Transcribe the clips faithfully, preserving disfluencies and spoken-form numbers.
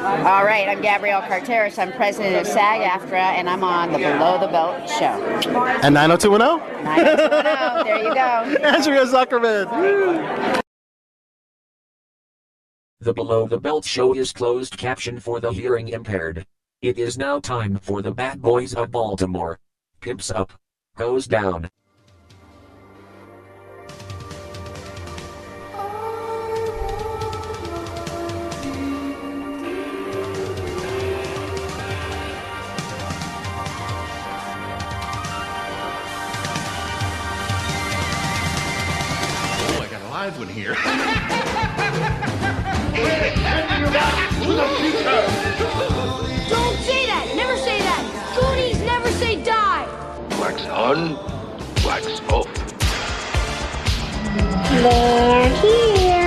All right, I'm Gabrielle Carteris. I'm president of SAG-AFTRA, and I'm on the Below the Belt show. And nine oh two one oh? nine oh two one oh, there you go. Andrea Zuckerman. The Below the Belt show is closed captioned for the hearing impaired. It is now time for the bad boys of Baltimore. Pimps up. Goes down. Live one here. We're sending you back to the future. Don't say that. Never say that. Goonies never say die. Wax on, wax off. They're here.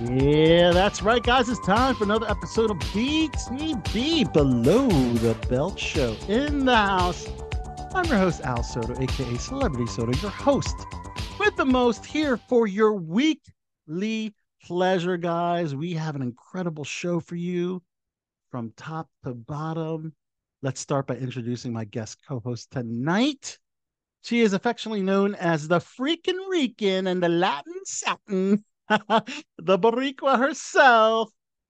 Yeah, that's right, guys. It's time for another episode of B T B, Below the Belt Show. In the house, I'm your host, Al Soto, a k a. Celebrity Soto, your host with the most, here for your weekly pleasure, guys. We have an incredible show for you from top to bottom. Let's start by introducing my guest co-host tonight. She is affectionately known as the Freakin' Rican and the Latin Satin. The Boricua herself,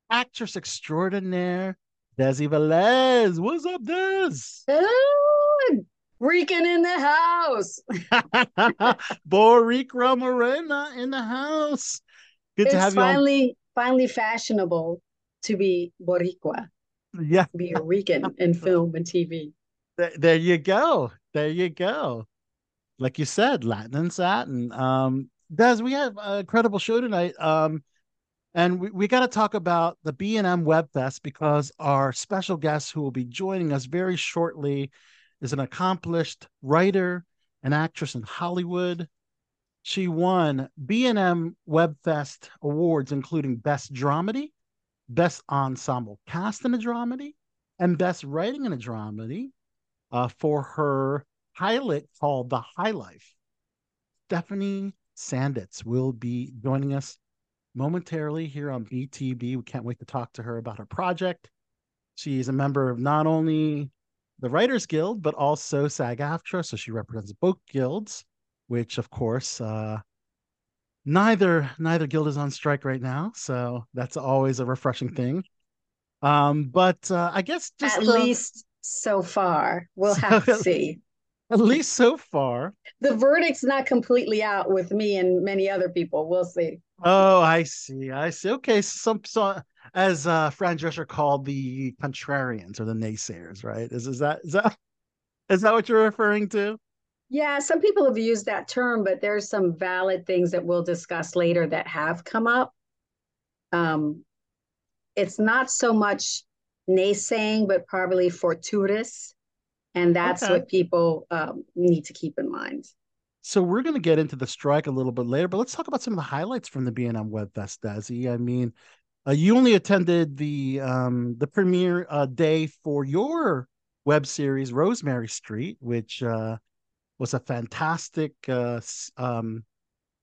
actress extraordinaire, Desi Velez. What's up, Des? Hello, Rican in the house. Boricua Morena in the house. Good it's to have finally, you. It's finally fashionable to be Boricua. Yeah. To be a Rican in film and T V. There, there you go. There you go. Like you said, Latin and Satin. Um, Des, we have an incredible show tonight, um, and we, we got to talk about the B and M Web Fest because our special guest who will be joining us very shortly is an accomplished writer and actress in Hollywood. She won B and M Web Fest awards, including Best Dramedy, Best Ensemble Cast in a Dramedy, and Best Writing in a Dramedy uh, for her pilot called The High Life. Stephanie Sanditz will be joining us momentarily here on B T B. We can't wait to talk to her about her project. She's a member of not only the Writers Guild, but also SAG-AFTRA. So she represents both guilds, which, of course, uh, neither neither guild is on strike right now. So that's always a refreshing thing. Um, but uh, I guess just at the, least so far, we'll so, have to see. At least so far. The verdict's not completely out with me and many other people. We'll see. Oh, I see. I see. Okay. Some, so, as uh, Fran Drescher called the contrarians or the naysayers, right? Is, is, that, is, that, is that what you're referring to? Yeah. Some people have used that term, but there's some valid things that we'll discuss later that have come up. Um, it's not so much naysaying, but probably fortuitous. And that's okay. What people um, need to keep in mind. So we're going to get into the strike a little bit later, but let's talk about some of the highlights from the B and M Web Fest, Desi. I mean, uh, you only attended the um, the premiere uh, day for your web series, Rosemary Street, which uh, was a fantastic uh, um,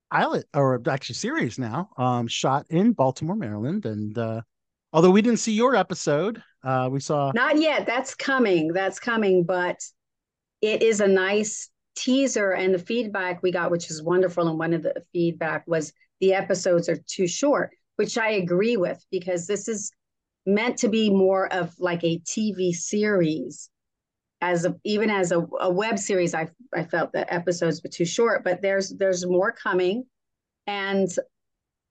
pilot, or actually series now, um, shot in Baltimore, Maryland. And uh, although we didn't see your episode, Uh, we saw not yet. That's coming. That's coming. But it is a nice teaser, and the feedback we got, which is wonderful. And one of the feedback was the episodes are too short, which I agree with, because this is meant to be more of like a T V series. As a, even as a, a web series, I I felt the episodes were too short. But there's there's more coming, and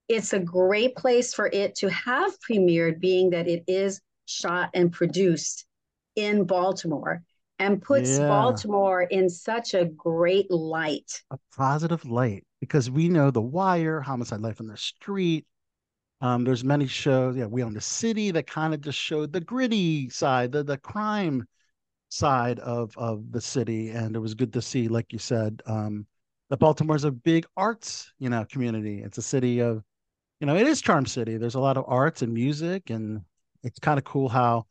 it's a great place for it to have premiered, being that it is shot and produced in Baltimore, and puts yeah. Baltimore in such a great light, a positive light, because we know The Wire, Homicide: Life on the Street. Um, there's many shows. Yeah, We Own the City, that kind of just showed the gritty side, the the crime side of of the city, and it was good to see, like you said, um, that Baltimore's a big arts, you know, community. It's a city of you know, it is Charm City. There's a lot of arts and music, and it's kind of cool how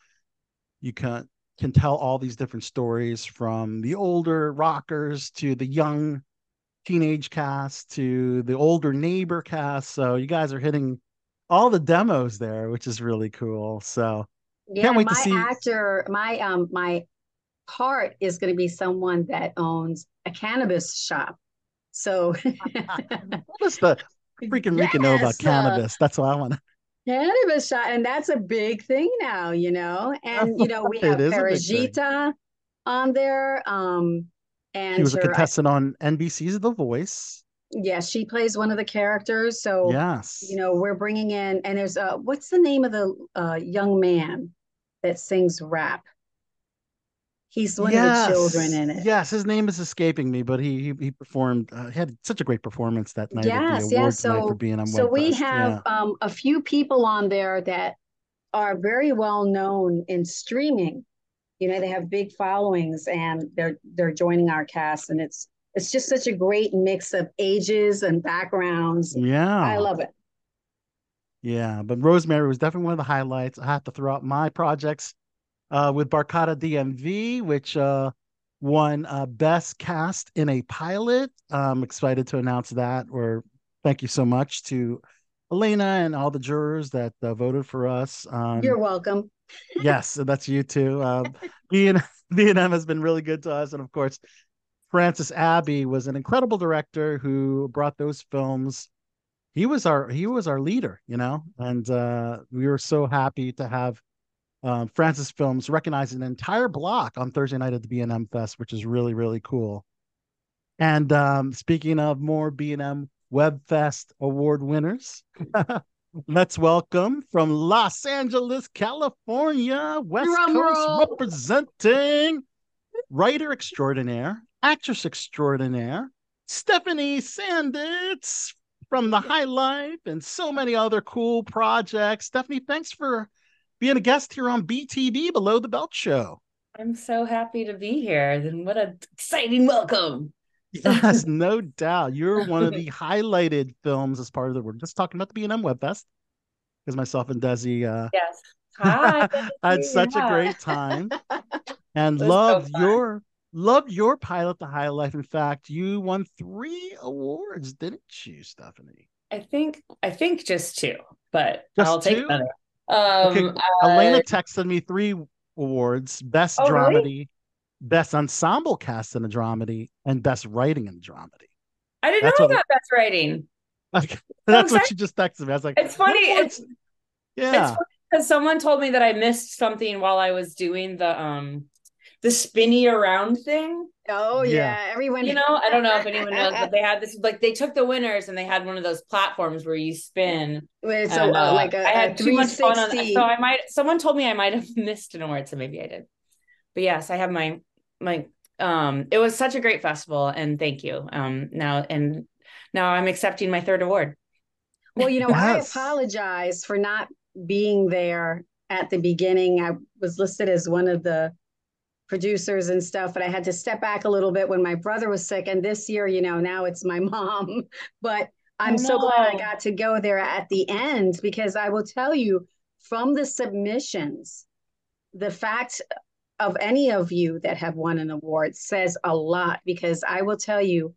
you can can tell all these different stories, from the older rockers to the young teenage cast to the older neighbor cast. So you guys are hitting all the demos there, which is really cool. So yeah, can't wait to see. My actor, my um, my part is going to be someone that owns a cannabis shop. So what's the freaking yes, Rican know about cannabis? Uh, That's what I want to. Cannabis shop, and that's a big thing now, you know. And you know, we have Parajita on there. Um, and she was her, a contestant I, on N B C's The Voice. Yes, yeah, she plays one of the characters. So yes, you know, we're bringing in, and there's uh, what's the name of the uh, young man that sings rap? He's one yes. of the children in it. Yes, his name is escaping me, but he he, he performed. Uh, he had such a great performance that night. Yes, at the yes. So, for being on so we Fest. have yeah. um, a few people on there that are very well known in streaming. You know, they have big followings, and they're they're joining our cast, and it's it's just such a great mix of ages and backgrounds. Yeah, I love it. Yeah, but Rosemary was definitely one of the highlights. I have to throw out my projects. Uh, with Barkada D M V, which uh, won uh, Best Cast in a Pilot. I'm excited to announce that. Or thank you so much to Elena and all the jurors that uh, voted for us. Um, You're welcome. Yes, that's you too. Uh, B and M has been really good to us. And of course, Francis Abbey was an incredible director who brought those films. He was our, he was our leader, you know, and uh, we were so happy to have Um, Francis Films recognized an entire block on Thursday night at the B and M Fest, which is really, really cool. And um, speaking of more B and M WebFest award winners, let's welcome from Los Angeles, California, West Drum Coast roll. Representing writer extraordinaire, actress extraordinaire, Stephanie Sanditz from The High Life and so many other cool projects. Stephanie, thanks for being a guest here on B T B, Below the Belt Show. I'm so happy to be here, and what an exciting welcome. Yes, no doubt. You're one of the highlighted films as part of the, we're just talking about the B and M WebFest, because myself and Desi uh, yes. Hi, had such yeah. a great time, and love so your love your pilot, The High Life. In fact, you won three awards, didn't you, Stephanie? I think, I think just two, but just I'll take another. Um, okay. uh, Elena texted me three awards: best oh, dramedy, really? best ensemble cast in a dramedy, and best writing in a dramedy. I didn't that's know about best writing. Like, that's what she just texted me. I was like, "It's funny." It's yeah, because someone told me that I missed something while I was doing the um the spinny around thing. Oh yeah, yeah. everyone. You know, I don't know if anyone knows, but they had this. Like, they took the winners and they had one of those platforms where you spin. Wait, so and, uh, like a, I had a too much fun on that. So I might. Someone told me I might have missed an award, so maybe I did. But yes, I have my my. Um, it was such a great festival, and thank you. Um, now and now I'm accepting my third award. Well, you know, yes. I apologize for not being there at the beginning. I was listed as one of the producers and stuff, but I had to step back a little bit when my brother was sick. And this year, you know, now it's my mom, but I'm so glad I got to go there at the end, because I will tell you, from the submissions, the fact of any of you that have won an award says a lot, because I will tell you,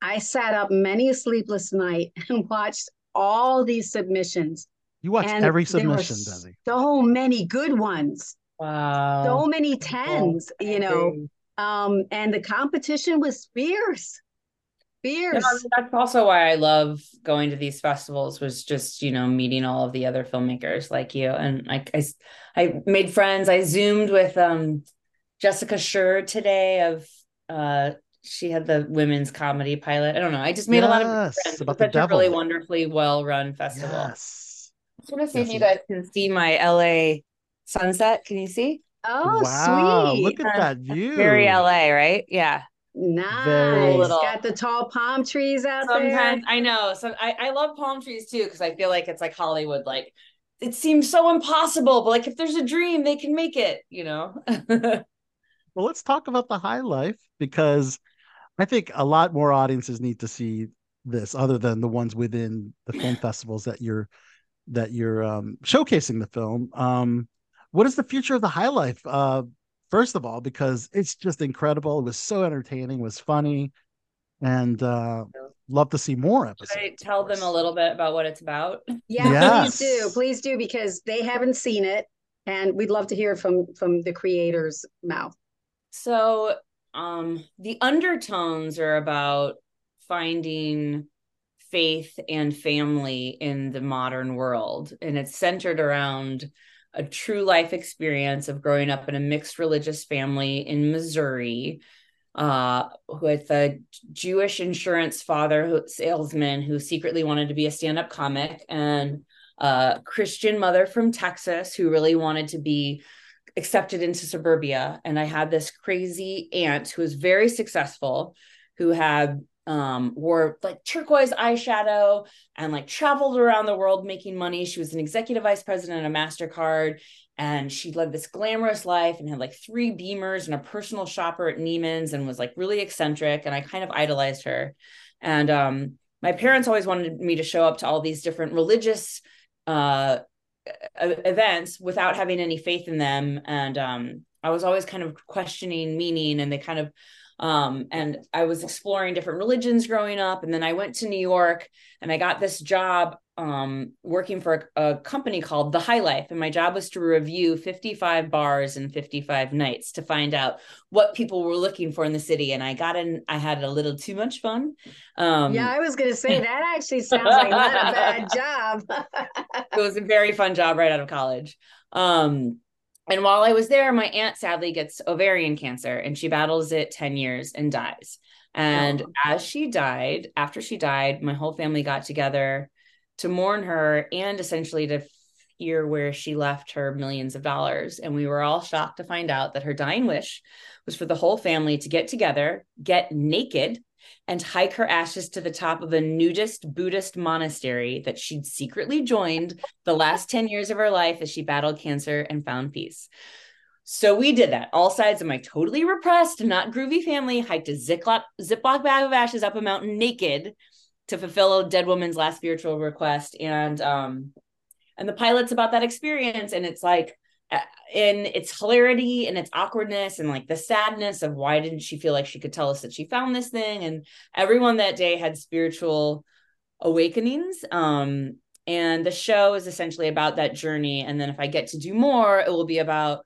I sat up many a sleepless night and watched all these submissions. You watched and every submission, Desi. So many good ones. Wow. So many tens, oh, you know, um, and the competition was fierce, fierce. No, that's also why I love going to these festivals, was just, you know, meeting all of the other filmmakers like you. And like I, I made friends. I Zoomed with um, Jessica Schur today of, uh, she had the women's comedy pilot. I don't know. I just made yes, a lot of friends. About the such devil. a really wonderfully well-run festival. Yes. I just want to see yes, if you guys can see my L A sunset. Can you see? Oh, wow, sweet. Look at that view. Very L A, right? Yeah. Nice. Little. Got the tall palm trees out Sometimes, there. Sometimes I know. So I, I love palm trees too, because I feel like it's like Hollywood, like it seems so impossible, but like if there's a dream, they can make it, you know. Well, let's talk about The High Life, because I think a lot more audiences need to see this, other than the ones within the film festivals that you're that you're um, showcasing the film. Um, what is the future of the High Life? Uh, first of all, because it's just incredible. It was so entertaining. It was funny, and uh, love to see more episodes. Should I tell them a little bit about what it's about? Yeah, yes. please do, please do, because they haven't seen it, and we'd love to hear from from the creator's mouth. So um, the undertones are about finding faith and family in the modern world. And it's centered around a true life experience of growing up in a mixed religious family in Missouri uh, with a Jewish insurance father who, salesman who secretly wanted to be a stand-up comic, and a Christian mother from Texas who really wanted to be accepted into suburbia. And I had this crazy aunt who was very successful, who had um wore like turquoise eyeshadow and like traveled around the world making money. She was an executive vice president of MasterCard, and she led this glamorous life and had like three Beamers and a personal shopper at Neiman's, and was like really eccentric, and I kind of idolized her. And um my parents always wanted me to show up to all these different religious uh events without having any faith in them, and um I was always kind of questioning meaning, and they kind of Um, and I was exploring different religions growing up. And then I went to New York, and I got this job um, working for a, a company called The High Life. And my job was to review fifty-five bars and fifty-five nights to find out what people were looking for in the city. And I got in, I had a little too much fun. Um, yeah, I was going to say that actually sounds like not a bad job. It was a very fun job right out of college. Um, And while I was there, my aunt sadly gets ovarian cancer, and she battles it ten years and dies. And oh. as she died, after she died, my whole family got together to mourn her and essentially to hear where she left her millions of dollars. And we were all shocked to find out that her dying wish was for the whole family to get together, get naked, and hike her ashes to the top of a nudist Buddhist monastery that she'd secretly joined the last ten years of her life as she battled cancer and found peace. So we did that. All sides of my totally repressed, not groovy family hiked a Ziploc, Ziploc bag of ashes up a mountain naked to fulfill a dead woman's last spiritual request. And, um, and the pilot's about that experience. And it's like, in its hilarity and its awkwardness and like the sadness of why didn't she feel like she could tell us that she found this thing. And everyone that day had spiritual awakenings. Um, and the show is essentially about that journey. And then if I get to do more, it will be about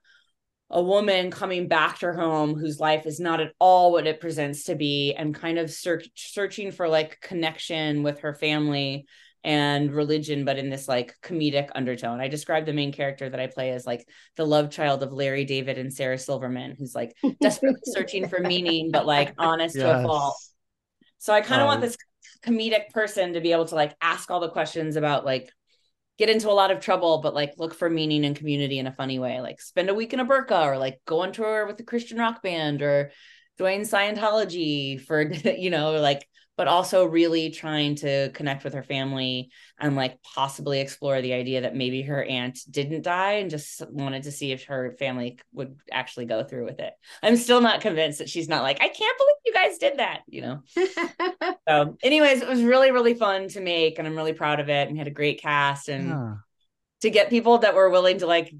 a woman coming back to her home whose life is not at all what it presents to be, and kind of search, searching for like connection with her family and religion, but in this like comedic undertone. I describe the main character that I play as like the love child of Larry David and Sarah Silverman, who's like desperately searching for meaning, but like honest yes. to a fault. So I kind of um, want this comedic person to be able to like ask all the questions about like, get into a lot of trouble, but like look for meaning and community in a funny way, like spend a week in a burqa, or like go on tour with a Christian rock band, or join Scientology for, you know, like, but also really trying to connect with her family and like possibly explore the idea that maybe her aunt didn't die and just wanted to see if her family would actually go through with it. I'm still not convinced that she's not like, I can't believe you guys did that, you know? So anyways, it was really, really fun to make, and I'm really proud of it, and had a great cast, and yeah. to get people that were willing to like,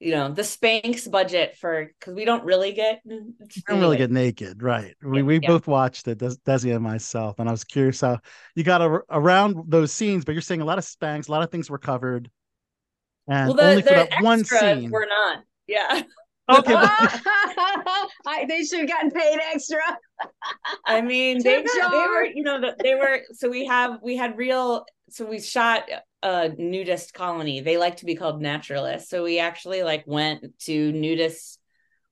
you know, the Spanx budget for, because we don't really get we don't really get naked, right? We yeah, we yeah. both watched it, Des- Desi and myself, and I was curious how you got a, around those scenes. But you're saying a lot of Spanx, a lot of things were covered, and well, the, only for that one scene we're not. Yeah. Okay. But- I, they should have gotten paid extra. I mean, they, they were, you know, they were. So we have we had real. So we shot a nudist colony. They like to be called naturalists. So we actually like went to nudists.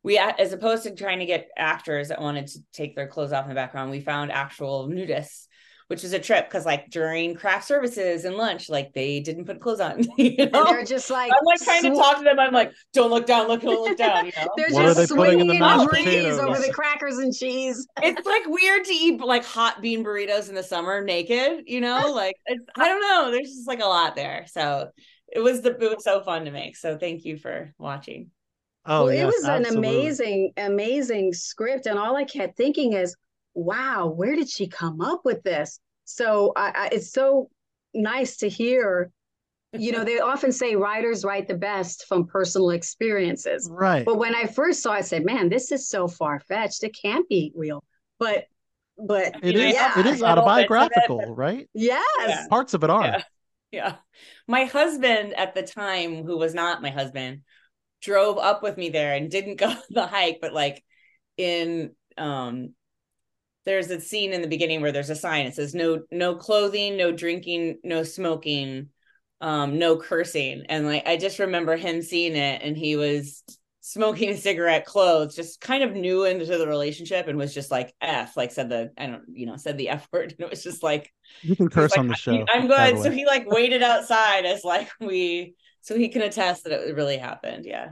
We, as opposed to trying to get actors that wanted to take their clothes off in the background, we found actual nudists, which is a trip. Cause like during craft services and lunch, like they didn't put clothes on. You know? They're just like, I'm like trying sw- to talk to them. I'm like, don't look down, look, don't look down. You know? They're what just they swinging in the breeze over the crackers and cheese. It's like weird to eat like hot bean burritos in the summer naked, you know, like, it's, I don't know. There's just like a lot there. So it was the, it was so fun to make. So thank you for watching. Oh, well, yes, it was absolutely. An amazing, amazing script. And all I kept thinking is, wow, where did she come up with this? So I, I, it's so nice to hear. You know, they often say writers write the best from personal experiences. Right. But when I first saw it, I said, man, this is so far-fetched. It can't be real. But but it is, yeah. It is autobiographical, right? Yes. Yeah. Parts of it are. Yeah. yeah. My husband at the time, who was not my husband, drove up with me there and didn't go the hike. But like in, um, there's a scene in the beginning where there's a sign. It says no, no clothing, no drinking, no smoking. Um, no cursing. And like, I just remember him seeing it, and he was smoking a cigarette clothes, just kind of new into the relationship, and was just like, F, like said the, I don't, you know, said the F word. And it was just like, you can curse like, on the show. I'm good. So he like waited outside as like, we, so he can attest that it really happened. Yeah.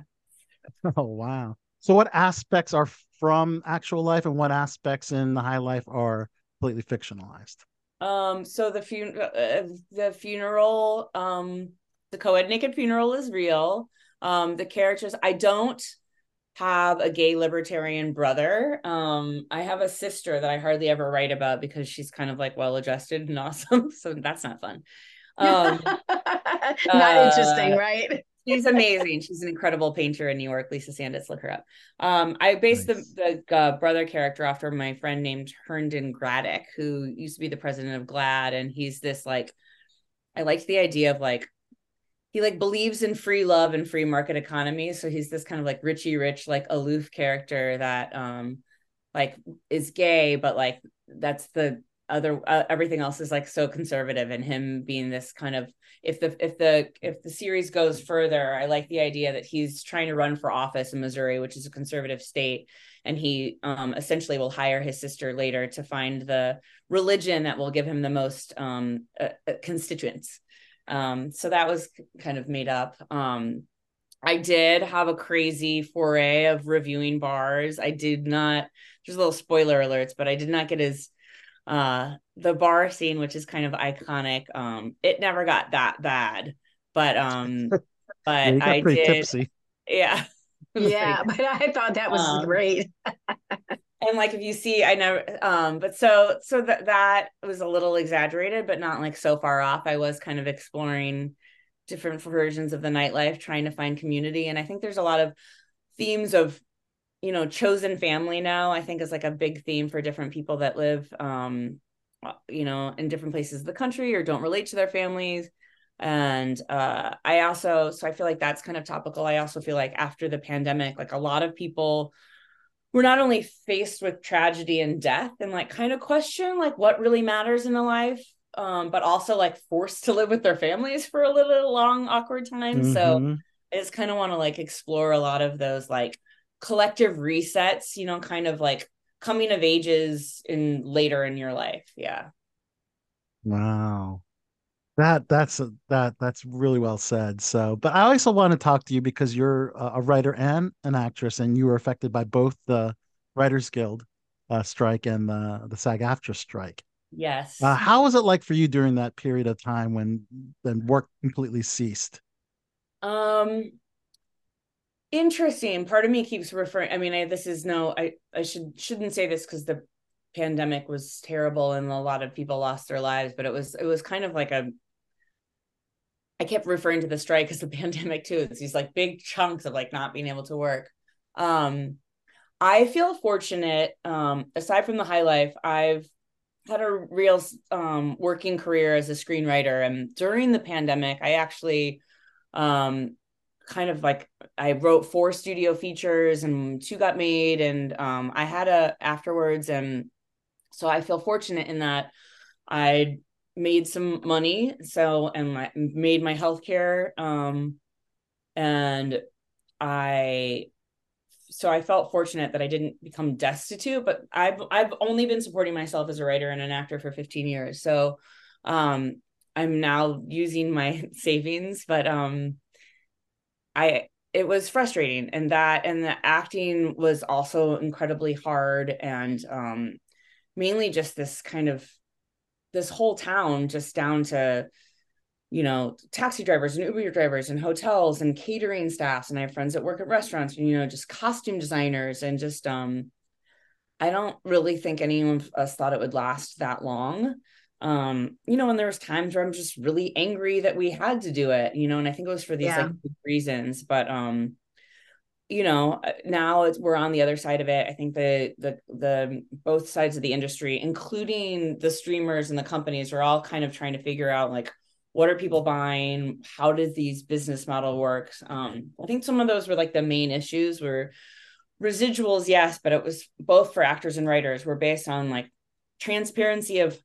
Oh, wow. So what aspects are from actual life and what aspects in the high life are completely fictionalized? Um, so the fun uh, the funeral, um, the co-ed naked funeral is real. Um, the characters, I don't have a gay libertarian brother. Um, I have a sister that I hardly ever write about because she's kind of like well-adjusted and awesome. So that's not fun. Um, not uh, interesting, right? She's amazing. She's an incredible painter in New York. Lisa Sandis, look her up. Um, I based nice. the, the uh, brother character after my friend named Herndon Graddick, who used to be the president of GLAAD. And he's this like, I liked the idea of like, he like believes in free love and free market economy. So he's this kind of like Richie Rich, like aloof character that um, like is gay, but like that's the other, uh, everything else is like so conservative, and him being this kind of, if the if the if the series goes further, I like the idea that he's trying to run for office in Missouri, which is a conservative state, and he um essentially will hire his sister later to find the religion that will give him the most um uh, constituents. Um so that was kind of made up. um I did have a crazy foray of reviewing bars. I did not, just a little spoiler alerts, but I did not get as uh the bar scene, which is kind of iconic. Um it never got that bad, but um but yeah, I did tipsy. yeah yeah but I thought that was um, great. And like if you see, I never um but so so that that was a little exaggerated, but not like so far off. I was kind of exploring different versions of the nightlife, trying to find community. And I think there's a lot of themes of, you know, chosen family now, I think, is like a big theme for different people that live, um, you know, in different places of the country or don't relate to their families. And uh, I also, so I feel like that's kind of topical. I also feel like after the pandemic, like a lot of people were not only faced with tragedy and death and like kind of question like what really matters in a life, um, but also like forced to live with their families for a little long, awkward time. Mm-hmm. So I just kind of want to like explore a lot of those like collective resets, you know, kind of like coming of ages in later in your life. Yeah. Wow. That that's a, that that's really well said. So, but I also want to talk to you because you're a writer and an actress, and you were affected by both the Writers Guild uh, strike and the the SAG-AFTRA strike. Yes. Uh, how was it like for you during that period of time when then work completely ceased? Um. Interesting. Part of me keeps referring, I mean, I, this is no, I, I should, shouldn't say this because the pandemic was terrible and a lot of people lost their lives, but it was, it was kind of like a, I kept referring to the strike as the pandemic too. It's these like big chunks of like not being able to work. Um, I feel fortunate, um, aside from the high life, I've had a real um, working career as a screenwriter. And during the pandemic, I actually, um, kind of like I wrote four studio features and two got made, and um, I had a afterwards. And so I feel fortunate in that I made some money. So, and I made my healthcare. Um, and I, so I felt fortunate that I didn't become destitute, but I've, I've only been supporting myself as a writer and an actor for fifteen years. So um, I'm now using my savings, but um, I, it was frustrating, and that, and the acting was also incredibly hard. And um, mainly just this kind of, this whole town just down to, you know, taxi drivers and Uber drivers and hotels and catering staffs. And I have friends that work at restaurants and, you know, just costume designers, and just, um, I don't really think any of us thought it would last that long. Um, you know, and there was times where I'm just really angry that we had to do it, you know, and I think it was for these yeah. like reasons, but, um, you know, now it's, we're on the other side of it. I think the, the, the, both sides of the industry, including the streamers and the companies, are all kind of trying to figure out, like, what are people buying? How does these business model work? Um, I think some of those were like the main issues were residuals. Yes. But it was both for actors and writers were based on like transparency of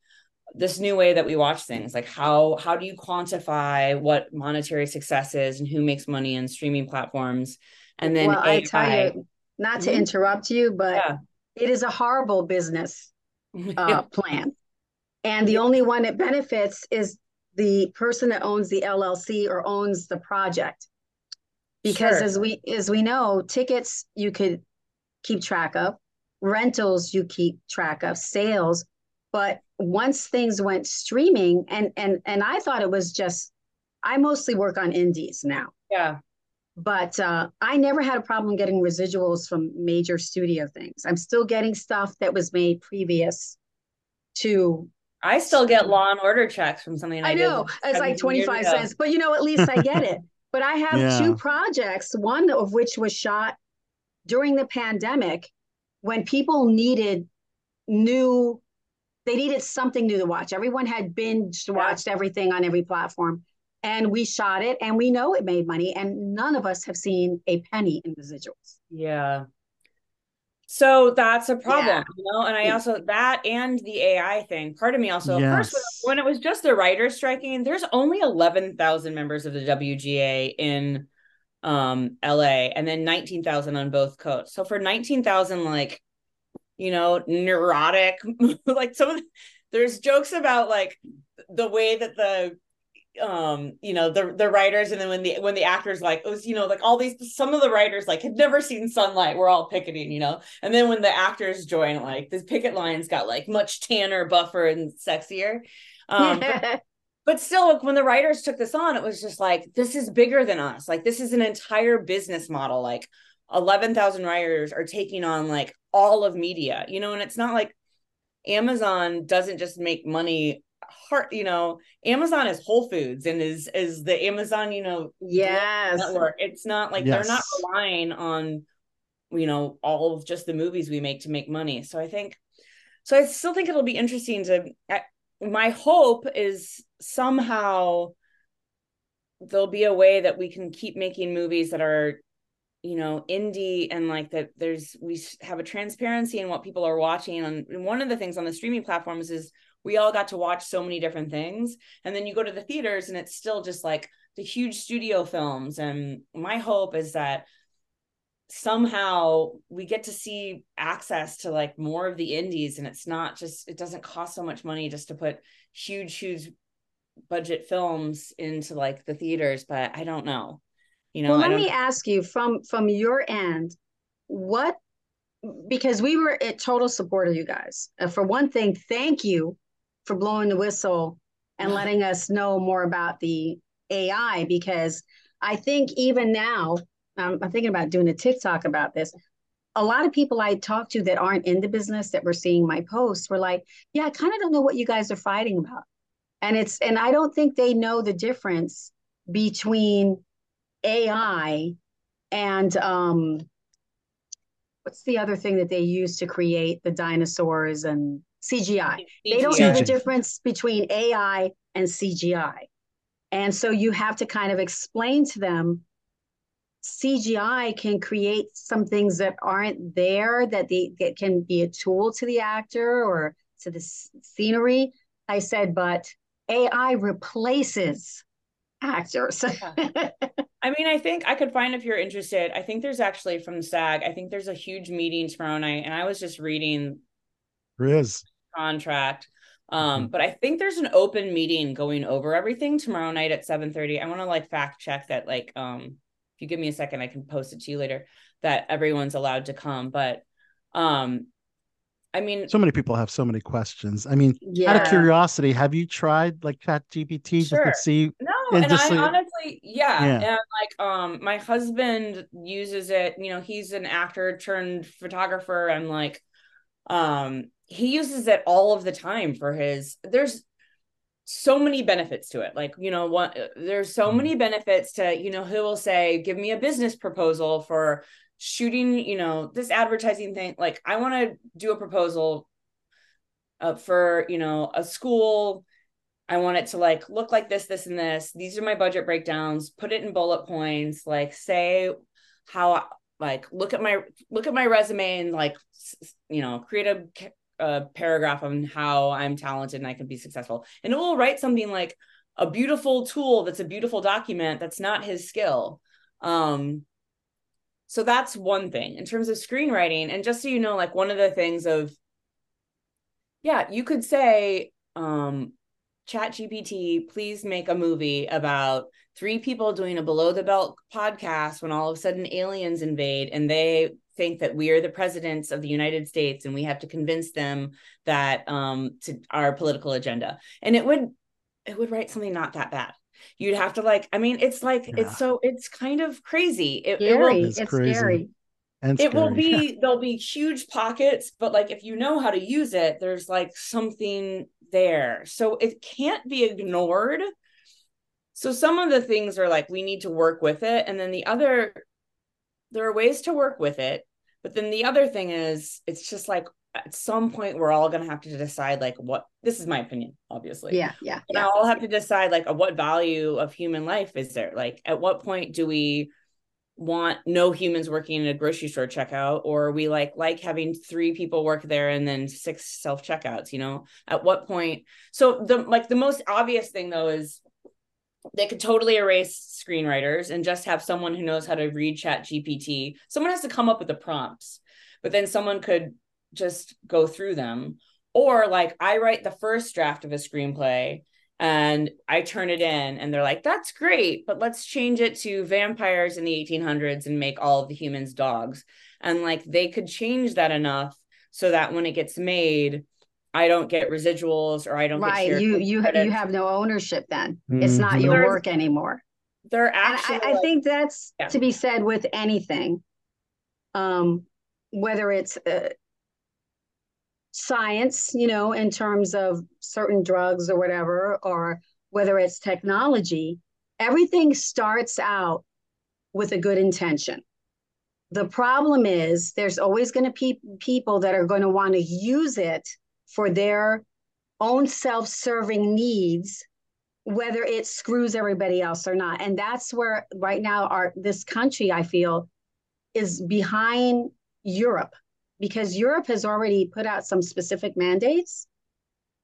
this new way that we watch things, like how how do you quantify what monetary success is and who makes money in streaming platforms? And then well, I tell you, not to interrupt you, but yeah. it is a horrible business uh, plan, and the only one that benefits is the person that owns the L L C or owns the project, because sure. as we as we know, tickets you could keep track of, rentals you keep track of, sales. But once things went streaming, and and and I thought it was just, I mostly work on indies now. Yeah. But uh, I never had a problem getting residuals from major studio things. I'm still getting stuff that was made previous to. I still get Law and Order checks from something I, I know. Did it's like twenty-five cents, but you know, at least I get it. But I have yeah. two projects, one of which was shot during the pandemic when people needed new. They needed something new to watch. Everyone had binge watched yeah. everything on every platform. And we shot it, and we know it made money, and none of us have seen a penny in residuals. Yeah. So that's a problem, yeah. you know? And I also, that and the A I thing, part of me also, yes. first, when it was just the writers striking, there's only eleven thousand members of the W G A in um, L A, and then nineteen thousand on both coasts. So for nineteen thousand, like, you know, neurotic, like some of the, there's jokes about like the way that the, um, you know, the, the writers. And then when the, when the actors, like, it was, you know, like all these, some of the writers like had never seen sunlight, we're all picketing, you know? And then when the actors join, like the picket lines got like much tanner, buffer and sexier. Um, but, but still, when the writers took this on, it was just like, this is bigger than us. Like, this is an entire business model. Like, eleven thousand writers are taking on like all of media, you know, and it's not like Amazon doesn't just make money hard, you know, Amazon is Whole Foods and is, is the Amazon, you know, yes. network. It's not like yes. they're not relying on, you know, all of just the movies we make to make money. So I think, so I still think it'll be interesting to, I, my hope is somehow there'll be a way that we can keep making movies that are, you know, indie, and like that there's, we have a transparency in what people are watching. And one of the things on the streaming platforms is we all got to watch so many different things. And then you go to the theaters and it's still just like the huge studio films. And my hope is that somehow we get to see access to like more of the indies, and it's not just, it doesn't cost so much money just to put huge, huge budget films into like the theaters, but I don't know. You know, well, let me ask you from from your end, what, because we were a total support of you guys. Uh, for one thing, thank you for blowing the whistle and letting us know more about the A I, because I think even now, um, I'm thinking about doing a TikTok about this. A lot of people I talk to that aren't in the business that were seeing my posts were like, yeah, I kind of don't know what you guys are fighting about. And it's, and I don't think they know the difference between A I and um what's the other thing that they use to create the dinosaurs and C G I. They don't know the difference between A I and C G I. And so you have to kind of explain to them C G I can create some things that aren't there, that they that can be a tool to the actor or to the scenery. I said, but A I replaces actors. Yeah. I mean, I think I could find, if you're interested, I think there's actually from SAG, I think there's a huge meeting tomorrow night, and I was just reading Riz contract. Um, mm-hmm. But I think there's an open meeting going over everything tomorrow night at seven thirty. I want to like fact check that, like, um, if you give me a second, I can post it to you later, that everyone's allowed to come. But um, I mean, so many people have so many questions. I mean, yeah. out of curiosity, have you tried like Chat G P T sure. to see? No, and, and I like, honestly, yeah. yeah. And like, um, my husband uses it. You know, he's an actor turned photographer, and like, um, he uses it all of the time for his. There's so many benefits to it. Like, you know, one, there's so many benefits to, you know, who will say, give me a business proposal for shooting, you know, this advertising thing. Like, I want to do a proposal uh, for, you know, a school. I want it to like, look like this, this, and this. These are my budget breakdowns. Put it in bullet points. Like, say how, I, like, look at my, look at my resume and like, you know, create a, a paragraph on how I'm talented and I can be successful. And it will write something like a beautiful tool. That's a beautiful document. That's not his skill. Um, so that's one thing in terms of screenwriting. And just so you know, like one of the things of, yeah, you could say, um, Chat G P T, please make a movie about three people doing a below the belt podcast when all of a sudden aliens invade and they think that we are the presidents of the United States and we have to convince them that um, to our political agenda. And it would, it would write something not that bad. You'd have to like, I mean, it's like, yeah. it's so, it's kind of crazy. It, it will, it's, it's crazy. Scary. And it scary. will be, there'll be huge pockets, but like, if you know how to use it, there's like something there. So it can't be ignored. So some of the things are like, we need to work with it. And then the other, there are ways to work with it. But then the other thing is, it's just like, at some point, we're all going to have to decide like what, this is my opinion, obviously. Yeah. Yeah. And I'll have to decide like what value of human life is there? Like at what point do we want no humans working in a grocery store checkout, or we like like having three people work there and then six self-checkouts, you know, at what point? So the like the most obvious thing though is they could totally erase screenwriters and just have someone who knows how to read Chat G P T. Someone has to come up with the prompts, but then someone could just go through them. Or like I write the first draft of a screenplay and I turn it in and they're like, that's great, but let's change it to vampires in the eighteen hundreds and make all of the humans dogs. And like, they could change that enough so that when it gets made, I don't get residuals or I don't right. get right. You, you, you have no ownership then. Mm-hmm. It's not your work anymore. They're actually, and I, I like, think that's yeah. to be said with anything, um, whether it's uh, science, you know, in terms of certain drugs or whatever, or whether it's technology, everything starts out with a good intention. The problem is there's always going to be people that are going to want to use it for their own self-serving needs, whether it screws everybody else or not. And that's where right now our this country, I feel, is behind Europe. Because Europe has already put out some specific mandates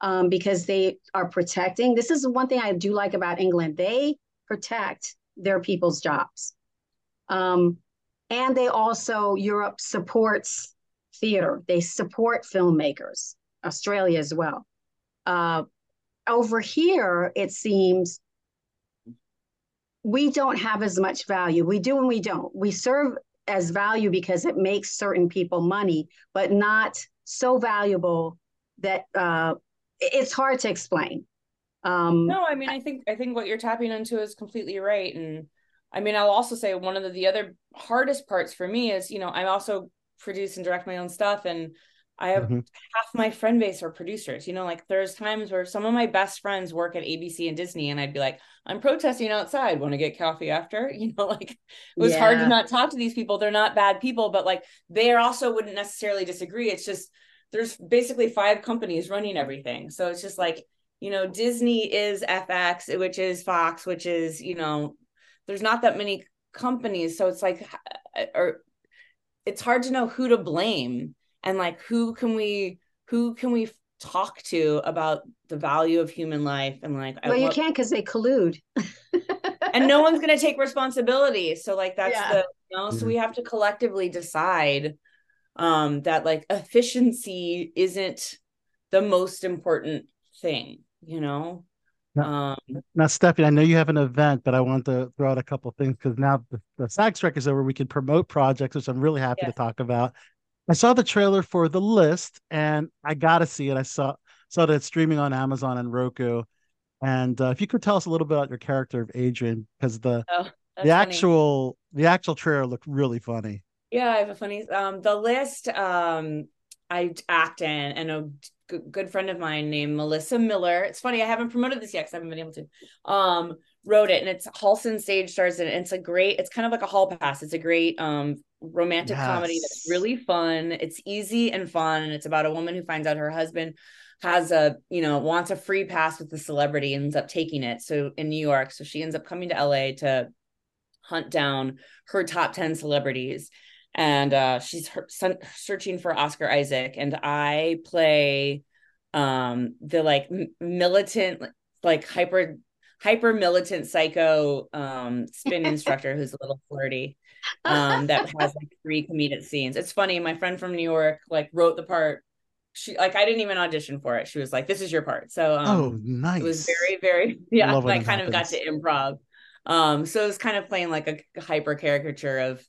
um, because they are protecting. This is one thing I do like about England. They protect their people's jobs. Um, and they also, Europe supports theater. They support filmmakers, Australia as well. Uh, over here, it seems we don't have as much value. We do and we don't. We serve as value because it makes certain people money, but not so valuable that uh, it's hard to explain. Um, no, I mean, I think I think what you're tapping into is completely right. And I mean, I'll also say one of the, the other hardest parts for me is, you know, I also produce and direct my own stuff. And I have mm-hmm. half my friend base are producers, you know, like there's times where some of my best friends work at A B C and Disney and I'd be like, I'm protesting outside. Want to get coffee after, you know, like it was yeah. hard to not talk to these people. They're not bad people, but like, they also wouldn't necessarily disagree. It's just, there's basically five companies running everything. So it's just like, you know, Disney is F X, which is Fox, which is, you know, there's not that many companies. So it's like, or it's hard to know who to blame. And like, who can we, who can we talk to about the value of human life? And like, well, you can't because they collude and no one's going to take responsibility. So like, that's yeah. the, you know, mm-hmm. so we have to collectively decide um, that like efficiency isn't the most important thing, you know? Now, um, now Stephanie, I know you have an event, but I want to throw out a couple of things because now the, the SAG strike is over. We can promote projects, which I'm really happy yeah. to talk about. I saw the trailer for The List, and I got to see it. I saw saw that it's streaming on Amazon and Roku. And uh, if you could tell us a little bit about your character of Adrian, because the oh, the actual funny. the actual trailer looked really funny. Yeah, I have a funny. Um, the List, um, I act in, and a g- good friend of mine named Melissa Miller. It's funny, I haven't promoted this yet because I haven't been able to. Um, wrote it, and it's Halston Stage Stars, and it's a great, it's kind of like a hall pass. It's a great um romantic yes. comedy that's really fun. It's easy and fun, and it's about a woman who finds out her husband has a, you know, wants a free pass with the celebrity and ends up taking it. So in New York, so she ends up coming to L A to hunt down her top ten celebrities. And uh, she's her, son, searching for Oscar Isaac. And I play um, the like militant, like hyper, hyper militant psycho um, spin instructor who's a little flirty um, that has like three comedic scenes. It's funny. My friend from New York like wrote the part. She like, I didn't even audition for it. She was like, this is your part. So um, oh, nice. It was very, very, yeah. Love I kind happens. Of got to improv. Um, so it was kind of playing like a hyper caricature of,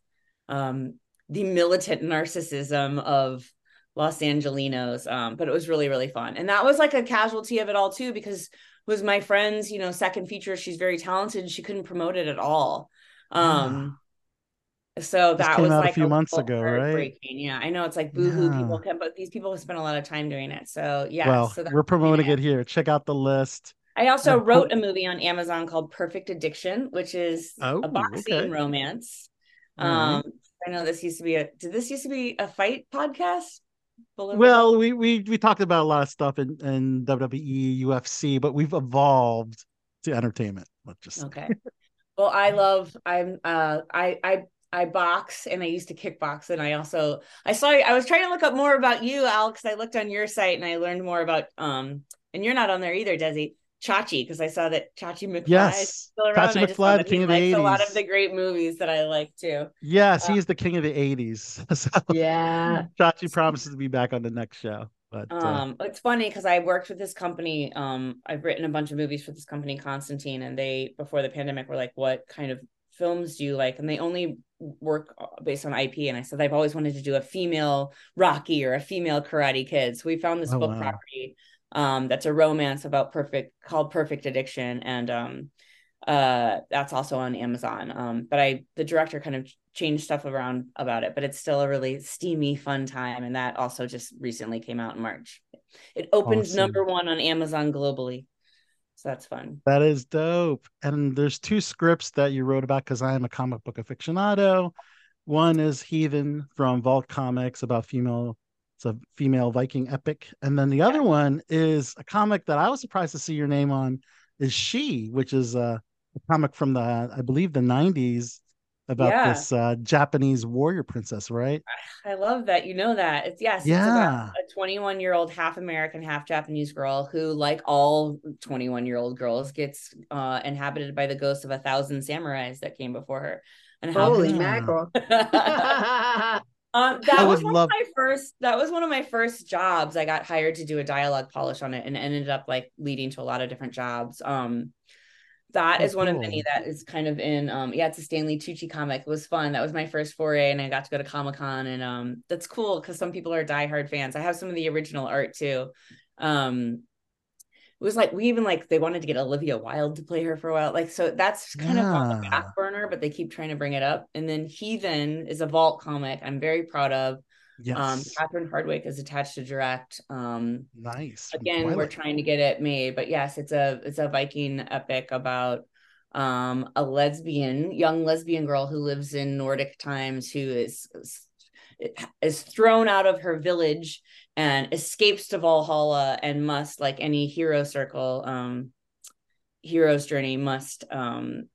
um, the militant narcissism of Los Angelinos. Um, but it was really, really fun. And that was like a casualty of it all too, because it was my friend's, you know, second feature. She's very talented and she couldn't promote it at all. Um, yeah. So that came was out like a few a months ago, right? Yeah. I know it's like boohoo yeah. people can, but these people have spent a lot of time doing it. So yeah. Well, so we're promoting it here. Check out the list. I also uh, wrote a movie on Amazon called Perfect Addiction, which is oh, a boxing okay. romance. Um, mm-hmm. I know this used to be a, did this used to be a fight podcast? Below well, we, we we talked about a lot of stuff in, in W W E, U F C, but we've evolved to entertainment. Let's just okay. Well, I love, I'm, uh, I, I, I box and I used to kickbox. And I also, I saw, I was trying to look up more about you, Alex. I looked on your site and I learned more about, um, and you're not on there either, Desi. Chachi, because I saw that Chachi McFly yes. is still around. Chachi McFly, the king of the eighties. A lot of the great movies that I like too. Yes, um, he's the king of the eighties. So yeah, Chachi promises to be back on the next show. But um, uh, it's funny because I worked with this company. Um, I've written a bunch of movies for this company, Constantine, and they before the pandemic were like, "What kind of films do you like?" And they only work based on I P. And I said I've always wanted to do a female Rocky or a female Karate Kid. So we found this oh, book wow. property. Um, that's a romance about perfect called Perfect Addiction. And um, uh, that's also on Amazon. Um, but I, the director kind of changed stuff around about it, but it's still a really steamy, fun time. And that also just recently came out in March. It opened awesome. number one on Amazon globally. So that's fun. That is dope. And there's two scripts that you wrote about because I am a comic book aficionado. One is Heathen from Vault Comics about female It's a female Viking epic. And then the other one is a comic that I was surprised to see your name on is She, which is a, a comic from the, I believe the nineties about yeah. this uh, Japanese warrior princess, right? I love that. You know that. It's yes. Yeah. It's about a twenty-one year old, half American, half Japanese girl who like all twenty-one year old girls gets uh, inhabited by the ghosts of a thousand samurais that came before her. And holy mackerel. Um, that I was one love- of my first, that was one of my first jobs. I got hired to do a dialogue polish on it and ended up like leading to a lot of different jobs. Um, that oh, is one cool. of many that is kind of in, um, yeah, it's a Stanley Tucci comic. It was fun. That was my first foray and I got to go to Comic-Con and um, that's cool. Cause some people are diehard fans. I have some of the original art too. Um, it was like, we even like, they wanted to get Olivia Wilde to play her for a while. Like, so that's kind yeah. of on the back burner, but they keep trying to bring it up. And then Heathen is a Vault comic I'm very proud of. Yes. Um, Catherine Hardwick is attached to direct. Um, nice. Again, Twilight. We're trying to get it made, but yes, it's a, it's a Viking epic about um, a lesbian, young lesbian girl who lives in Nordic times, who is, is thrown out of her village and escapes to Valhalla and must, like any hero circle, um, hero's journey must um,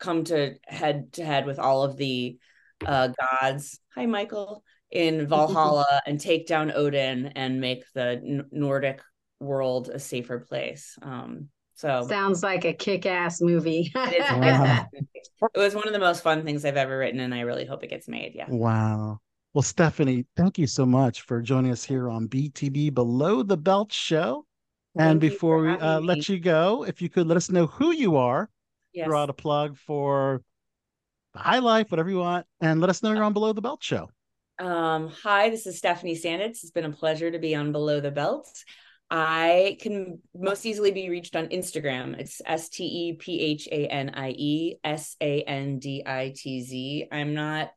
come to head to head with all of the uh, gods. Hi, Michael, in Valhalla and take down Odin and make the N- Nordic world a safer place. Um, so sounds like a kick-ass movie. Wow. It was one of the most fun things I've ever written, and I really hope it gets made. Yeah. Wow. Well, Stephanie, thank you so much for joining us here on B T B Below the Belt Show. Thank and before we uh, let you go, if you could let us know who you are, yes. throw out a plug for the High Life, whatever you want, and let us know you're on Below the Belt Show. Um, hi, this is Stephanie Sanditz. It's been a pleasure to be on Below the Belt. I can most easily be reached on Instagram. It's S T E P H A N I E S A N D I T Z. I'm not...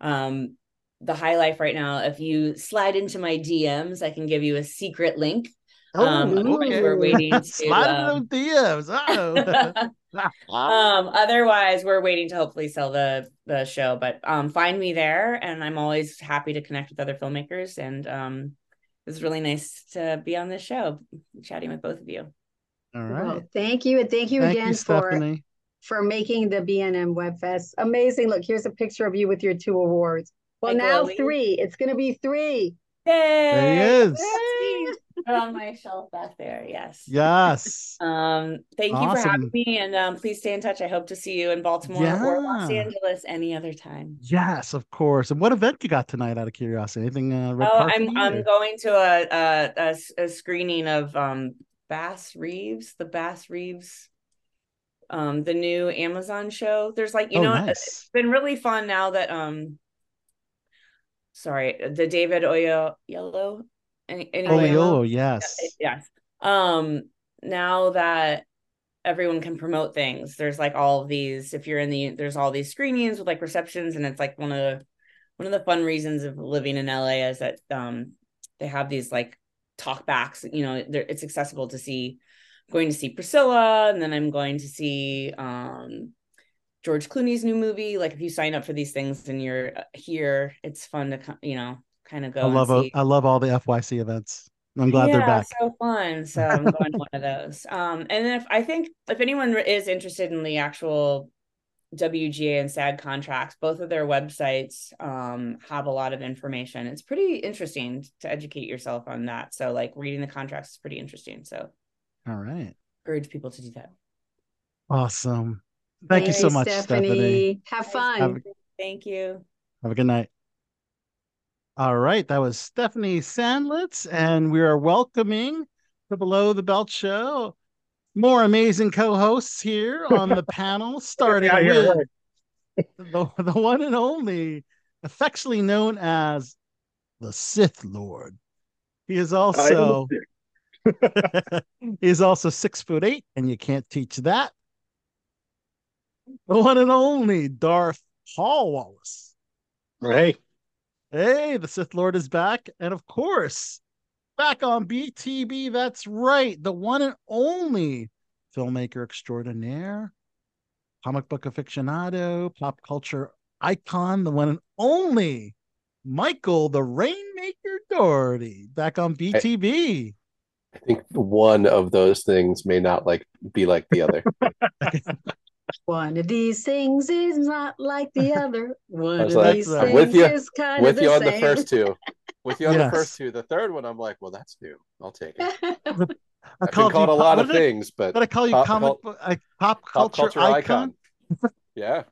Um, the high life right now. If you slide into my D Ms, I can give you a secret link. Oh, um, we're waiting to slide um, into those D Ms. Oh. um, otherwise, we're waiting to hopefully sell the the show. But um, find me there, and I'm always happy to connect with other filmmakers. And um, it was really nice to be on this show, chatting with both of you. All right. Well, thank you, and thank you thank again you, for Stephanie. for making the B N M Web Fest amazing. Look, here's a picture of you with your two awards. Well, Michael, now Lee. three. It's going to be three. Yay! There he is. Yay! On my shelf back there. Yes. Yes. Um, thank awesome. you for having me, and um, please stay in touch. I hope to see you in Baltimore yeah. or Los Angeles any other time. Yes, of course. And what event you got tonight? Out of curiosity, anything? Uh, red oh, I'm I'm or? going to a a, a a screening of um Bass Reeves, the Bass Reeves, um, the new Amazon show. There's like you oh, know, nice. it's been really fun now that um, sorry, the David Oyelowo. Any, anyway, oh, oh yes yes um now that everyone can promote things, there's like all of these, if you're in the there's all these screenings with like receptions, and it's like one of the one of the fun reasons of living in L A is that um they have these like talk backs, you know, it's accessible to see. I'm going to see Priscilla, and then I'm going to see um George Clooney's new movie. Like if you sign up for these things and you're here, it's fun to come, you know, kind of go. I love a, I love all the F Y C events. I'm glad yeah, they're back. So fun. So I'm going to one of those. Um, and then if I think if anyone is interested in the actual W G A and SAG contracts, both of their websites um, have a lot of information. It's pretty interesting to educate yourself on that. So like reading the contracts is pretty interesting. So all right, urge people to do that. Awesome. Thank hey, you so much, Stephanie. Stephanie. Have fun. Have a, Thank you. Have a good night. All right, that was Stephanie Sandlitz, and we are welcoming the Below the Belt Show. More amazing co-hosts here on the panel, starting with the, the one and only, affectionately known as the Sith Lord. He is also he is also six foot eight, and you can't teach that. The one and only Darth Paul Wallace. Right. Hey, the Sith Lord is back. And of course, back on B T B, that's right. The one and only filmmaker extraordinaire, comic book aficionado, pop culture icon, the one and only Michael the Rainmaker Doherty, back on B T B. I, I think one of those things may not like be like the other. One of these things is not like the other. One of like, these things with you, is kind with of the you on same. the first two. With you on yes. the first two. The third one, I'm like, well, that's new. I'll take it. I called called a lot of things, I, but. Did I call you pop, comic, cult, uh, pop, culture pop culture icon? icon. Yeah.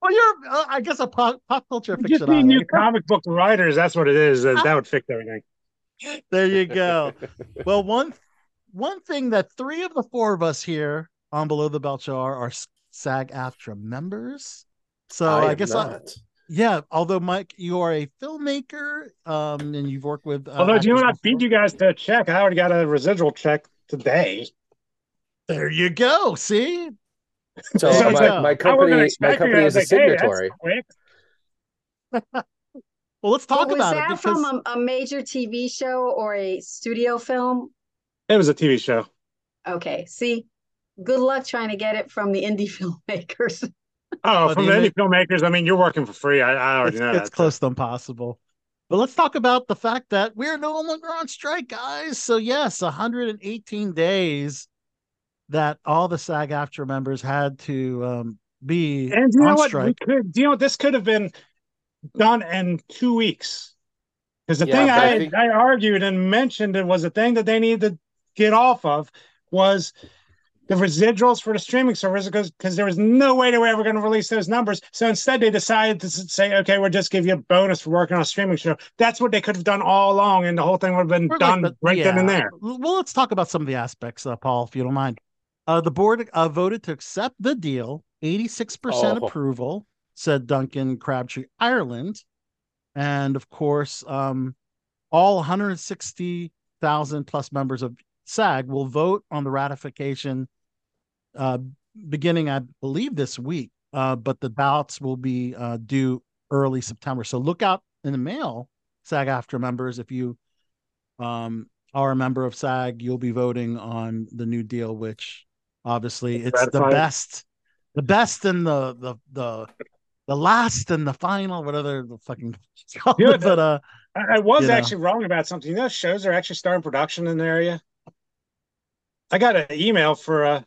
Well, you're, uh, I guess, a pop, pop culture fiction. Just being new comic book writers, that's what it is. Uh, that would fix everything. There you go. Well, one, one thing that three of the four of us here on Below the Belt Show are, are SAG-AFTRA members, so I, I guess I, yeah. Although Mike, you are a filmmaker, um, and you've worked with. Uh, although do you know what? I beat you guys to a check. I already got a residual check today. There you go. See, so, so my, so. my company, my company is a like, signatory. Hey, well, let's talk well, about was that it. Because... from a, a major T V show or a studio film? It was a T V show. Okay. See. Good luck trying to get it from the indie filmmakers. Oh, from the indie filmmakers. I mean, you're working for free. I, I already it's, know. It's that, close so. to impossible. But let's talk about the fact that we're no longer on strike, guys. So yes, one hundred eighteen days that all the SAG-AFTRA members had to um, be and do you on know what? strike. We could, do you know what? This could have been done in two weeks. Because the yeah, thing I, I, think... I argued and mentioned it was a thing that they needed to get off of was... the residuals for the streaming service, because because there was no way they were ever going to release those numbers. So instead, they decided to say, "Okay, we'll just give you a bonus for working on a streaming show." That's what they could have done all along, and the whole thing would have been we're done like, right yeah. then and there. Well, let's talk about some of the aspects, uh, Paul, if you don't mind. Uh, the board uh, voted to accept the deal, eighty-six percent oh. approval, said Duncan Crabtree Ireland, and of course, um, all one hundred sixty thousand plus members of SAG will vote on the ratification uh, beginning, I believe, this week, uh, but the ballots will be uh, due early September. So look out in the mail, SAG-A F T R A members, if you um, are a member of SAG, you'll be voting on the new deal, which obviously it's, it's the best, the best and the, the, the, the last and the final, whatever the fucking, yeah, but, uh, I, I was actually know. wrong about something. You know, shows are actually starting production in the area. I got an email for uh,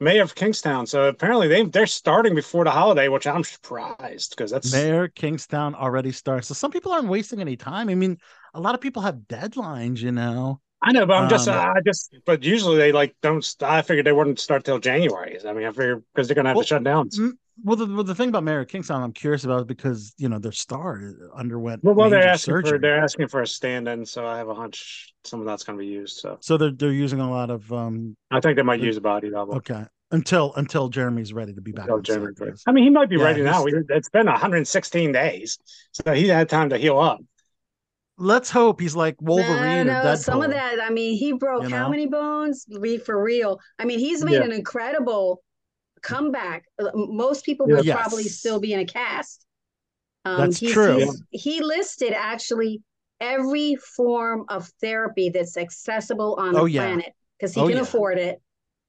Mayor of Kingstown. So apparently they, they're starting before the holiday, which I'm surprised because that's Mayor Kingstown already starts. So some people aren't wasting any time. I mean, a lot of people have deadlines, you know. I know, but I'm just, um, uh, I just, but usually they like don't, I figured they wouldn't start till January. I mean, I figured because they're going to have well, to shut down. Well the, well, the thing about Mayor of Kingstown I'm curious about is because, you know, their star underwent well, well they're asking surgery. for they're asking for a stand-in, so I have a hunch some of that's going to be used. So So they're, they're using a lot of... Um, I think they might the, use a body double. Okay. Until until Jeremy's ready to be back. Jeremy, I mean, he might be yeah, ready now. Still... It's been one hundred sixteen days, so he had time to heal up. Let's hope he's like Wolverine no, no, or Deadpool. Some of that, I mean, he broke you know? how many bones? Be for real. I mean, he's made yeah. an incredible comeback. Most people would yes. probably still be in a cast. Um, That's he's, true. He's, he listed actually every form of therapy that's accessible on the oh, yeah. planet because he oh, can yeah. afford it.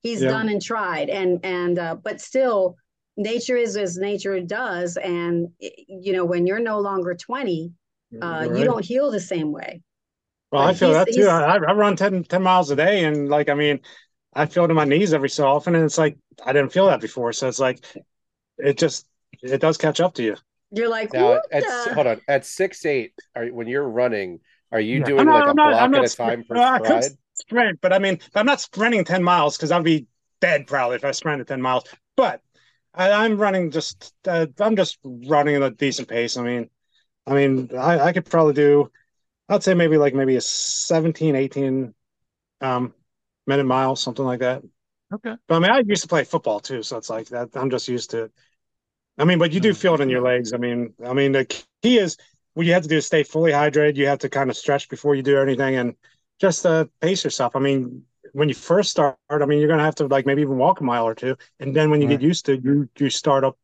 He's yeah. done and tried, and and uh, but still, nature is as nature does, and you know when you're no longer twenty. Uh, right. You don't heal the same way. Well, like I feel that too. I, I run ten, ten miles a day, and like, I mean, I feel it in my knees every so often, and it's like I didn't feel that before. So it's like it just it does catch up to you. You're like, now, what at, the... hold on, at six eight, are, when you're running, are you yeah. doing not, like I'm a not, block I'm at a time for no, stride? I sprint, but I mean, I'm not sprinting ten miles because I'd be dead probably if I sprinted ten miles. But I, I'm running just, uh, I'm just running at a decent pace. I mean. I mean, I, I could probably do, I'd say maybe like maybe a seventeen, eighteen um, minute mile, something like that. Okay. But I mean, I used to play football too. So it's like that. I'm just used to it. I mean, but you do feel it in your legs. I mean, I mean, the key is what you have to do is stay fully hydrated. You have to kind of stretch before you do anything and just uh, pace yourself. I mean, when you first start, I mean, you're going to have to like maybe even walk a mile or two. And then when you All get right. used to it, you, you start up.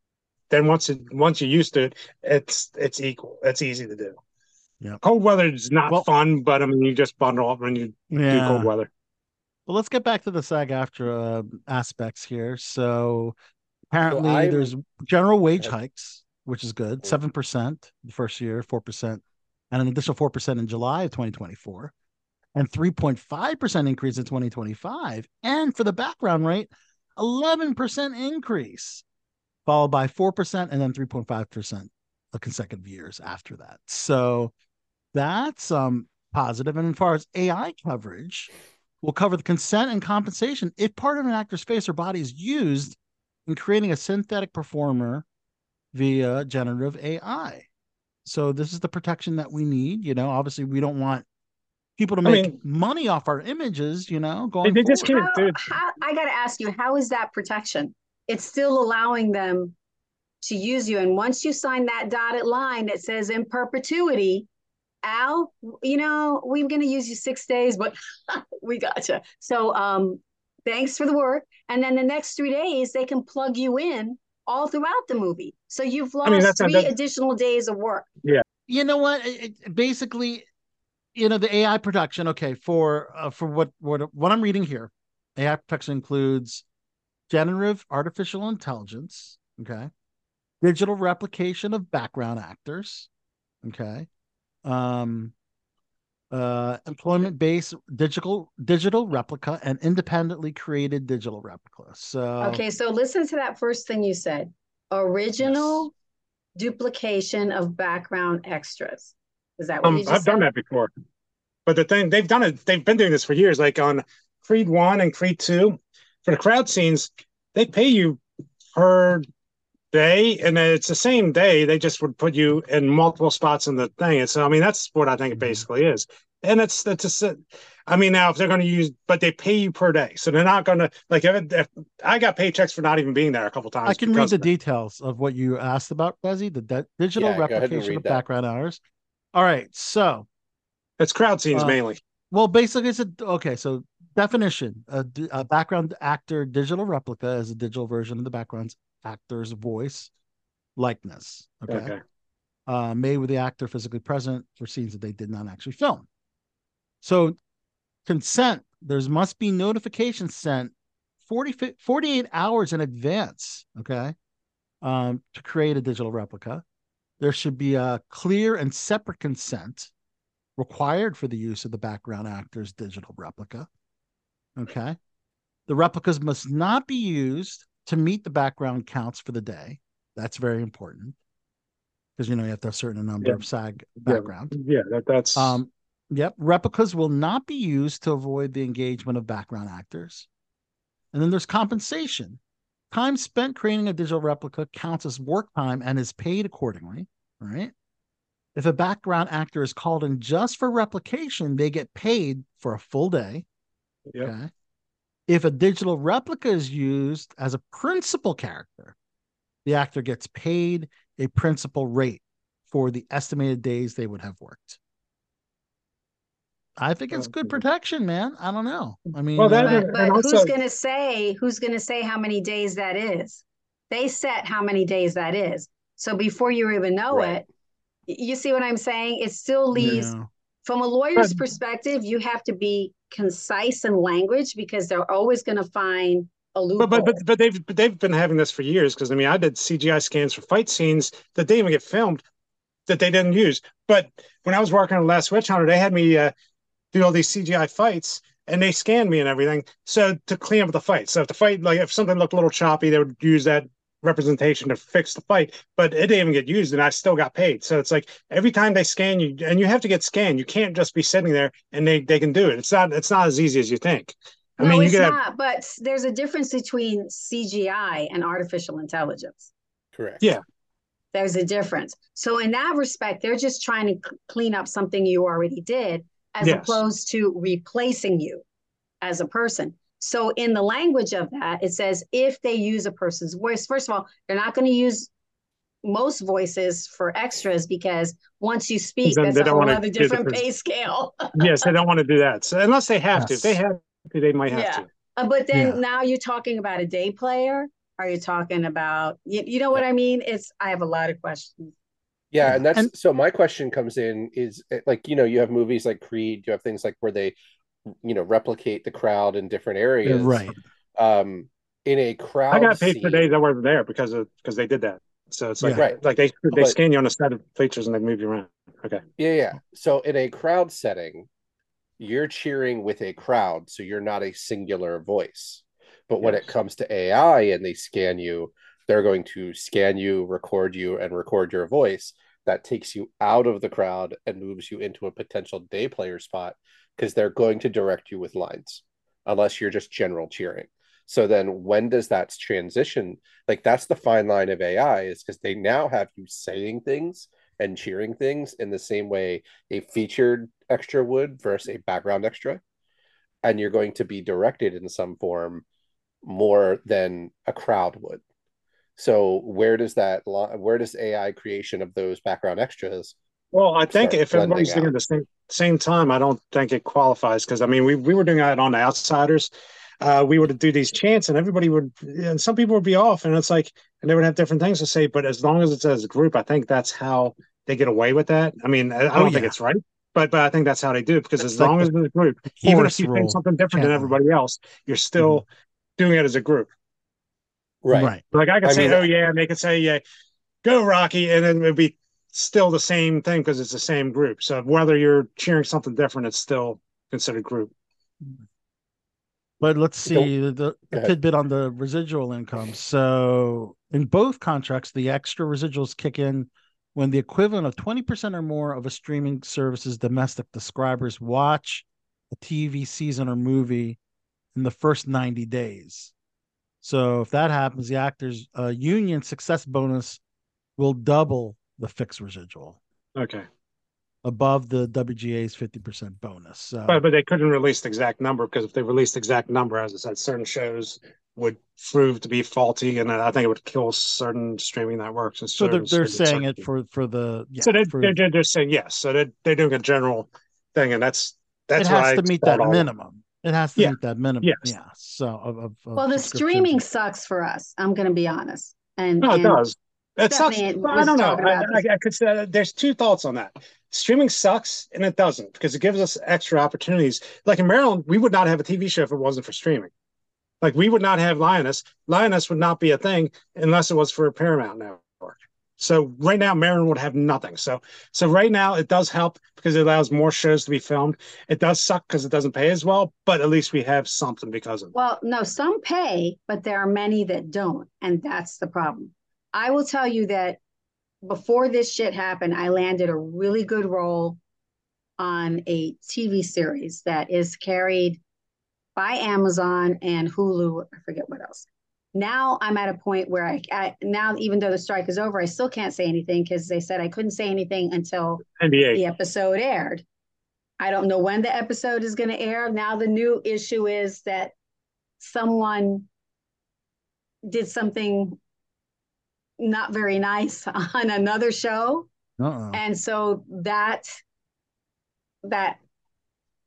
Then once it, once you're used to it, it's it's equal. It's easy to do. Yeah, cold weather is not well, fun, but I mean, you just bundle up when you yeah. do cold weather. Well, let's get back to the SAG-A F T R A aspects here. So apparently, so there's general wage yeah. hikes, which is good, seven percent the first year, four percent, and an additional four percent in July of twenty twenty-four, and three point five percent increase in twenty twenty-five, and for the background rate, eleven percent increase. Followed by four percent and then three point five percent of consecutive years after that. So that's um, positive. And as far as A I coverage, we'll cover the consent and compensation if part of an actor's face or body is used in creating a synthetic performer via generative A I. So this is the protection that we need. You know, obviously we don't want people to make I mean, money off our images, you know, going they just can't do it. How, I got to ask you, how is that protection? It's still allowing them to use you. And once you sign that dotted line that says in perpetuity, Al, you know, we're going to use you six days, but we gotcha. So um, thanks for the work. And then the next three days, they can plug you in all throughout the movie. So you've lost I mean, that's three not, that's... additional days of work. Yeah. You know what? It, it, basically, you know, the A I production, okay, for uh, for what, what what I'm reading here, A I production includes generative artificial intelligence, okay, digital replication of background actors, okay, um, uh, employment-based digital digital replica and independently created digital replica. So okay, so listen to that first thing you said: original yes. duplication of background extras. Is that what um, you just I've said? done that before? But the thing they've done it, they've been doing this for years, like on Creed One and Creed Two. For the crowd scenes, they pay you per day, and it's the same day. They just would put you in multiple spots in the thing. And so, I mean, that's what I think it basically is. And that's that's. A, I mean, now if they're going to use, but they pay you per day, so they're not going to like. If, if I got paychecks for not even being there a couple times. I can read the details of what you asked about, Desi. The de- digital yeah, replication of that. background hours. All right, so it's crowd scenes uh, mainly. Well, basically, it's a okay. So. Definition, a, a background actor digital replica is a digital version of the background actor's voice likeness. Okay. okay. uh, made with the actor physically present for scenes that they did not actually film. So consent, there must be notification sent forty, forty-eight hours in advance, okay, um, to create a digital replica. There should be a clear and separate consent required for the use of the background actor's digital replica, okay? The replicas must not be used to meet the background counts for the day. That's very important because, you know, you have to have a certain number yeah. of SAG background. Yeah, yeah that, that's... Um, yep, replicas will not be used to avoid the engagement of background actors. And then there's compensation. Time spent creating a digital replica counts as work time and is paid accordingly, right? If a background actor is called in just for replication, they get paid for a full day. Yep. Okay. If a digital replica is used as a principal character, the actor gets paid a principal rate for the estimated days they would have worked. I think it's good protection, man. I don't know. I mean, well, that, uh, but, but also, who's going to say, who's going to say how many days that is? They set how many days that is. So before you even know right. it, you see what I'm saying? It still leaves yeah. from a lawyer's but, perspective. You have to be concise in language because they're always going to find a loophole. But, but, but they've, but they've been having this for years. Cause I mean, I did C G I scans for fight scenes that didn't even get filmed that they didn't use. But when I was working on The Last Witch Hunter, they had me, uh, do all these C G I fights, and they scanned me and everything. So to clean up the fight. So if the fight, like if something looked a little choppy, they would use that representation to fix the fight. But it didn't even get used, and I still got paid. So it's like every time they scan you, and you have to get scanned. You can't just be sitting there and they they can do it. It's not it's not as easy as you think. I no, mean, it's you gotta, not. But there's a difference between C G I and artificial intelligence. Correct. Yeah. There's a difference. So in that respect, they're just trying to clean up something you already did, as yes. opposed to replacing you as a person. So in the language of that, it says if they use a person's voice, first of all, they're not going to use most voices for extras because once you speak, that's a whole other different pay scale. Yes, they don't want to do that. So unless they have yes. to. If they have to, they might have yeah. to. Uh, but then yeah. now you're talking about a day player. Are you talking about, you, you know what yeah. I mean? It's, I have a lot of questions. Yeah, and that's and, so my question comes in is like, you know, you have movies like Creed, you have things like where they, you know, replicate the crowd in different areas. Right. Um, in a crowd I got paid scene, for days I weren't there because of because they did that. So it's like yeah. right. like they they but, scan you on a set of features and they move you around. Okay. Yeah, yeah. So in a crowd setting, you're cheering with a crowd, so you're not a singular voice. But yes. when it comes to A I and they scan you, they're going to scan you, record you, and record your voice. That takes you out of the crowd and moves you into a potential day player spot because they're going to direct you with lines unless you're just general cheering. So then when does that transition? Like that's the fine line of A I is because they now have you saying things and cheering things in the same way a featured extra would versus a background extra. And you're going to be directed in some form more than a crowd would. So where does that where does A I creation of those background extras? Well, I think if everybody's doing at the same same time, I don't think it qualifies because I mean we we were doing that on The Outsiders. Uh, we would do these chants, and everybody would, and some people would be off, and it's like, and they would have different things to say. But as long as it's as a group, I think that's how they get away with that. I mean, I, I don't oh, yeah. think it's right. But but I think that's how they do it because that's as like long the, as it's a group, even if you think something different channel. than everybody else, you're still mm-hmm. doing it as a group. Right. right. Like I could I say, mean, oh, yeah, and they could say, yeah, go Rocky. And then it would be still the same thing because it's the same group. So whether you're cheering something different, it's still considered group. But let's see the, the tidbit on the residual income. So in both contracts, the extra residuals kick in when the equivalent of twenty percent or more of a streaming service's domestic subscribers watch a T V season or movie in the first ninety days. So if that happens, the actor's uh, union success bonus will double the fixed residual. Okay. Above the W G A's fifty percent bonus. So. But, but they couldn't release the exact number because if they released the exact number, as I said, certain shows would prove to be faulty, and I think it would kill certain streaming networks. And so they're, they're saying it for, for the... Yeah, so they, for, they're, they're saying yes. So they, they're doing a general thing, and that's that's it has to meet that minimum. It has to yeah. meet that minimum. Yes. Yeah. So, of, of, well, the streaming sucks for us. I'm going to be honest. And, no, and it does. That Stephanie sucks. I don't know. I, I, I could say uh, there's two thoughts on that. Streaming sucks and it doesn't, because it gives us extra opportunities. Like in Maryland, we would not have a T V show if it wasn't for streaming. Like we would not have Lioness. Lioness would not be a thing unless it was for a Paramount Network. So right now, Maryland would have nothing. So so right now, it does help because it allows more shows to be filmed. It does suck because it doesn't pay as well, but at least we have something because of it. Well, no, some pay, but there are many that don't, and that's the problem. I will tell you that before this shit happened, I landed a really good role on a T V series that is carried by Amazon and Hulu. I forget what else. Now I'm at a point where I, I now, even though the strike is over, I still can't say anything because they said I couldn't say anything until N B A. The episode aired. I don't know when the episode is going to air. Now the new issue is that someone did something not very nice on another show. Uh-uh. And so that, that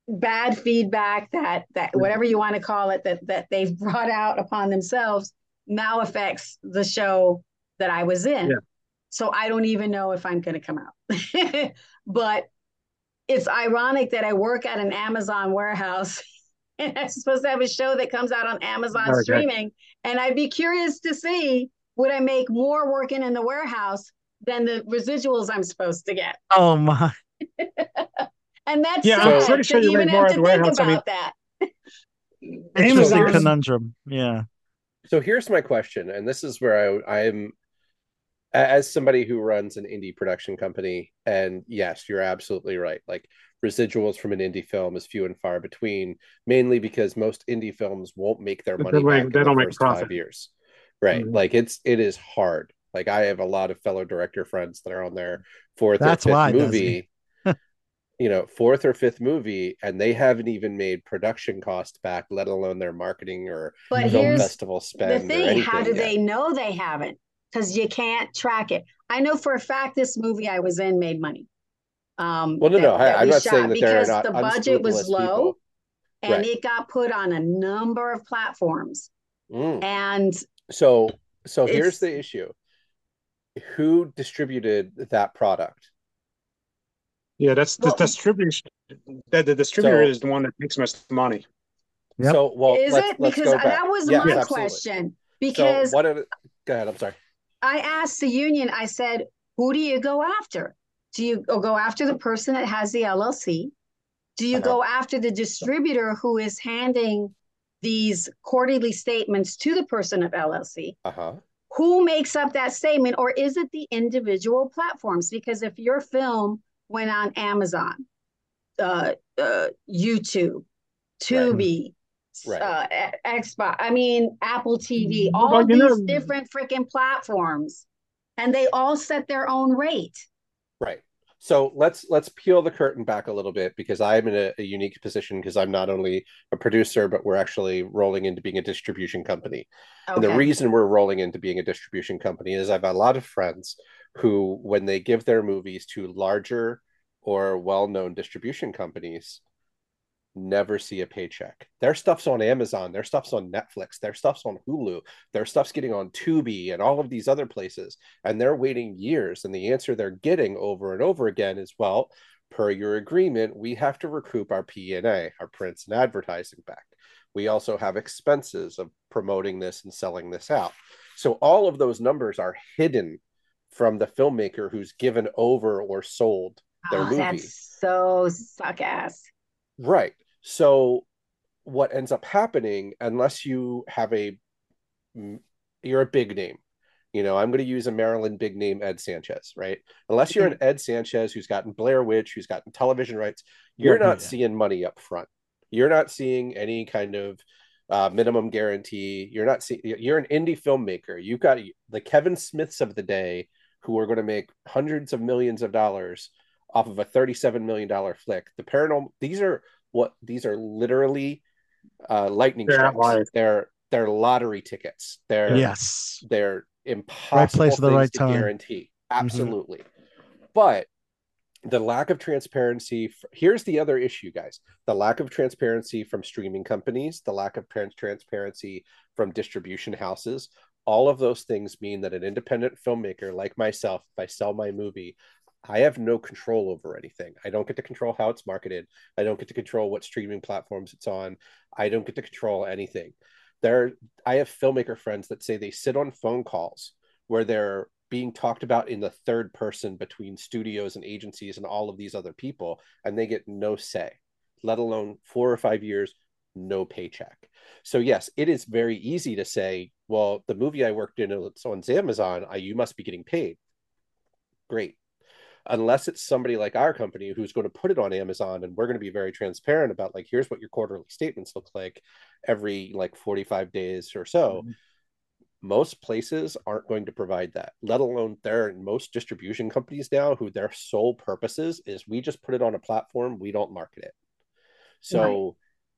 bad feedback, that, that whatever you want to call it, that, that they've brought out upon themselves now affects the show that I was in. Yeah. So I don't even know if I'm going to come out, but it's ironic that I work at an Amazon warehouse and I'm supposed to have a show that comes out on Amazon okay. streaming. And I'd be curious to see, would I make more working in the warehouse than the residuals I'm supposed to get? Oh my! And that's yeah. Sad. I'm pretty sure you make more in the warehouse. I mean, that. Amazon conundrum. Yeah. So here's my question, and this is where I I'm, as somebody who runs an indie production company, and yes, you're absolutely right. Like residuals from an indie film is few and far between, mainly because most indie films won't make their money. Way, back they in don't the make first profit. Five years. Right. Mm-hmm. Like it's, it is hard. Like I have a lot of fellow director friends that are on their fourth That's or fifth why, movie, you know, fourth or fifth movie, and they haven't even made production costs back, let alone their marketing or but film festival spend. The thing, or anything how do yet. They know they haven't? Because you can't track it. I know for a fact this movie I was in made money. Um, well, no, that, no, that I, I'm not saying that they're not unscrupulous. Because the budget was low people. And right. It got put on a number of platforms. Mm. And So, so it's, here's the issue. Who distributed that product? Yeah, that's the well, distribution. That the distributor so, is the one that makes most money. Yep. So, well, is let's, it let's because that was yes, my absolutely. question? Because so what are, go ahead. I'm sorry. I asked the union. I said, "Who do you go after? Do you go after the person that has the L L C? Do you uh-huh. go after the distributor who is handing?" these quarterly statements to the person of L L C, uh-huh. who makes up that statement, or is it the individual platforms? Because if your film went on Amazon, uh, uh, YouTube, Tubi, right. Right. Uh, Xbox, I mean, Apple T V, all well, these know, different freaking platforms, and they all set their own rate. Right. So let's let's peel the curtain back a little bit, because I'm in a, a unique position because I'm not only a producer, but we're actually rolling into being a distribution company. Okay. And the reason we're rolling into being a distribution company is I've got a lot of friends who, when they give their movies to larger or well-known distribution companies, never see a paycheck. Their stuff's on Amazon. Their stuff's on Netflix. Their stuff's on Hulu. Their stuff's getting on Tubi and all of these other places. And they're waiting years. And the answer they're getting over and over again is, well, per your agreement, we have to recoup our P and A, our prints and advertising back. We also have expenses of promoting this and selling this out. So all of those numbers are hidden from the filmmaker who's given over or sold their oh, movie. That's so suck ass. Right. So what ends up happening, unless you have a, you're a big name, you know, I'm going to use a Maryland big name, Ed Sanchez, right? Unless you're an Ed Sanchez who's gotten Blair Witch, who's gotten television rights, you're yeah, not yeah. seeing money up front. You're not seeing any kind of uh, minimum guarantee. You're not seeing, you're an indie filmmaker. You've got the Kevin Smiths of the day who are going to make hundreds of millions of dollars off of a thirty-seven million dollar flick. The paranormal, these are what these are literally uh lightning strikes. They're, they're they're lottery tickets. They're yes. They're impossible right place, the right time. Guarantee. Absolutely. Mm-hmm. But the lack of transparency, here's the other issue, guys. The lack of transparency from streaming companies, the lack of transparency from distribution houses, all of those things mean that an independent filmmaker like myself, if I sell my movie, I have no control over anything. I don't get to control how it's marketed. I don't get to control what streaming platforms it's on. I don't get to control anything. There, I have filmmaker friends that say they sit on phone calls where they're being talked about in the third person between studios and agencies and all of these other people, and they get no say, let alone four or five years, no paycheck. So yes, it is very easy to say, well, the movie I worked in, it's on Amazon, I, you must be getting paid. Great. Unless it's somebody like our company who's going to put it on Amazon, and we're going to be very transparent about, like, here's what your quarterly statements look like every like forty-five days or so. Mm-hmm. Most places aren't going to provide that, let alone there in most distribution companies now who their sole purposes is we just put it on a platform. We don't market it. So right.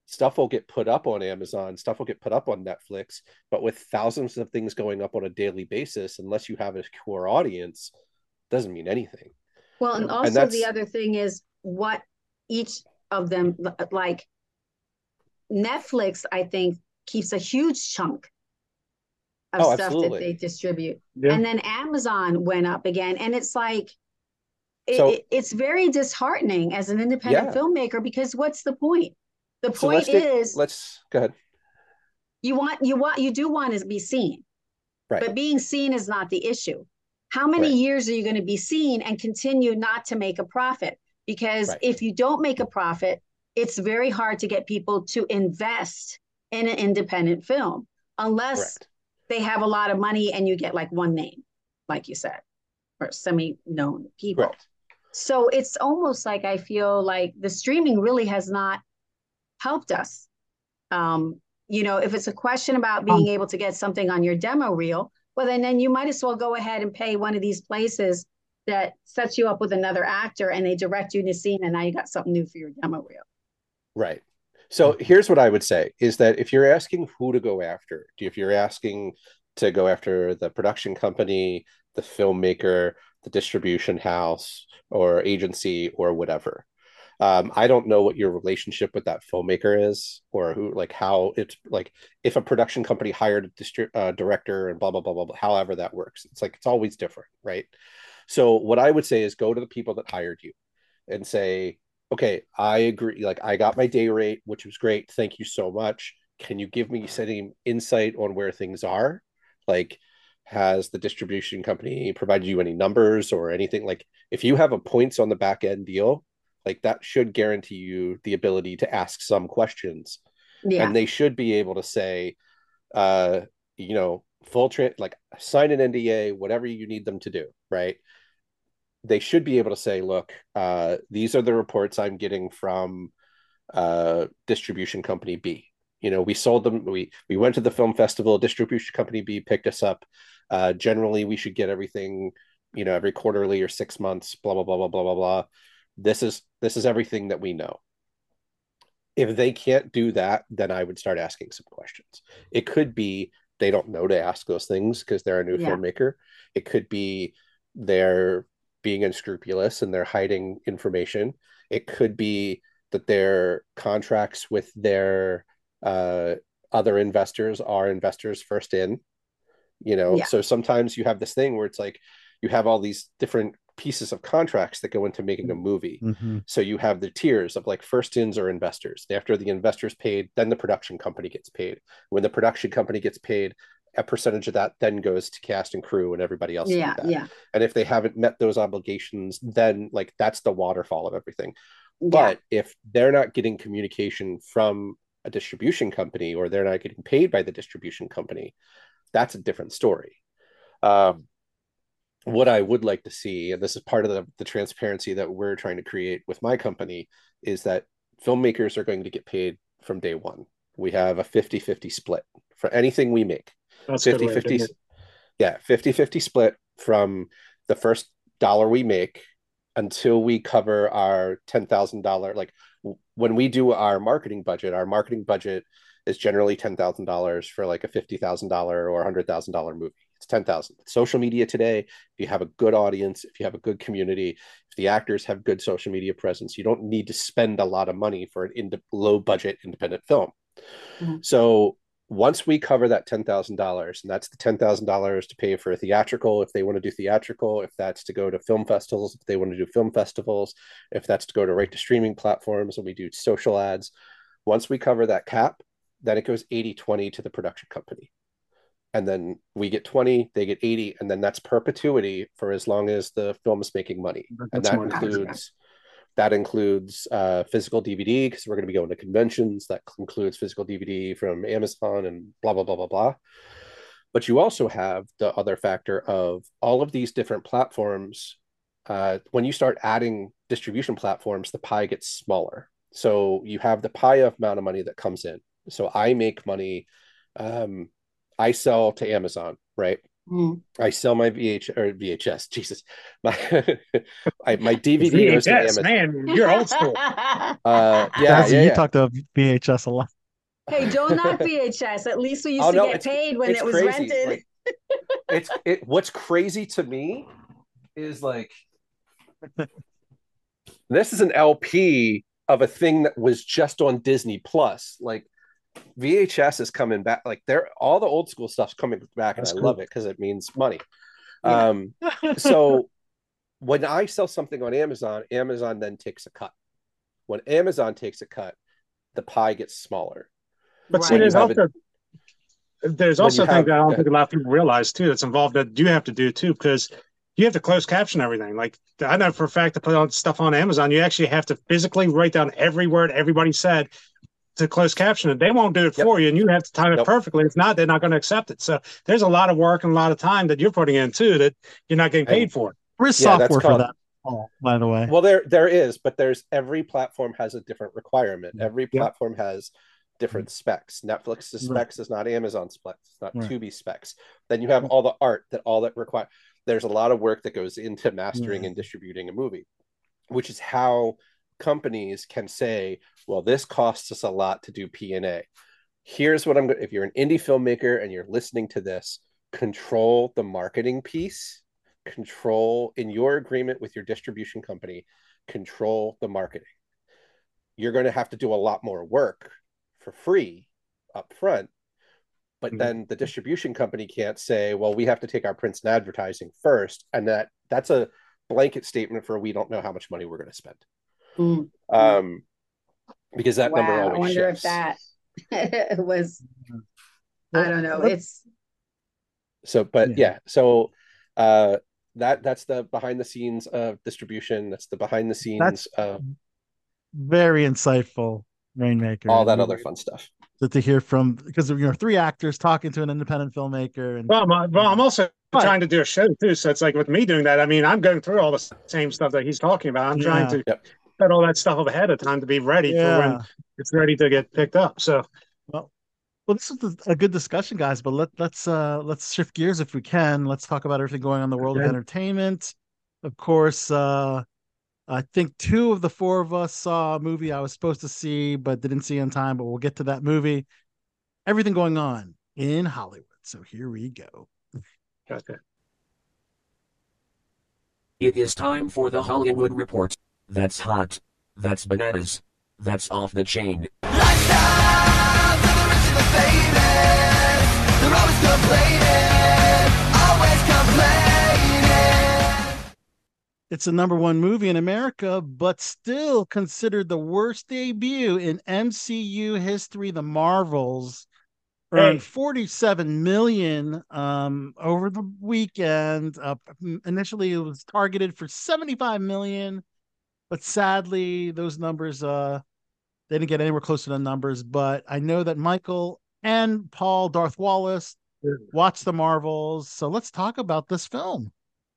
Stuff will get put up on Amazon, stuff will get put up on Netflix, but with thousands of things going up on a daily basis, unless you have a core audience, doesn't mean anything. Well, and also and the other thing is what each of them, like Netflix, I think keeps a huge chunk of oh, stuff absolutely. that they distribute. Yeah. And then Amazon went up again. And it's like, it, so, it, it's very disheartening as an independent yeah. filmmaker, because what's the point? The point so let's get, is, let's go ahead. You want, you want, you do want to be seen, right? But being seen is not the issue. How many right. years are you going to be seen and continue not to make a profit? Because right. if you don't make a profit, it's very hard to get people to invest in an independent film, unless Correct. they have a lot of money and you get like one name, like you said, or semi-known people. Correct. So it's almost like, I feel like the streaming really has not helped us. Um, you know, if it's a question about being able to get something on your demo reel, well, then, then you might as well go ahead and pay one of these places that sets you up with another actor and they direct you to scene, and now you got something new for your demo reel. Right. So here's what I would say is that if you're asking who to go after, if you're asking to go after the production company, the filmmaker, the distribution house or agency or whatever, Um, I don't know what your relationship with that filmmaker is, or who, like how it's like if a production company hired a distri- uh, director and blah, blah, blah, blah, blah, however that works. It's like, it's always different. Right. So what I would say is go to the people that hired you and say, okay, I agree. Like I got my day rate, which was great. Thank you so much. Can you give me some insight on where things are? Like, has the distribution company provided you any numbers or anything? Like if you have a points on the back end deal, like that should guarantee you the ability to ask some questions, yeah. and they should be able to say, uh, you know, full tra- like sign an N D A, whatever you need them to do. Right. They should be able to say, look, uh, these are the reports I'm getting from uh, distribution company B. You know, we sold them. We, we went to the film festival, distribution company B picked us up. Uh, generally we should get everything, you know, every quarterly or six months, blah, blah, blah, blah, blah, blah, blah. This is this is everything that we know. If they can't do that, then I would start asking some questions. It could be they don't know to ask those things because they're a new yeah. filmmaker. It could be they're being unscrupulous and they're hiding information. It could be that their contracts with their uh, other investors are investors first in. You know, yeah. so sometimes you have this thing where it's like you have all these different pieces of contracts that go into making a movie. Mm-hmm. So you have the tiers of like first ins or investors. After the investors paid, then the production company gets paid. When the production company gets paid, a percentage of that then goes to cast and crew and everybody else. Yeah, like that. yeah. And if they haven't met those obligations, then like that's the waterfall of everything. Yeah. But if they're not getting communication from a distribution company, or they're not getting paid by the distribution company, that's a different story. Um, What I would like to see, and this is part of the, the transparency that we're trying to create with my company, is that filmmakers are going to get paid from day one. We have a fifty-fifty split for anything we make. That's fifty-fifty, yeah, fifty-fifty split from the first dollar we make until we cover our ten thousand dollars. Like when we do our marketing budget, our marketing budget is generally ten thousand dollars for like a fifty thousand dollars or one hundred thousand dollars movie. ten thousand. Social media today, if you have a good audience, if you have a good community, if the actors have good social media presence, you don't need to spend a lot of money for an ind- low budget independent film. Mm-hmm. So once we cover that ten thousand dollars, and that's the ten thousand dollars to pay for theatrical, if they want to do theatrical, if that's to go to film festivals, if they want to do film festivals, if that's to go to right to streaming platforms, and we do social ads. Once we cover that cap, then it goes eighty twenty to the production company. And then we get twenty, they get eighty, and then that's perpetuity for as long as the film is making money. That's and that includes... That includes uh, physical D V D, because we're going to be going to conventions. That includes physical D V D from Amazon and blah, blah, blah, blah, blah. But you also have the other factor of all of these different platforms. Uh, when you start adding distribution platforms, the pie gets smaller. So you have the pie of amount of money that comes in. So I make money. Um, I sell to Amazon, right? Mm. I sell my V H or V H S. Jesus, my I, my D V D V H S, goes to Amazon. Man, you're old school. Uh, yeah, yeah, yeah, you talked about V H S a lot. Hey, don't knock V H S. At least we used oh, to no, get paid when it was crazy. rented. Like, it's it. What's crazy to me is like this is an L P of a thing that was just on Disney Plus, like. V H S is coming back, like they're all the old school stuff's coming back, and That's I cool. love it because it means money. Yeah. Um, so when I sell something on Amazon, Amazon then takes a cut. When Amazon takes a cut, the pie gets smaller. But right. see, there's also a, there's also things that I don't think a lot of people realize too that's involved that you have to do too, because you have to closed caption everything. Like I know for a fact to put on stuff on Amazon, you actually have to physically write down every word everybody said. To close caption it. They won't do it yep. for you, and you have to time it nope. perfectly. If not, they're not going to accept it. So there's a lot of work and a lot of time that you're putting in too that you're not getting paid and, for. There is yeah, software called, for that, oh, by the way. Well, there there is, but there's every platform has a different requirement. Every yep. platform has different specs. Netflix's right. specs is not Amazon's specs. It's not right. Tubi specs. Then you have all the art that all that require. There's a lot of work that goes into mastering right. and distributing a movie, which is how companies can say, well, this costs us a lot to do P and A. Here's what I'm going to, if you're an indie filmmaker and you're listening to this, control the marketing piece, control in your agreement with your distribution company, control the marketing. You're going to have to do a lot more work for free up front, but mm-hmm. then the distribution company can't say, well, we have to take our prints and advertising first. And that that's a blanket statement for, we don't know how much money we're going to spend. Mm-hmm. Um, because that wow, number always I wonder shifts. If that was, well, I don't know. It's so, but yeah. yeah, so uh, that that's the behind the scenes of distribution. That's the behind the scenes that's of very insightful Rainmaker. All that other fun stuff. That to hear from, because you know, three actors talking to an independent filmmaker, and well, my, well, I'm also trying to do a show too. So it's like with me doing that, I mean, I'm going through all the same stuff that he's talking about. I'm yeah. trying to yep. set all that stuff up ahead of time to be ready yeah. for when it's ready to get picked up. So, well, well, this is a good discussion, guys. But let let's uh, let's shift gears if we can. Let's talk about everything going on in the world okay. of entertainment. Of course, uh, I think two of the four of us saw a movie I was supposed to see but didn't see on time. But we'll get to that movie. Everything going on in Hollywood. So here we go. Okay. It is time for the Hollywood Report. That's hot. That's bananas. That's off the chain. Lifestyle, the rich and the famous. They're always complaining. Always complaining. It's the number one movie in America, but still considered the worst debut in M C U history. The Marvels. Earned forty-seven million dollars um, over the weekend. Uh, initially, it was targeted for seventy-five million dollars, but sadly, those numbers uh, they didn't get anywhere close to the numbers. But I know that Michael and Paul Darth Wallace watched The Marvels, so let's talk about this film.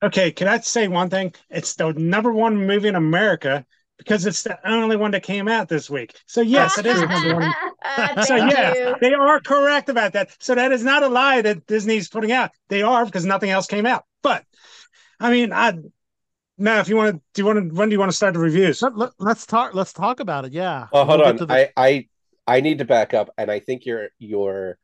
Okay, can I say one thing? It's the number one movie in America. Because it's the only one that came out this week. So, yes, it is the number one. So, yeah, you. They are correct about that. So that is not a lie that Disney's putting out. They are, because nothing else came out. But, I mean, I now, if you want to, do you want to, when do you want to start the reviews? Let, let, let's talk Let's talk about it, yeah. Oh, hold we'll on. The... I, I I need to back up, and I think your your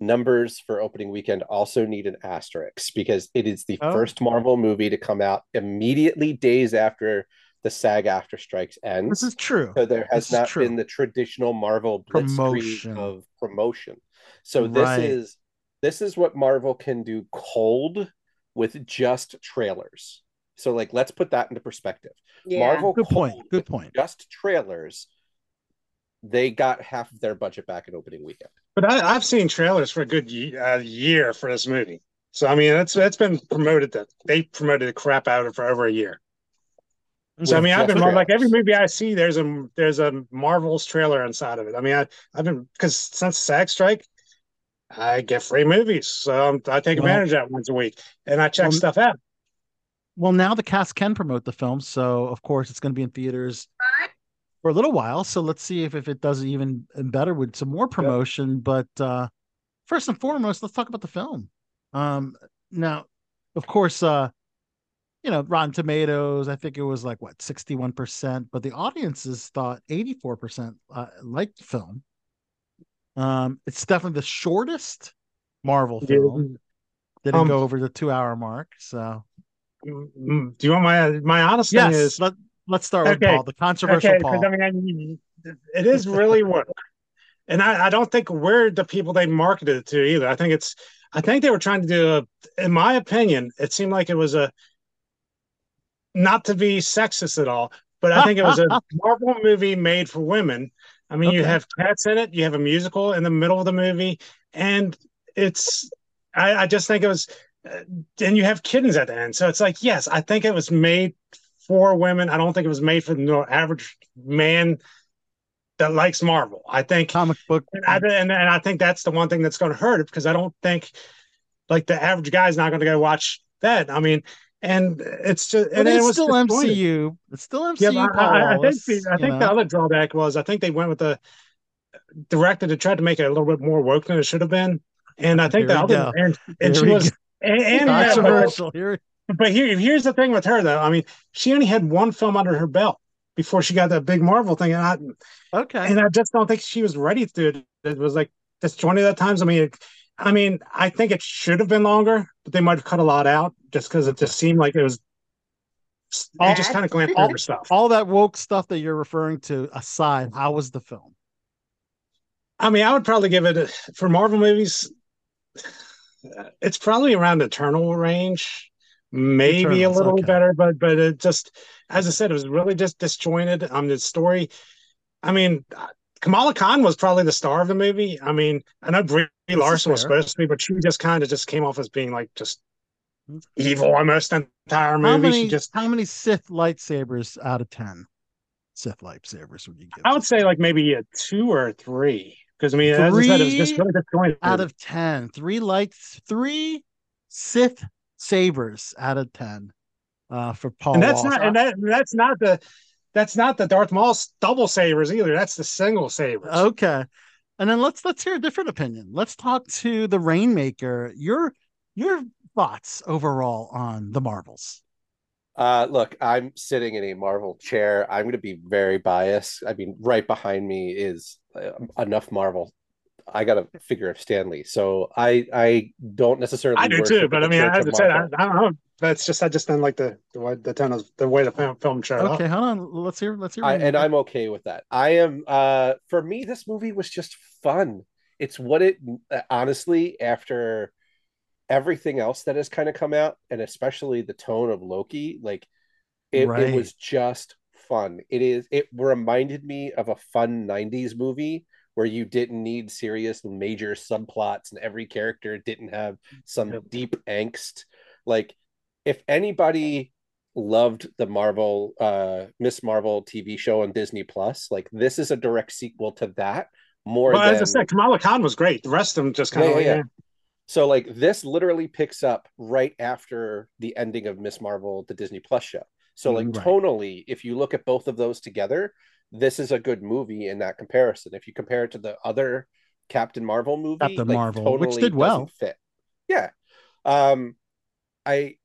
numbers for opening weekend also need an asterisk, because it is the oh. first Marvel movie to come out immediately days after the SAG-AFTRA strikes ends. This is true. So there has this not been the traditional Marvel blitzkrieg of promotion. So this right. is this is what Marvel can do cold with just trailers. So like, let's put that into perspective. Yeah. Marvel good point. Good point. Just trailers. They got half of their budget back at opening weekend. But I, I've seen trailers for a good ye- uh, year for this movie. So, I mean, that's that's been promoted. That they promoted the crap out of it for over a year. So, With I mean, I've been trailers. like every movie I see, there's a there's a Marvel's trailer inside of it. I mean, I, I've been, because since SAG strike, I get free movies. So I'm, I take well, advantage of that once a week. And I check well, stuff out. Well, now the cast can promote the film. So, of course, it's going to be in theaters for a little while. So let's see if, if it does even better with some more promotion. Yep. But uh, first and foremost, let's talk about the film. Um, now, of course, uh, you know, Rotten Tomatoes, I think it was like, what, sixty-one percent. But the audiences thought eighty-four percent uh, liked the film. Um, it's definitely the shortest Marvel film. Didn't um, go over the two-hour mark. So, do you want my my honest yes, thing is let, let's start okay. with Paul, the controversial okay, Paul. I mean, I mean, it is really work, and I, I don't think we're the people they marketed it to either. I think it's I think they were trying to do a, in my opinion, it seemed like it was a, not to be sexist at all, but I think it was a Marvel movie made for women. I mean, okay. you have cats in it, you have a musical in the middle of the movie, and it's, I, I just think it was, uh, and you have kittens at the end. So it's like, yes, I think it was made for women. I don't think it was made for the average man that likes Marvel. I think comic book, and I, and, and I think that's the one thing that's going to hurt it, because I don't think like the average guy's not going to go watch that. I mean, and it's just, and it was still M C U. It's still M C U. Yeah, I, I think the, I think know? the other drawback was I think they went with the director to try to make it a little bit more woke than it should have been, and I think the other and, and she was and, and controversial. That, but, here. but here, here's the thing with her though. I mean, she only had one film under her belt before she got that big Marvel thing, and I okay, and I just don't think she was ready to do it. It was like just twenty at times. I mean. It, I mean, I think it should have been longer, but they might have cut a lot out just because it just seemed like it was all just kind of glamped over stuff. All that woke stuff that you're referring to aside, how was the film? I mean, I would probably give it, a, for Marvel movies, it's probably around Eternal range, maybe Eternals, a little okay. better, but but it just, as I said, it was really just disjointed. Um, the story, I mean... Kamala Khan was probably the star of the movie. I mean, I know Brie Larson was supposed to be, but she just kind of just came off as being like just evil almost the entire movie. How many, she just how many Sith lightsabers out of ten Sith lightsabers would you give? I would say like maybe a two or a three, because I mean, three as I said, it was just really disjointed. Out of ten, three lights, three Sith sabers out of ten uh, for Paul. And that's Walsh. not, and that, that's not the. That's not the Darth Maul double sabers either. That's the single sabers. Okay, and then let's let's hear a different opinion. Let's talk to the Rainmaker. Your your thoughts overall on the Marvels? Uh, look, I'm sitting in a Marvel chair. I'm going to be very biased. I mean, right behind me is uh, enough Marvel. I got a figure of Stan Lee, so I I don't necessarily. I do too, but I mean, I have to say, I, I don't know. That's just I just didn't like the the the, ton of, the way the film, film showed up. Okay, hold on. Let's hear. Let's hear. I, and I'm okay with that. I am. Uh, for me, this movie was just fun. It's what it honestly, after everything else that has kind of come out, and especially the tone of Loki, like it, right. it was just fun. It is. It reminded me of a fun nineties movie where you didn't need serious major subplots, and every character didn't have some yep. deep angst, like. If anybody loved the Marvel, uh, Miss Marvel T V show on Disney Plus, like this is a direct sequel to that. More, well, than... as I said, Kamala Khan was great. The rest of them just kind yeah, of yeah. yeah. So, like this literally picks up right after the ending of Miss Marvel, the Disney Plus show. So, like right. tonally, if you look at both of those together, this is a good movie in that comparison. If you compare it to the other Captain Marvel movie, Captain like, Marvel, totally which did well, fit. Yeah, um, I.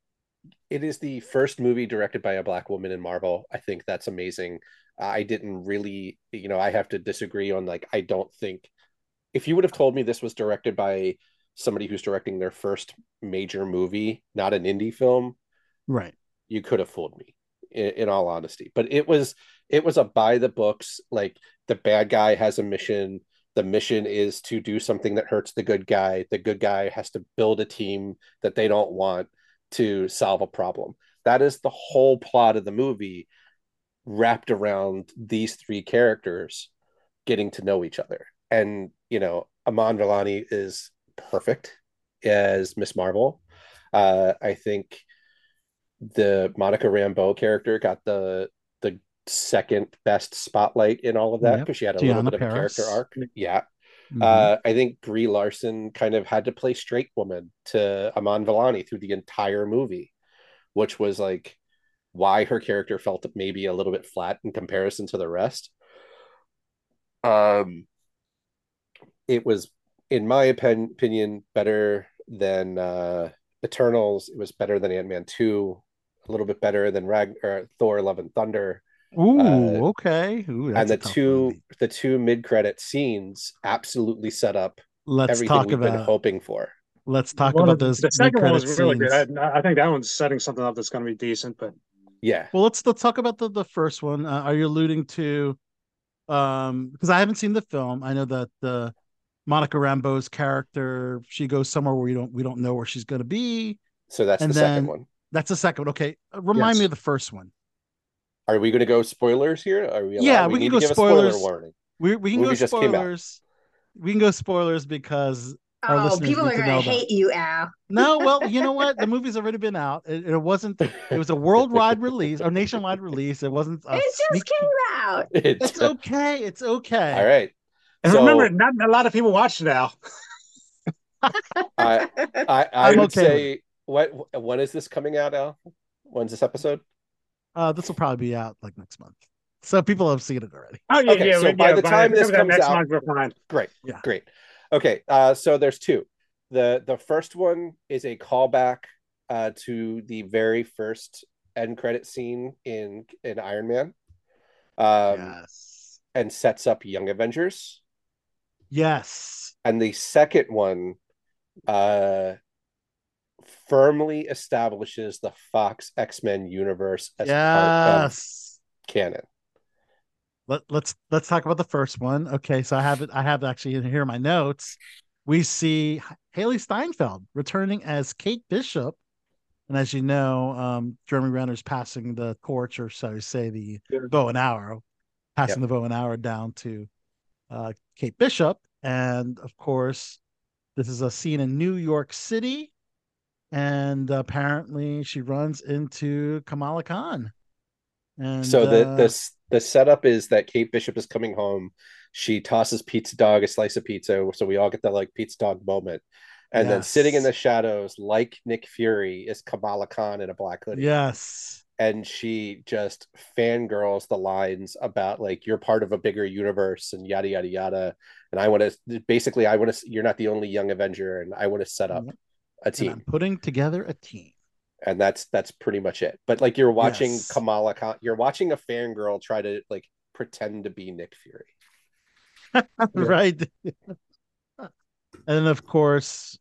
It is the first movie directed by a Black woman in Marvel. I think that's amazing. I didn't really, you know, I have to disagree on like, I don't think if you would have told me this was directed by somebody who's directing their first major movie, not an indie film, right? You could have fooled me in, in all honesty, but it was, it was a by the books, like the bad guy has a mission. The mission is to do something that hurts the good guy. The good guy has to build a team that they don't want to solve a problem. That is the whole plot of the movie, wrapped around these three characters getting to know each other. And, you know, Aman Vellani is perfect as Miss Marvel. Uh, I think the Monica Rambeau character got the the second best spotlight in all of that, because yep. she had a Gianna little bit Paris. of a character arc. Yeah. Mm-hmm. Uh, I think Brie Larson kind of had to play straight woman to Aman Vellani through the entire movie, which was like why her character felt maybe a little bit flat in comparison to the rest. Um, it was, in my opinion, better than uh, Eternals. It was better than Ant-Man two, a little bit better than Rag- or Thor Love and Thunder. Ooh, uh, okay. Ooh, and the two movie. the two mid-credit scenes absolutely set up Let's everything talk we've about... been hoping for. Let's talk well, about those. The second one was really scenes. good. I, I think that one's setting something up that's going to be decent, but yeah. Well, let's let's talk about the, the first one. Uh, are you alluding to? Um, because I haven't seen the film. I know that the Monica Rambeau's character, she goes somewhere where we don't we don't know where she's going to be. So that's and the then, second one. That's the second one. Okay, remind yes. me of the first one. Are we going to go spoilers here? Are we? Yeah, we, we can go spoilers. Spoiler warning. We we can go spoilers. We can go spoilers because. Oh, people are going to hate you, Al. No, well, you know what? The movie's already been out. It, it wasn't. It was a worldwide release or nationwide release. It wasn't. It just sneak... came out. It's, it's okay. It's okay. All right. And so, remember, not a lot of people watch it, Al. I I, I would okay. say what when is this coming out, Al? When's this episode? Uh, this will probably be out like next month. So people have seen it already. Oh yeah, okay, yeah. So yeah, by yeah, the time by, this comes next out, month, great, yeah. great. Okay, uh, so there's two. The the first one is a callback uh, to the very first end credit scene in, in Iron Man. Um, yes. And sets up Young Avengers. Yes. And the second one uh, firmly establishes the Fox X-Men universe as part of canon. Let, let's let's talk about the first one. Okay, so I have it. I have actually in here in my notes. We see Haley Steinfeld returning as Kate Bishop, and as you know, um, Jeremy Renner's passing the torch, or so to say, the sure. bow and arrow, passing yep. the bow and arrow down to uh, Kate Bishop, and of course, this is a scene in New York City, and apparently, she runs into Kamala Khan. And, so the, uh, the the setup is that Kate Bishop is coming home. She tosses Pizza Dog a slice of pizza, so we all get that like Pizza Dog moment. And yes. then sitting in the shadows, like Nick Fury, is Kamala Khan in a black hoodie. Yes, and she just fangirls the lines about like you're part of a bigger universe and yada yada yada. And I want to basically, I want to. You're not the only Young Avenger, and I want to set up a team. And I'm putting together a team. And that's that's pretty much it. But like you're watching yes. Kamala Khan, you're watching a fangirl try to like pretend to be Nick Fury, yeah. right? And of course,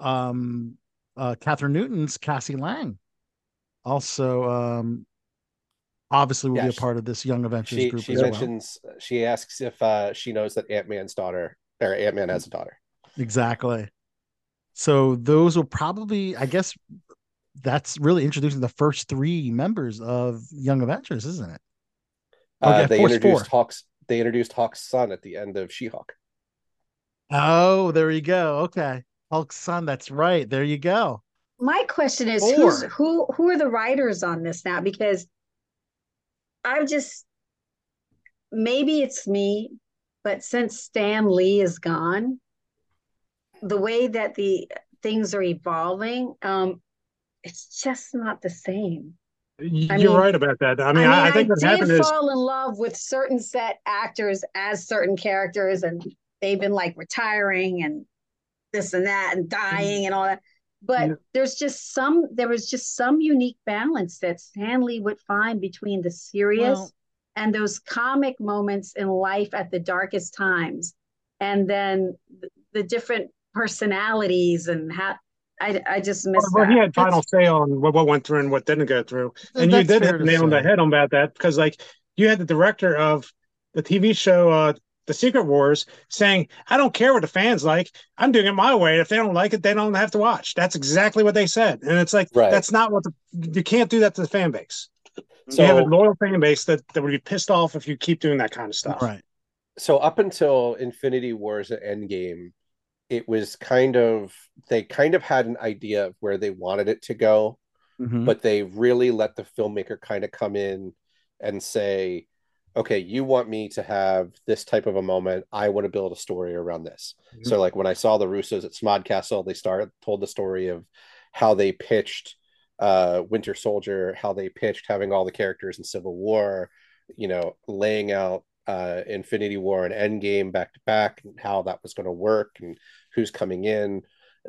um, uh, Catherine Newton's Cassie Lang also um, obviously will yeah, be a part of this Young Avengers she, group. She as mentions well. She asks if uh, she knows that Ant-Man's daughter or Ant-Man has a daughter. Exactly. So those will probably, I guess, that's really introducing the first three members of Young Avengers, isn't it? Okay, uh, they introduced four. Hawk's. They introduced Hawk's son at the end of She-Hulk. Oh, there you go. Okay, Hulk's son. That's right. There you go. My question is, who's, who who are the writers on this now? Because I'm just maybe it's me, but since Stan Lee is gone. The way that the things are evolving, um, it's just not the same. You're I mean, right about that. I mean, I, mean, I, I think I what did happened is fall in love with certain set actors as certain characters, and they've been like retiring and this and that and dying and all that. But yeah. there's just some. There was just some unique balance that Stan Lee would find between the serious well, and those comic moments in life at the darkest times, and then the, the different. personalities and how I, I just missed well, that. He had final that's, say on what, what went through and what didn't go through. And you did hit the nail on the head about that because like you had the director of the T V show uh, the Secret Wars, saying, I don't care what the fans like. I'm doing it my way. If they don't like it, they don't have to watch. That's exactly what they said. And it's like, right. That's not what the, you can't do that to the fan base. So, you have a loyal fan base that, that would be pissed off if you keep doing that kind of stuff. Right. So up until Infinity Wars and Endgame, it was kind of, they kind of had an idea of where they wanted it to go, mm-hmm. but they really let the filmmaker kind of come in and say, okay, you want me to have this type of a moment. I want to build a story around this. Mm-hmm. So like when I saw the Russos at Smodcastle, they started, told the story of how they pitched uh, Winter Soldier, how they pitched having all the characters in Civil War, you know, laying out uh, Infinity War and Endgame back to back and how that was going to work and who's coming in.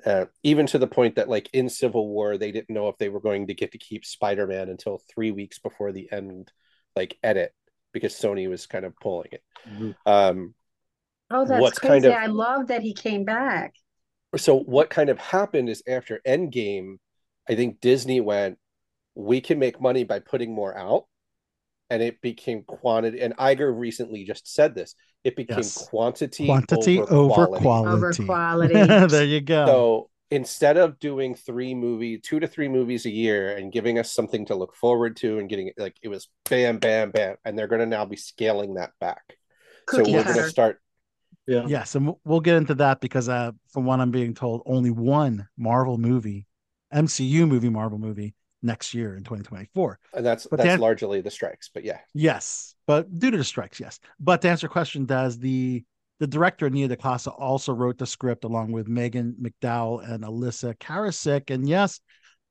Uh, even to the point that like in Civil War, they didn't know if they were going to get to keep Spider-Man until three weeks before the end, like edit. Because Sony was kind of pulling it. Mm-hmm. Um, oh, that's what's crazy. Kind of, I love that he came back. So what kind of happened is after Endgame, I think Disney went, we can make money by putting more out. And it became quantity. And Iger recently just said this. It became yes. quantity, quantity over, over quality. quality. Over quality. There you go. So instead of doing three movie, two to three movies a year and giving us something to look forward to and getting it, like it was bam, bam, bam. And they're going to now be scaling that back. Cookie so we're going to start. Yeah. Yes. And we'll get into that because uh, from what I'm being told, only one Marvel movie, M C U movie, Marvel movie next year in twenty twenty-four. And that's, but that's an- largely the strikes, but yeah. Yes. But due to the strikes. Yes. But to answer your question, does the, The director, Nia DaCosta, also wrote the script along with Megan McDowell and Alyssa Karasik. And yes,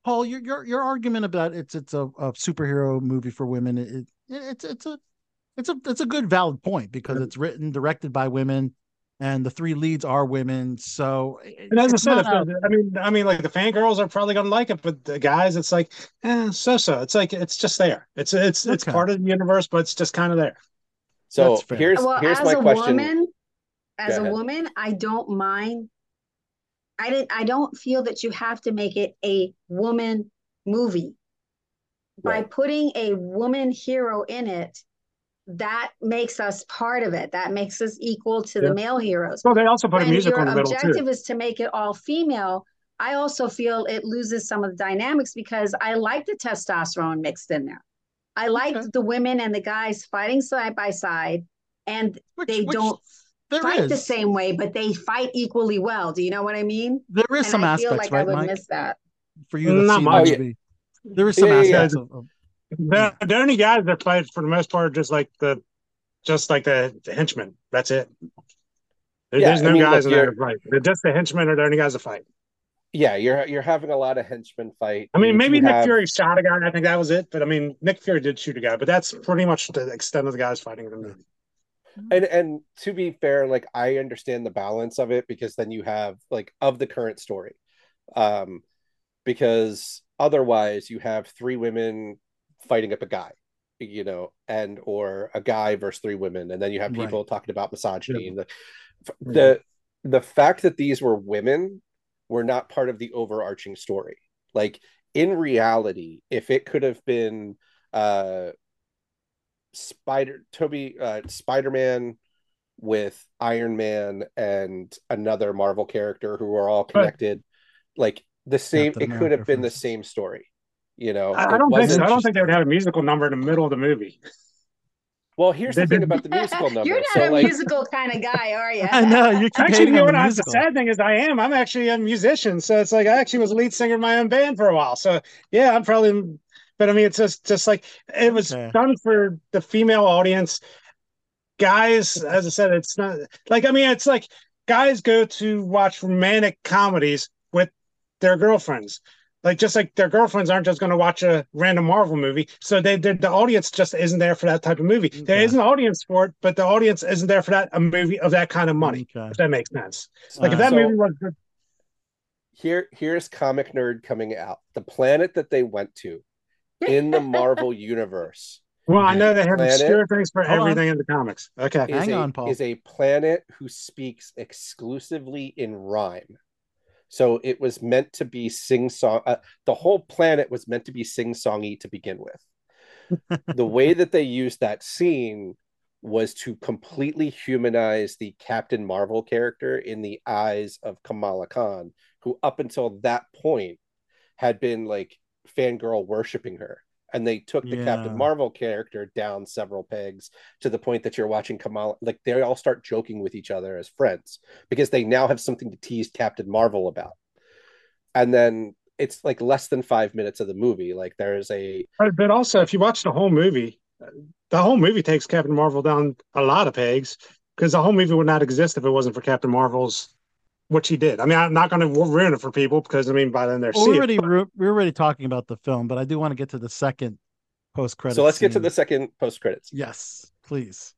Paul, your your, your argument about it's it's a, a superhero movie for women, it, it, it's it's a it's a it's a good valid point because it's written, directed by women, and the three leads are women. So, and as I said, if, a, I mean, I mean, like the fangirls are probably gonna like it, but the guys, it's like eh, so so. It's like it's just there. It's it's okay. It's part of the universe, but it's just kind of there. So here's well, here's my question. Woman, As a woman, I don't mind. I didn't. I don't feel that you have to make it a woman movie. Right. By putting a woman hero in it, that makes us part of it. That makes us equal to yeah. the male heroes. Well, they also put when a musical in the middle too. Your objective is to make it all female. I also feel it loses some of the dynamics because I like the testosterone mixed in there. I liked okay. the women and the guys fighting side by side, and which, they which... don't. There fight is. The same way, but they fight equally well. Do you know what I mean? There is and some I aspects, feel like right, I would Mike? Miss that. For you, not much. Yeah. There is some yeah, aspects. Yeah. Of, of, yeah. The, the only guys that fight for the most part are just like the, just like the, the henchmen. That's it. There, yeah, there's no I mean, guys look, that fight. They're just the henchmen are the only guys that fight. Yeah, you're you're having a lot of henchmen fight. I mean, maybe Nick have... Fury shot a guy. And I think that was it. But I mean, Nick Fury did shoot a guy, but that's pretty much the extent of the guys fighting in the movie. And and to be fair, like I understand the balance of it because then you have like of the current story, um, because otherwise you have three women fighting up a guy, you know, and or a guy versus three women, and then you have people right. talking about misogyny. Yeah. And the the yeah. the fact that these were women were not part of the overarching story. Like in reality, if it could have been, uh. Spider Toby uh Spider-Man with Iron Man and another Marvel character who are all connected but, like the same the it could have been the same story, you know. I, I don't think so. I don't think they would have a musical number in the middle of the movie. Well, here's the thing about the musical number. You're not so, a like... musical kind of guy, are you? I know. You're actually, you know what? I, the sad thing is, I am. I'm actually a musician, so it's like I actually was a lead singer in my own band for a while. So yeah, I'm probably. But I mean, it's just, just like it was okay. done for the female audience. Guys, as I said, it's not like I mean, it's like guys go to watch romantic comedies with their girlfriends. Like just like their girlfriends aren't just going to watch a random Marvel movie. So they the audience just isn't there for that type of movie. There okay. is an audience for it, but the audience isn't there for that a movie of that kind of money. Okay. If that makes sense. Like uh, if that so movie was here, here's Comic Nerd coming out. The planet that they went to. In the Marvel universe. Well, I know they have obscure things for everything in the comics. Okay. Hang a, on, Paul. Is a planet who speaks exclusively in rhyme. So it was meant to be sing-song. Uh, the whole planet was meant to be sing-songy to begin with. The way that they used that scene was to completely humanize the Captain Marvel character in the eyes of Kamala Khan, who up until that point had been like fangirl worshiping her. And they took the yeah. Captain Marvel character down several pegs to the point that you're watching Kamala, like they all start joking with each other as friends because they now have something to tease Captain Marvel about. And then it's like less than five minutes of the movie. Like there's a... But also if you watch the whole movie, the whole movie takes Captain Marvel down a lot of pegs because the whole movie would not exist if it wasn't for Captain Marvel's what she did. I mean, I'm not going to ruin it for people because I mean, by then they're well, we're already it, but... we're already talking about the film, but I do want to get to the second post credits. So let's scene. get to the second post credits. Yes, please.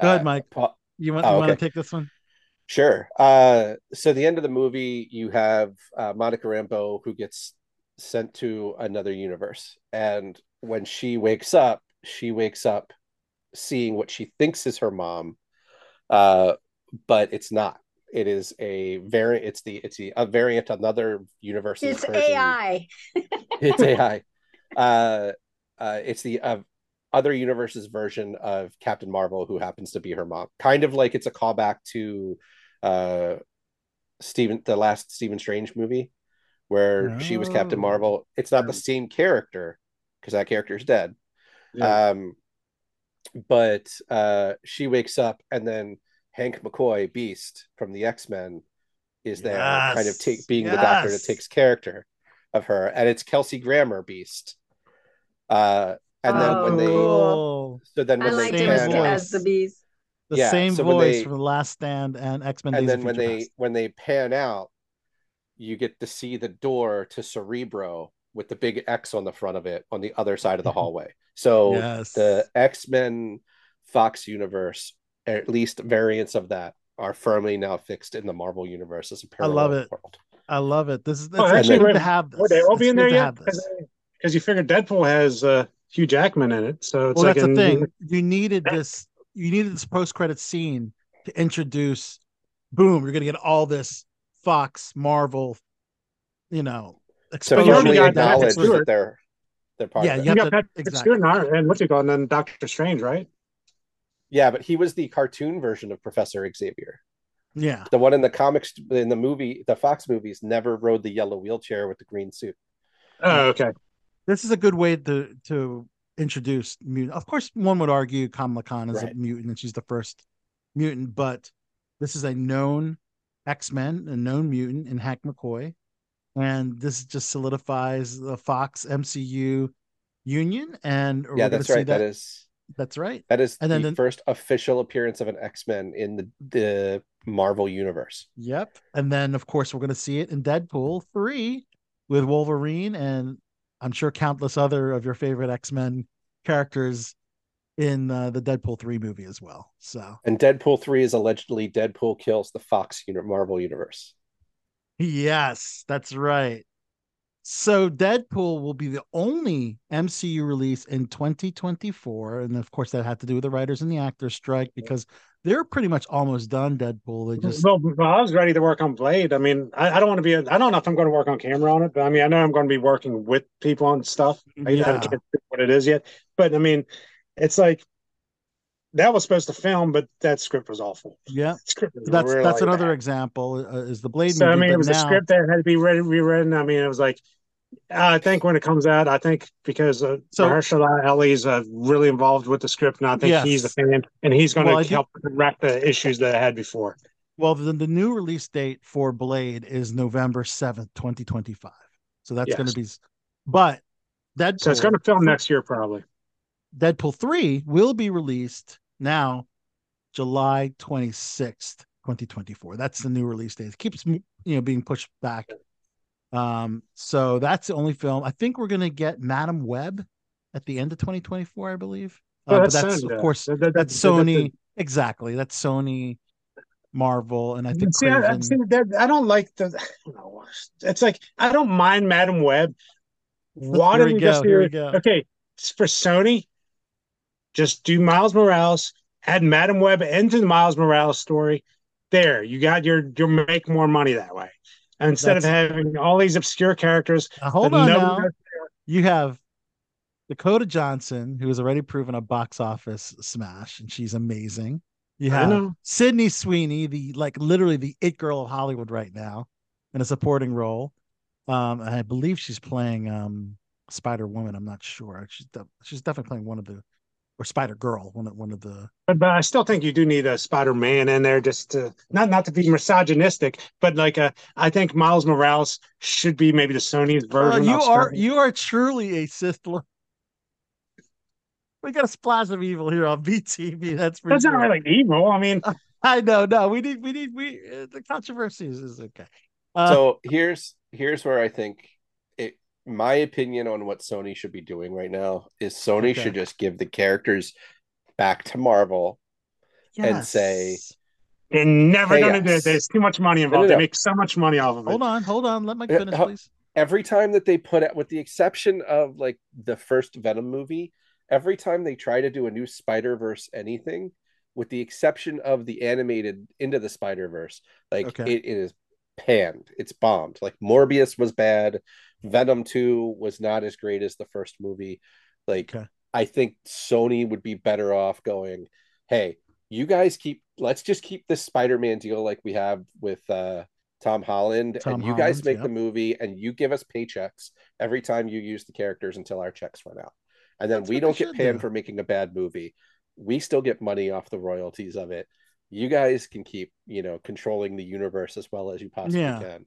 Go uh, ahead, Mike. Uh, you want, oh, you want okay. to take this one? Sure. Uh, so the end of the movie, you have uh, Monica Rambeau who gets sent to another universe, and when she wakes up, she wakes up seeing what she thinks is her mom, uh, but it's not. It is a variant. It's the it's the, a variant. Another universe. It's version. A I. It's A I. Uh, uh, it's the uh, other universe's version of Captain Marvel, who happens to be her mom. Kind of like it's a callback to uh, Stephen, the last Stephen Strange movie, where oh. she was Captain Marvel. It's not the same character because that character is dead. Yeah. Um, but uh, she wakes up and then Hank McCoy, Beast from the X-Men, is there yes. kind of take, being yes. the doctor that takes character of her, and it's Kelsey Grammer Beast. Uh, and oh, then when they, cool. so then when I like they pan out, as the Beast, the yeah, same so voice they, from The Last Stand and X-Men. And Days then of when they Past. when they pan out, you get to see the door to Cerebro with the big X on the front of it on the other side of the hallway. So yes. the X-Men Fox universe, at least variants of that, are firmly now fixed in the Marvel universe as a parallel I love it. world. I love it. This is oh, actually good to have this. Would they all it's be in there yet? Because you figure Deadpool has uh, Hugh Jackman in it, so it's well, like that's an... the thing. You needed this. You needed this post-credit scene to introduce. Boom! You're going to get all this Fox Marvel, you know, exposure. So you only acknowledge that they're they're part. Yeah, of you got Patrick exactly. Stewart and what's he called? And then Doctor Strange, right? Yeah, but he was the cartoon version of Professor Xavier. Yeah. The one in the comics, in the movie, the Fox movies, never rode the yellow wheelchair with the green suit. Oh, okay. This is a good way to to introduce mutant. Of course, one would argue Kamala Khan is right. a mutant and she's the first mutant, but this is a known X-Men, a known mutant in Hank McCoy. And this just solidifies the Fox M C U union. And yeah, that's right. That, that is... That's right. That is and then the then, first official appearance of an X-Men in the, the Marvel universe. Yep. And then, of course, we're going to see it in Deadpool three with Wolverine and I'm sure countless other of your favorite X-Men characters in uh, the Deadpool three movie as well. So, and Deadpool three is allegedly Deadpool kills the Fox uni- Marvel universe. Yes, that's right. So Deadpool will be the only M C U release in twenty twenty-four. And of course, that had to do with the writers and the actors strike because they're pretty much almost done, Deadpool. They just well, I was ready to work on Blade. I mean, I, I don't want to be, a, I don't know if I'm going to work on camera on it, but I mean, I know I'm going to be working with people on stuff. I yeah. haven't figured out what it is yet. But I mean, it's like, that was supposed to film, but that script was awful. Yeah, script was that's really that's like another that. example uh, is the Blade so, movie. So I mean, it was now... a script that had to be read, rewritten. I mean, it was like, I think when it comes out, I think because uh, so, Mahershala Ali is uh, really involved with the script, and I think yes. he's a fan, and he's going to well, help think... correct the issues that it had before. Well, the, the new release date for Blade is November seventh, twenty twenty-five. So that's yes. going to be, but Deadpool. So it's going to film next year probably. Deadpool three will be released now, July twenty-sixth, twenty twenty-four. That's the new release date. It keeps, you know, being pushed back. Um, so that's the only film. I think we're going to get Madam Web at the end of twenty twenty-four, I believe. Uh, oh, that's but that's, Sony. of course, that, that, that's that, Sony. That, that, that, exactly. That's Sony, Marvel, and I think see, I, see that, I don't like the... I don't know, it's like, I don't mind Madam Web. Why don't we go, here we go. Okay, for Sony... Just do Miles Morales, add Madam Web into the Miles Morales story. There, you got your, you'll make more money that way. And instead That's... of having all these obscure characters. Now, hold on no now. You have Dakota Johnson, who has already proven a box office smash, and she's amazing. You have Sydney Sweeney, the like literally the it girl of Hollywood right now, in a supporting role. Um, I believe she's playing um, Spider-Woman. I'm not sure. She's de- she's definitely playing one of the, or Spider-Girl, one of one of the. But, but I still think you do need a Spider-Man in there, just to not not to be misogynistic, but like a, I think Miles Morales should be maybe the Sony's version. Uh, you of are Spider-Man. You are truly a sister. We got a splash of evil here on B T V. That's that's sure. Not really like evil. I mean, I know. No, we need we need we uh, the controversy is, is okay. Uh, so here's here's where I think it. My opinion on what Sony should be doing right now is Sony okay. should just give the characters back to Marvel yes. and say they're never hey, going to yes. do it. There's too much money involved. No, no, no. They make so much money off of it. Hold on, hold on. Let my goodness, please. Every time that they put it, with the exception of like the first Venom movie. Every time they try to do a new Spider-Verse anything, with the exception of the animated Into the Spider-Verse, like okay. it, it is panned. It's bombed. Like Morbius was bad. Venom two was not as great as the first movie. Like okay. I think Sony would be better off going, hey, you guys keep, let's just keep this Spider-Man deal like we have with uh, Tom Holland. Tom and you Holland, guys make yeah. the movie and you give us paychecks every time you use the characters until our checks run out. And then That's we don't get panned do. for making a bad movie. We still get money off the royalties of it. You guys can keep, you know, controlling the universe as well as you possibly yeah. can.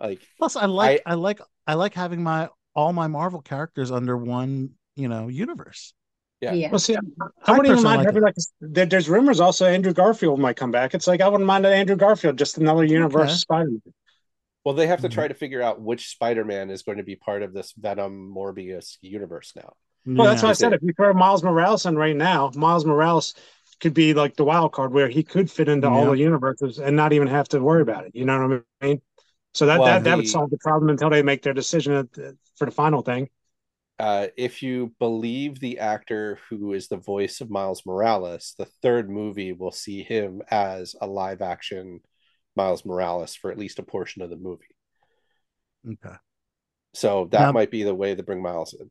Like, plus, I like, I, I like, I like having my all my Marvel characters under one, you know, universe. Yeah. yeah. Well, see, I, I, I wouldn't even mind. Like having like a, there's rumors also Andrew Garfield might come back. It's like I wouldn't mind that Andrew Garfield, just another universe okay. Spider-Man. Well, they have to mm-hmm. try to figure out which Spider-Man is going to be part of this Venom Morbius universe now. Well, yeah. that's what I said. If you throw Miles Morales in right now, Miles Morales could be like the wild card where he could fit into yeah. all the universes and not even have to worry about it. You know what I mean? So that, well, that, the, that would solve the problem until they make their decision for the final thing. Uh, if you believe the actor who is the voice of Miles Morales, the third movie will see him as a live action Miles Morales for at least a portion of the movie. Okay. So that now, might be the way to bring Miles in.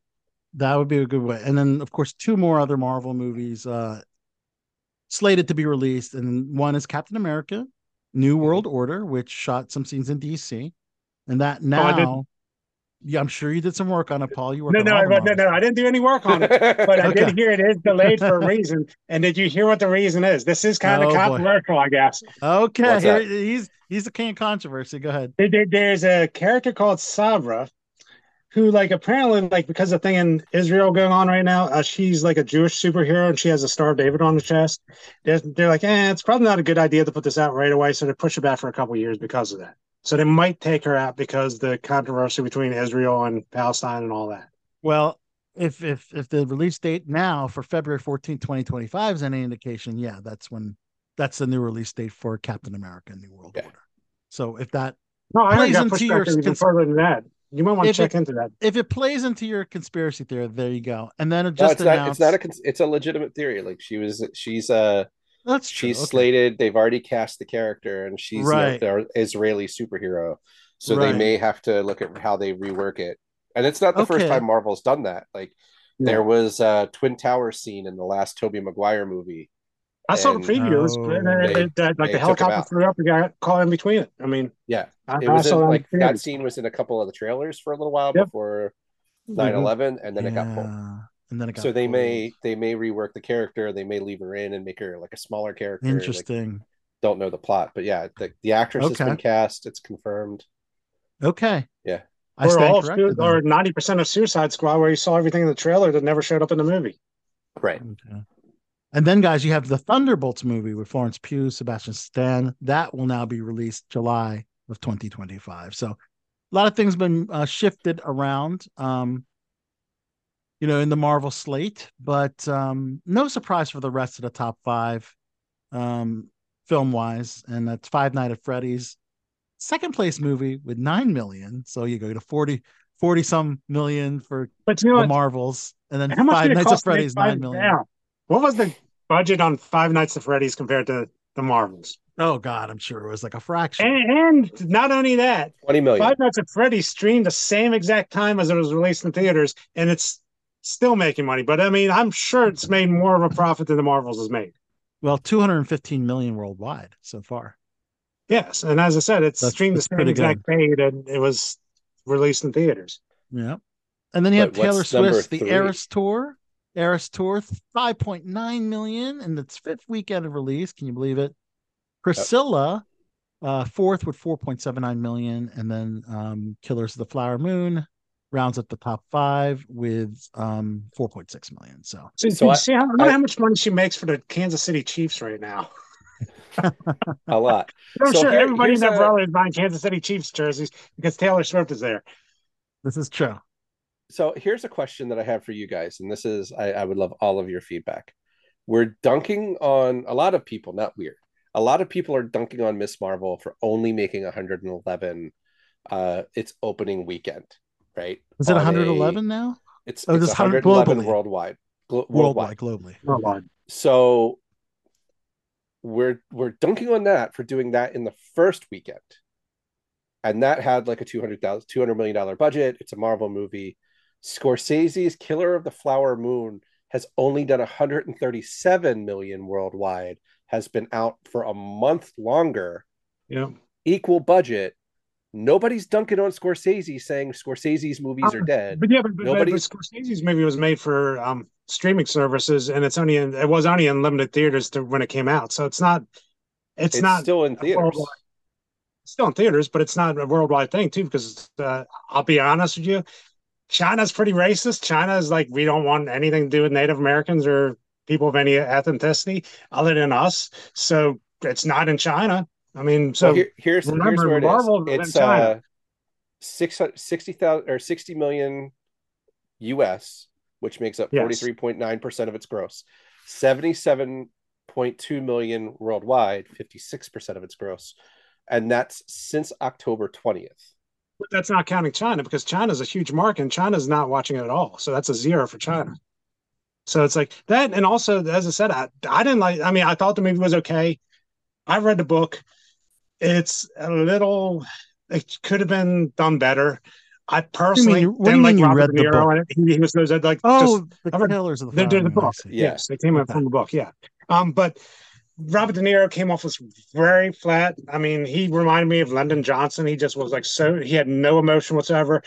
That would be a good way. And then, of course, two more other Marvel movies uh, slated to be released. And one is Captain America, New World Order, which shot some scenes in D C. And that now, oh, yeah, I'm sure you did some work on it, Paul. You worked no, no, no, no, no, I didn't do any work on it, but okay. I did hear it is delayed for a reason. And did you hear what the reason is? This is kind of oh, controversial, boy. I guess. Okay, Here, he's he's the king of controversy. Go ahead. There, there, there's a character called Sabra, who like apparently like because the thing in Israel going on right now, uh, she's like a Jewish superhero and she has a Star of David on the chest. They're, they're like, eh, it's probably not a good idea to put this out right away, so they push it back for a couple of years because of that. So they might take her out because the controversy between Israel and Palestine and all that. Well, if if if the release date now for February fourteenth, twenty twenty-five is any indication, yeah, that's when that's the new release date for Captain America: New World yeah. Order. So if that no, I plays into your cons- further than that. You might want if to check it, into that. If it plays into your conspiracy theory, there you go. And then it just no, it's, announced... not, it's not a it's a legitimate theory. Like she was, she's uh, that's true. she's okay. slated. They've already cast the character, and she's right. you know, the Israeli superhero. So right. they may have to look at how they rework it. And it's not the okay. first time Marvel's done that. Like yeah. there was a Twin Towers scene in the last Tobey Maguire movie. I saw the previews, no, they, they, like the helicopter threw up and got caught in between it. I mean, yeah, I, it was in, like that scene was in a couple of the trailers for a little while yep. before nine eleven, and then yeah. it got pulled. And then it got so pulled. they may they may rework the character, they may leave her in and make her like a smaller character. Interesting. Like, don't know the plot, but yeah, the, the actress okay. has been cast. It's confirmed. Okay. Yeah. I or all su- or ninety percent of Suicide Squad, where you saw everything in the trailer that never showed up in the movie. Right. Okay. And then, guys, you have the Thunderbolts movie with Florence Pugh, Sebastian Stan. That will now be released July of twenty twenty-five. So a lot of things have been uh, shifted around, um, you know, in the Marvel slate. But um, no surprise for the rest of the top five um, film-wise. And that's Five Nights at Freddy's second-place movie with nine million dollars. So you go to forty, forty-some million for but you know the what? Marvels. And then Five Nights at Freddy's, nine million dollars. Now? What was the budget on Five Nights at Freddy's compared to the Marvels? Oh, God, I'm sure it was like a fraction. And, and not only that, twenty million dollars. Five Nights at Freddy's streamed the same exact time as it was released in theaters, and it's still making money. But I mean, I'm sure it's made more of a profit than the Marvels has made. Well, two hundred fifteen million worldwide so far. Yes, and as I said, it's that's, streamed that's the same exact day that it was released in theaters. Yeah, and then you but have Taylor Swift's The Eras Tour. Eras Tour, five point nine million in its fifth weekend of release. Can you believe it? Priscilla, uh, fourth with four point seven nine million, and then um, Killers of the Flower Moon rounds up the top five with um, four point six million. So, so, so I, see, I don't know I, how much money she makes for the Kansas City Chiefs right now. A lot. I'm so sure here, everybody in their brother is buying Kansas City Chiefs jerseys because Taylor Swift is there. This is true. So here's a question that I have for you guys, and this is I, I would love all of your feedback. We're dunking on a lot of people, not weird. A lot of people are dunking on Miz Marvel for only making one hundred eleven uh, its opening weekend, right? Is it on one hundred eleven a, now? It's, oh, it's one hundred eleven globally. worldwide, glo- worldwide, globally, worldwide. So we're we're dunking on that for doing that in the first weekend, and that had like a two hundred million dollar budget. It's a Marvel movie. Scorsese's Killer of the Flower Moon has only done one hundred thirty-seven million worldwide, has been out for a month longer. Yeah. Equal budget. Nobody's dunking on Scorsese saying Scorsese's movies uh, are dead. But yeah, but, but, but Scorsese's movie was made for um, streaming services, and it's only in, it was only in limited theaters to when it came out. So it's not it's, it's not still in theaters. It's still in theaters, but it's not a worldwide thing too, because uh, I'll be honest with you, China's pretty racist. China is like, we don't want anything to do with Native Americans or people of any ethnicity other than us. So it's not in China. I mean, so well, here, here's, remember, here's where it Marvel is. It's uh, sixty thousand or sixty million U S, which makes up yes. forty-three point nine percent of its gross, seventy-seven point two million worldwide, fifty-six percent of its gross. And that's since October twentieth. But that's not counting China, because China's a huge market and China's not watching it at all. So that's a zero for China. So it's like that. And also, as I said, I, I didn't like, I mean, I thought the movie was okay. I read the book. It's a little, it could have been done better. I personally you mean, didn't like Robert De Niro. He, he was those I'd like, oh, just, the read, Killers of the Flower Moon. They're the book. Yeah. Yes, they came out from the book. Yeah. Um, but Robert De Niro came off as very flat. I mean, he reminded me of Lyndon Johnson. He just was like so, he had no emotion whatsoever.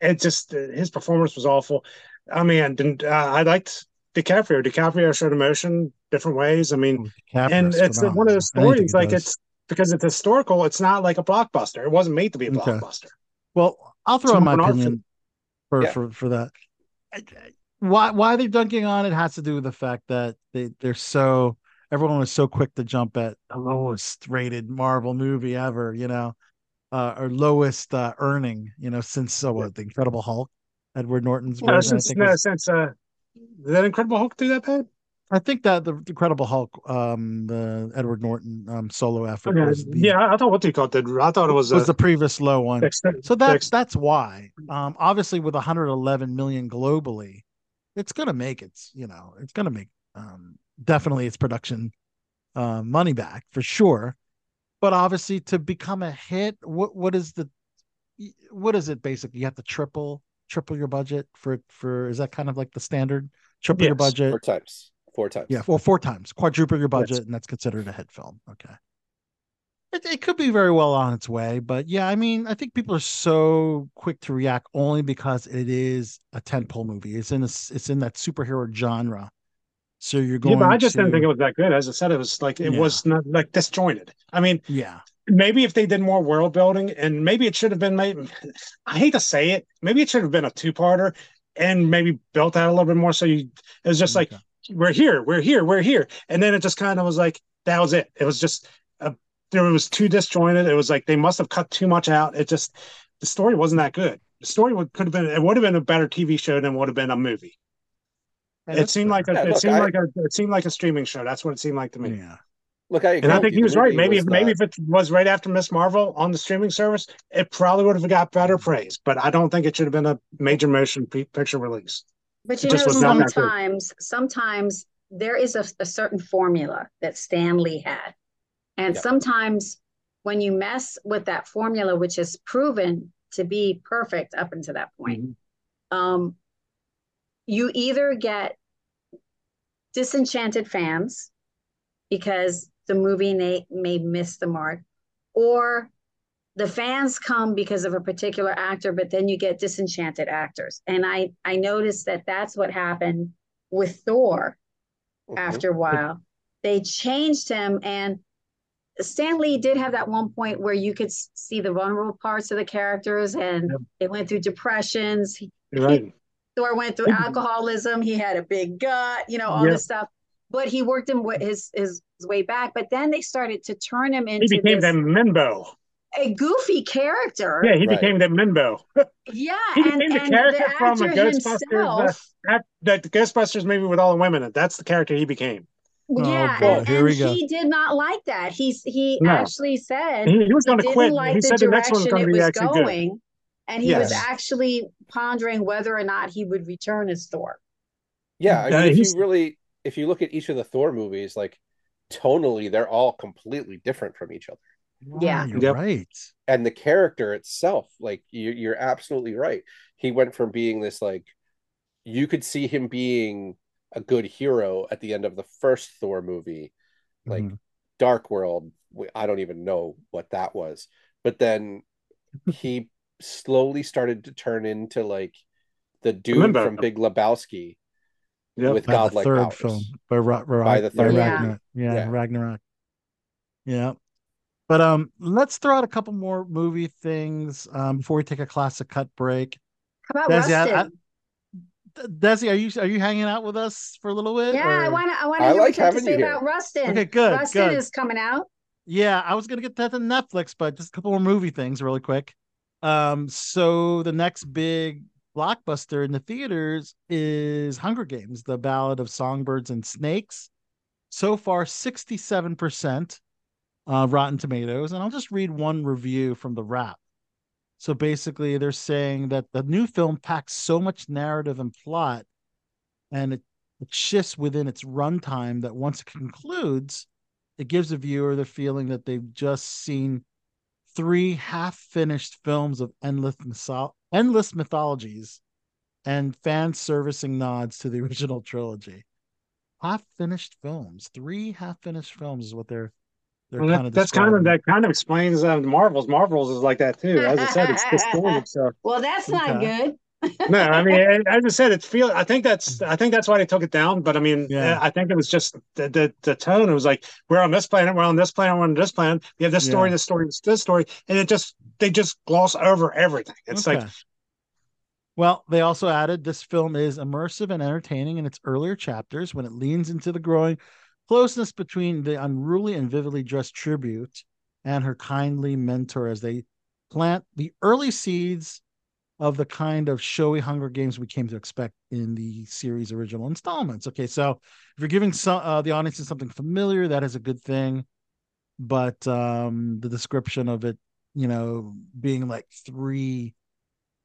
It just, his performance was awful. I mean, I, didn't, uh, I liked DiCaprio. DiCaprio showed emotion different ways. I mean, oh, and it's phenomenal. One of those stories, like does. It's, because it's historical, it's not like a blockbuster. It wasn't made to be a okay. blockbuster. Well, I'll throw out my opinion for, yeah. for, for that. Why why they're dunking on it has to do with the fact that they, they're so, everyone was so quick to jump at the lowest rated Marvel movie ever, you know, uh, or lowest uh, earning, you know, since uh, what, The Incredible Hulk, Edward Norton's version. Yeah, since, I think no, was, since uh, did that Incredible Hulk do that bad? I think that the Incredible Hulk, um, the Edward Norton um, solo effort. Okay. Was the, yeah, I thought what do you call it? I thought it was was a, the previous low one. Extent, so that's extent. that's why. Um, obviously, with one hundred eleven million globally, it's gonna make its you know it's gonna make um, definitely its production uh, money back for sure. But obviously, to become a hit, what what is the what is it basically? You have to triple triple your budget for for is that kind of like the standard? Triple yes, your budget four times. Four times. Yeah, well, four times. Quadruple your budget, yes. And that's considered a hit film. Okay. It, it could be very well on its way, but yeah, I mean, I think people are so quick to react only because it is a tentpole movie. It's in a, it's in that superhero genre. So you're going Yeah, but I just to... didn't think it was that good. As I said, it was like, it yeah. was not like disjointed. I mean, yeah. Maybe if they did more world building, and maybe it should have been, made, I hate to say it, maybe it should have been a two-parter and maybe built out a little bit more. So you, it was just okay. like, we're here, we're here, we're here. And then it just kind of was like, that was it. It was just, a, there was too disjointed. It was like, they must have cut too much out. It just, the story wasn't that good. The story would, could have been, it would have been a better T V show than would have been a movie. And it seemed like a, yeah, it look, seemed I, like a, it seemed like a streaming show. That's what it seemed like to me. Yeah. Look, I and I think he was right. Maybe, was maybe not... if it was right after Miz Marvel on the streaming service, it probably would have got better praise, but I don't think it should have been a major motion picture release. But you know, sometimes, sometimes there is a, a certain formula that Stan Lee had. And yeah. sometimes when you mess with that formula, which is proven to be perfect up until that point, mm-hmm. um, you either get disenchanted fans because the movie may, may miss the mark, or the fans come because of a particular actor, but then you get disenchanted actors. And I, I noticed that that's what happened with Thor. Mm-hmm. After a while, they changed him. And Stan Lee did have that one point where you could see the vulnerable parts of the characters, and yeah. they went through depressions. Right. He, Thor went through alcoholism. He had a big gut, you know, all yeah. this stuff. But he worked him with his, his way back. But then they started to turn him into he became this, that Mimbo, a goofy character. Yeah, he right. became that Mimbo. Yeah, he became and, the and character the from the Ghostbusters, uh, that the Ghostbusters movie with all the women. In. That's the character he became. Yeah, oh, and, and he did not like that. He he no. actually said he, he was going to quit. Like he the said the next one was going to be actually going, good. And he yes. was actually pondering whether or not he would return as Thor. Yeah, I mean, uh, if you really, if you look at each of the Thor movies, like tonally, they're all completely different from each other. Yeah, you're yep. right. And the character itself, like you, you're absolutely right. He went from being this, like, you could see him being a good hero at the end of the first Thor movie, like mm-hmm. Dark World. I don't even know what that was, but then he slowly started to turn into like the dude from Big Lebowski, yep. with godlike powers. Film by, by, by, by the third, yeah. Ragnarok. Yeah, yeah, Ragnarok. Yeah. But um, let's throw out a couple more movie things um, before we take a classic cut break. How about Desi, I, I, Desi, are you are you hanging out with us for a little bit? Yeah, or? I want to. I want to hear like what you have to say about here. Rustin. Okay, good. Rustin good. is coming out. Yeah, I was going to get that to Netflix, but just a couple more movie things really quick. Um, so the next big blockbuster in the theaters is Hunger Games: The Ballad of Songbirds and Snakes. So far, sixty-seven percent. Uh, Rotten Tomatoes, and I'll just read one review from The Wrap. So basically they're saying that the new film packs so much narrative and plot, and it, it shifts within its runtime, that once it concludes, it gives the viewer the feeling that they've just seen three half-finished films of endless, mytho- endless mythologies and fan-servicing nods to the original trilogy. Half-finished films. Three half-finished films is what they're Well, kind that, of that's kind of that kind of explains um, Marvels. Marvels is like that too. As I said, it's distorted. So well, that's not okay. good. No, I mean, as I said, it feel. I think that's. I think that's why they took it down. But I mean, yeah. I think it was just the, the the tone. It was like we're on this planet, we're on this planet, we're on this planet. We have this yeah. story, this story, this, this story, and it just they just gloss over everything. It's okay. like. Well, they also added this film is immersive and entertaining in its earlier chapters when it leans into the growing closeness between the unruly and vividly dressed tribute and her kindly mentor as they plant the early seeds of the kind of showy Hunger Games we came to expect in the series' original installments. Okay, so if you're giving some, uh, the audience something familiar, that is a good thing. But um, the description of it, you know, being like three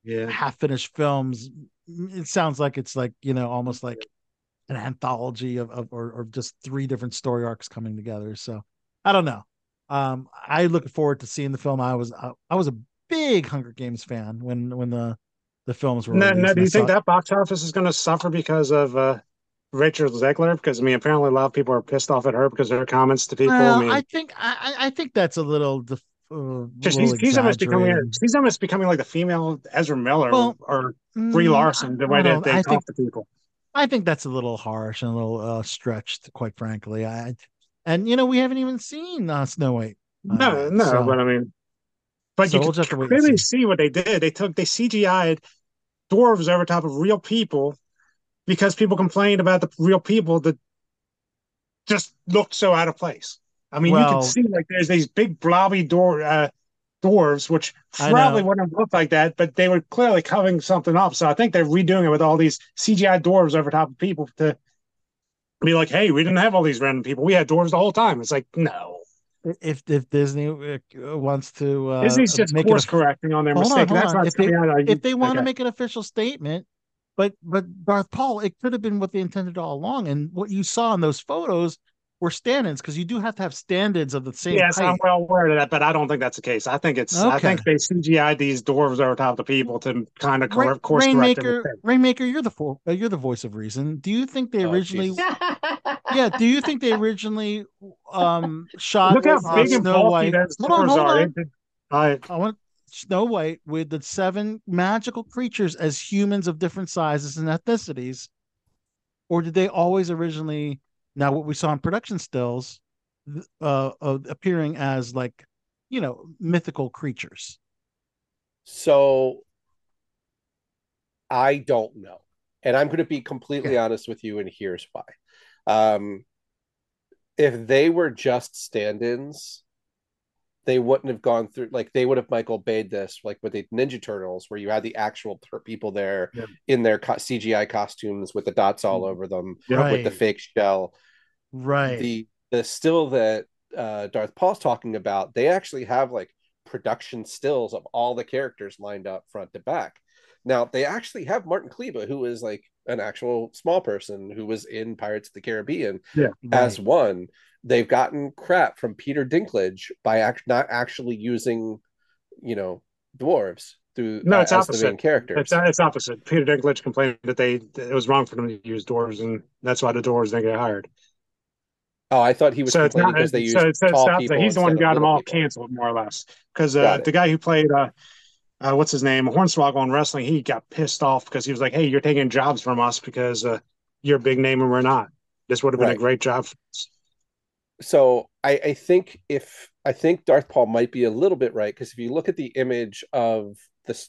yeah. half-finished films, it sounds like it's like, you know, almost like an anthology of, of or, or just three different story arcs coming together. So I don't know. Um, I look forward to seeing the film. I was I, I was a big Hunger Games fan when when the, the films were. Now, now do you think that box office is going to suffer because of uh, Rachel Zegler? Because I mean, apparently a lot of people are pissed off at her because of her comments to people. Well, I, mean, I think I, I think that's a little. Def- Uh, she's, she's almost becoming she's almost becoming like the female Ezra Miller well, or Brie Larson. The way that they talk to people. I think that's a little harsh and a little uh, stretched, quite frankly. I and you know we haven't even seen uh, Snow White. Uh, no, no, so, but I mean, but so you we'll can clearly see. see what they did. They took they C G I'd dwarves over top of real people because people complained about the real people that just looked so out of place. I mean, well, you can see like there's these big blobby dwar- uh, dwarves, which probably wouldn't look like that, but they were clearly covering something up. So I think they're redoing it with all these C G I dwarves over top of people to be like, hey, we didn't have all these random people. We had dwarves the whole time. It's like, no. If if Disney wants to... Uh, Disney's just make course it a... correcting on their hold mistake. On, That's on. If, they, out, if they want okay. to make an official statement, but, but Darth Paul, it could have been what they intended all along. And what you saw in those photos were stand-ins, because you do have to have stand-ins of the same yes, height. Yes, I'm well aware of that, but I don't think that's the case. I think it's okay. I think they C G I'd these dwarves over top of the people to kind of Ra- course Rainmaker, correct them. Rainmaker, you're the for, uh, you're the voice of reason. Do you think they oh, originally? yeah. Do you think they originally um, shot Look how uh, big Snow and White? Hold on, hold on. I, I want Snow White with the seven magical creatures as humans of different sizes and ethnicities, or did they always originally? Now, what we saw in production stills uh, uh, appearing as, like, you know, mythical creatures. So I don't know. And I'm going to be completely okay. honest with you, and here's why. Um, if they were just stand-ins, they wouldn't have gone through, like, they would have Michael Bay'd this, like with the Ninja Turtles, where you had the actual per- people there yeah. in their co- C G I costumes with the dots all over them, right. with the fake shell. Right. The the still that uh, Darth Paul's talking about, they actually have, like, production stills of all the characters lined up front to back. Now, they actually have Martin Kleba, who is, like, an actual small person who was in Pirates of the Caribbean yeah, right. as one. They've gotten crap from Peter Dinklage by act- not actually using, you know, dwarves through no, it's uh, as opposite. The main characters. It's, it's opposite. Peter Dinklage complained that they that it was wrong for them to use dwarves, and that's why the dwarves didn't get hired. Oh, I thought he was so complaining because they used so tall so people. He's the one who got them all people. Canceled, more or less, because uh, the guy who played. Uh, Uh, what's his name? Hornswoggle on wrestling. He got pissed off because he was like, "Hey, you're taking jobs from us because uh, you're a big name and we're not. This would have been right. a great job." For us. So I, I think if I think Darth Paul might be a little bit right, because if you look at the image of the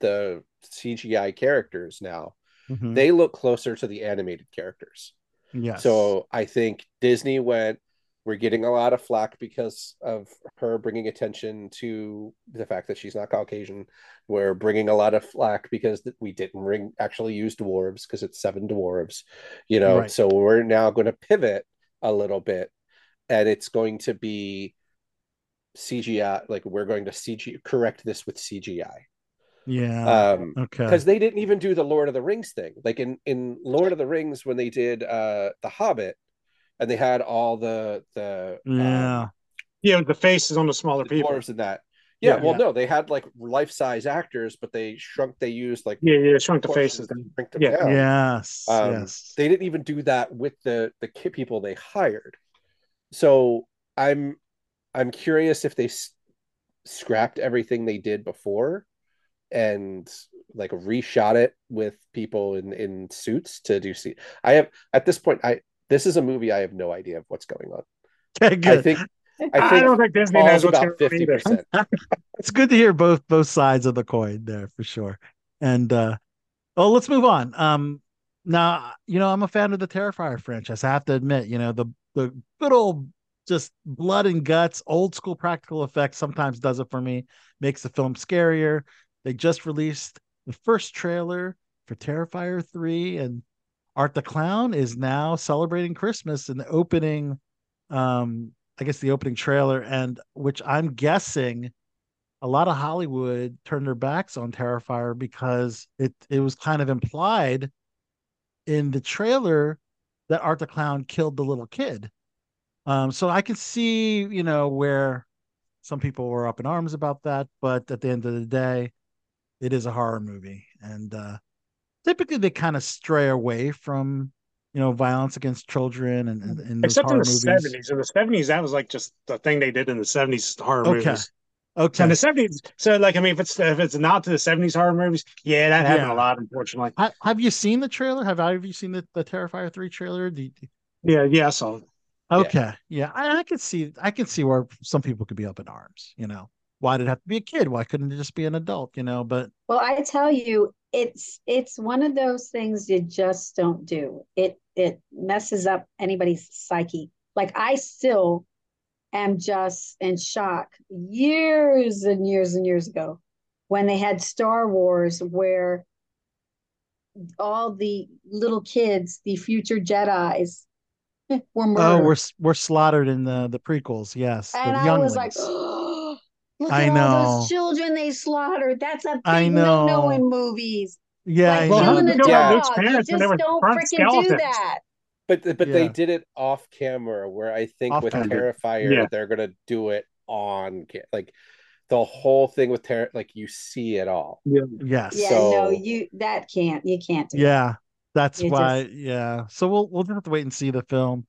the C G I characters now, mm-hmm. they look closer to the animated characters. Yes. So I think Disney went. We're getting a lot of flack because of her bringing attention to the fact that she's not Caucasian. We're bringing a lot of flack because we didn't bring, actually use dwarves because it's seven dwarves, you know? Right. So we're now going to pivot a little bit, and it's going to be C G I. Like, we're going to C G correct this with C G I. Yeah. Um, okay. Because they didn't even do the Lord of the Rings thing. Like in, in Lord of the Rings, when they did uh, The Hobbit, and they had all the the yeah um, yeah the faces on the smaller the people and that yeah, yeah well yeah. no they had like life size actors, but they shrunk they used like yeah yeah shrunk the faces and shrunk them yeah down. yes um, yes they didn't even do that with the the kid people they hired. So I'm I'm curious if they s- scrapped everything they did before and like reshot it with people in in suits to do see. I have at this point I. This is a movie I have no idea of what's going on. Okay, good. I think I, think I don't think Disney knows what's about fifty percent. It's good to hear both both sides of the coin there for sure. And uh, oh, let's move on. Um, now you know I'm a fan of the Terrifier franchise. I have to admit, you know the the good old just blood and guts, old school practical effects sometimes does it for me. Makes the film scarier. They just released the first trailer for Terrifier three and. Art the Clown is now celebrating Christmas in the opening, um, I guess the opening trailer, and which I'm guessing a lot of Hollywood turned their backs on Terrifier because it, it was kind of implied in the trailer that Art the Clown killed the little kid. Um, so I can see, you know, where some people were up in arms about that, but at the end of the day, it is a horror movie. And, uh, typically, they kind of stray away from, you know, violence against children and, and, and except in the seventies. In the seventies, that was like just the thing they did in the seventies horror okay. movies. Okay. So in the seventies, so like I mean, if it's if it's not to the seventies horror movies, yeah, that happened yeah. a lot, unfortunately. I, have you seen the trailer? Have I have you seen the, the Terrifier three trailer? Do you, do... Yeah, yeah, I saw it. Okay, yeah, yeah. I, I can see I can see where some people could be up in arms. You know, why did it have to be a kid? Why couldn't it just be an adult? You know, but well, I tell you. It's it's one of those things you just don't do. It it messes up anybody's psyche. Like I still am just in shock years and years and years ago when they had Star Wars where all the little kids, the future Jedis, were murdered. Oh, we're we're slaughtered in the, the prequels, yes. And the I younglings. was like, oh. Look I at know. All those children they slaughtered. That's a big no-no in movies. Yeah, like, I know. Killing a dog. Yeah. You just don't freaking do that. But but yeah. they did it off camera, where I think off with camera. Terrifier, yeah. they're gonna do it on camera. Like the whole thing with Terror, like you see it all. Yeah. Yes. Yeah. So, no, you that can't you can't do. Yeah, it. that's you why. Just... Yeah. So we'll we'll just have to wait and see the film.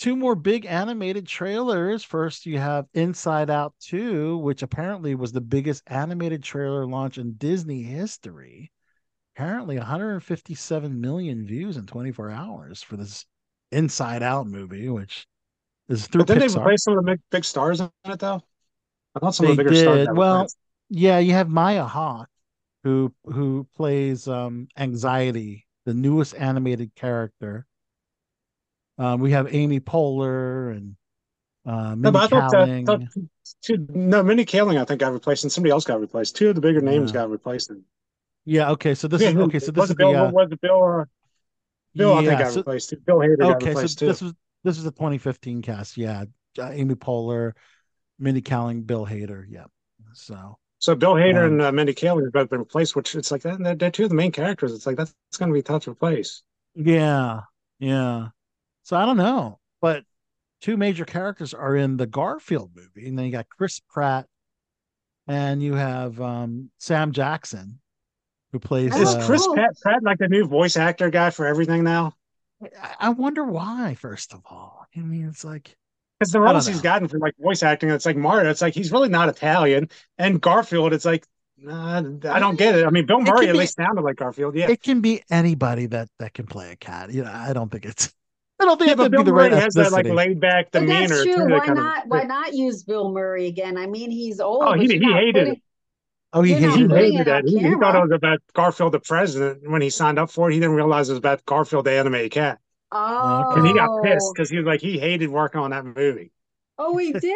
Two more big animated trailers. First, you have Inside Out two, which apparently was the biggest animated trailer launch in Disney history. Apparently one hundred fifty-seven million views in twenty-four hours for this Inside Out movie, which is through Pixar. Didn't they play some of the big, big stars in it, though? I thought some they of the bigger did. stars. Well, yeah, you have Maya Hawke, who, who plays um, Anxiety, the newest animated character. Um, we have Amy Poehler and uh, Mindy no, but I thought, Kaling. That, I thought, two, no, Mindy Kaling, I think, got replaced, and somebody else got replaced. Two of the bigger names yeah. got replaced. And, Yeah. Okay. So this yeah, is okay. So this was is Bill. The, uh, was it Bill or Bill? Yeah, I think got so, replaced. Too. Bill Hader okay, got replaced so too. This was this was a twenty fifteen cast. Yeah, uh, Amy Poehler, Mindy Kaling, Bill Hader. Yeah. So so Bill Hader um, and uh, Mindy Kaling have both been replaced, which it's like that. They're two of the main characters. It's like that's it's going to be tough to replace. Yeah. Yeah. So I don't know, but two major characters are in the Garfield movie, and then you got Chris Pratt, and you have um, Sam Jackson. Who plays? Is uh, Chris Pratt, Pratt like the new voice actor guy for everything now? I, I wonder why. First of all, I mean, it's like because the roles he's gotten from like voice acting, it's like Mario. It's like he's really not Italian, and Garfield. It's like nah, I don't get it. I mean, Bill Murray at least sounded like Garfield. Yeah, it can be anybody that that can play a cat. You know, I don't think it's. I don't think yeah, Bill the Murray right has ethnicity. That like laid back demeanor. That's true. Why not? Of, why not use Bill Murray again? I mean, he's old. Oh, he, he hated putting... it. Oh, he, he hated that. He, he thought it was about Garfield the president. When he signed up for it, he didn't realize it was about Garfield the animated cat. Oh. And he got pissed because he was like, he hated working on that movie. Oh, he did?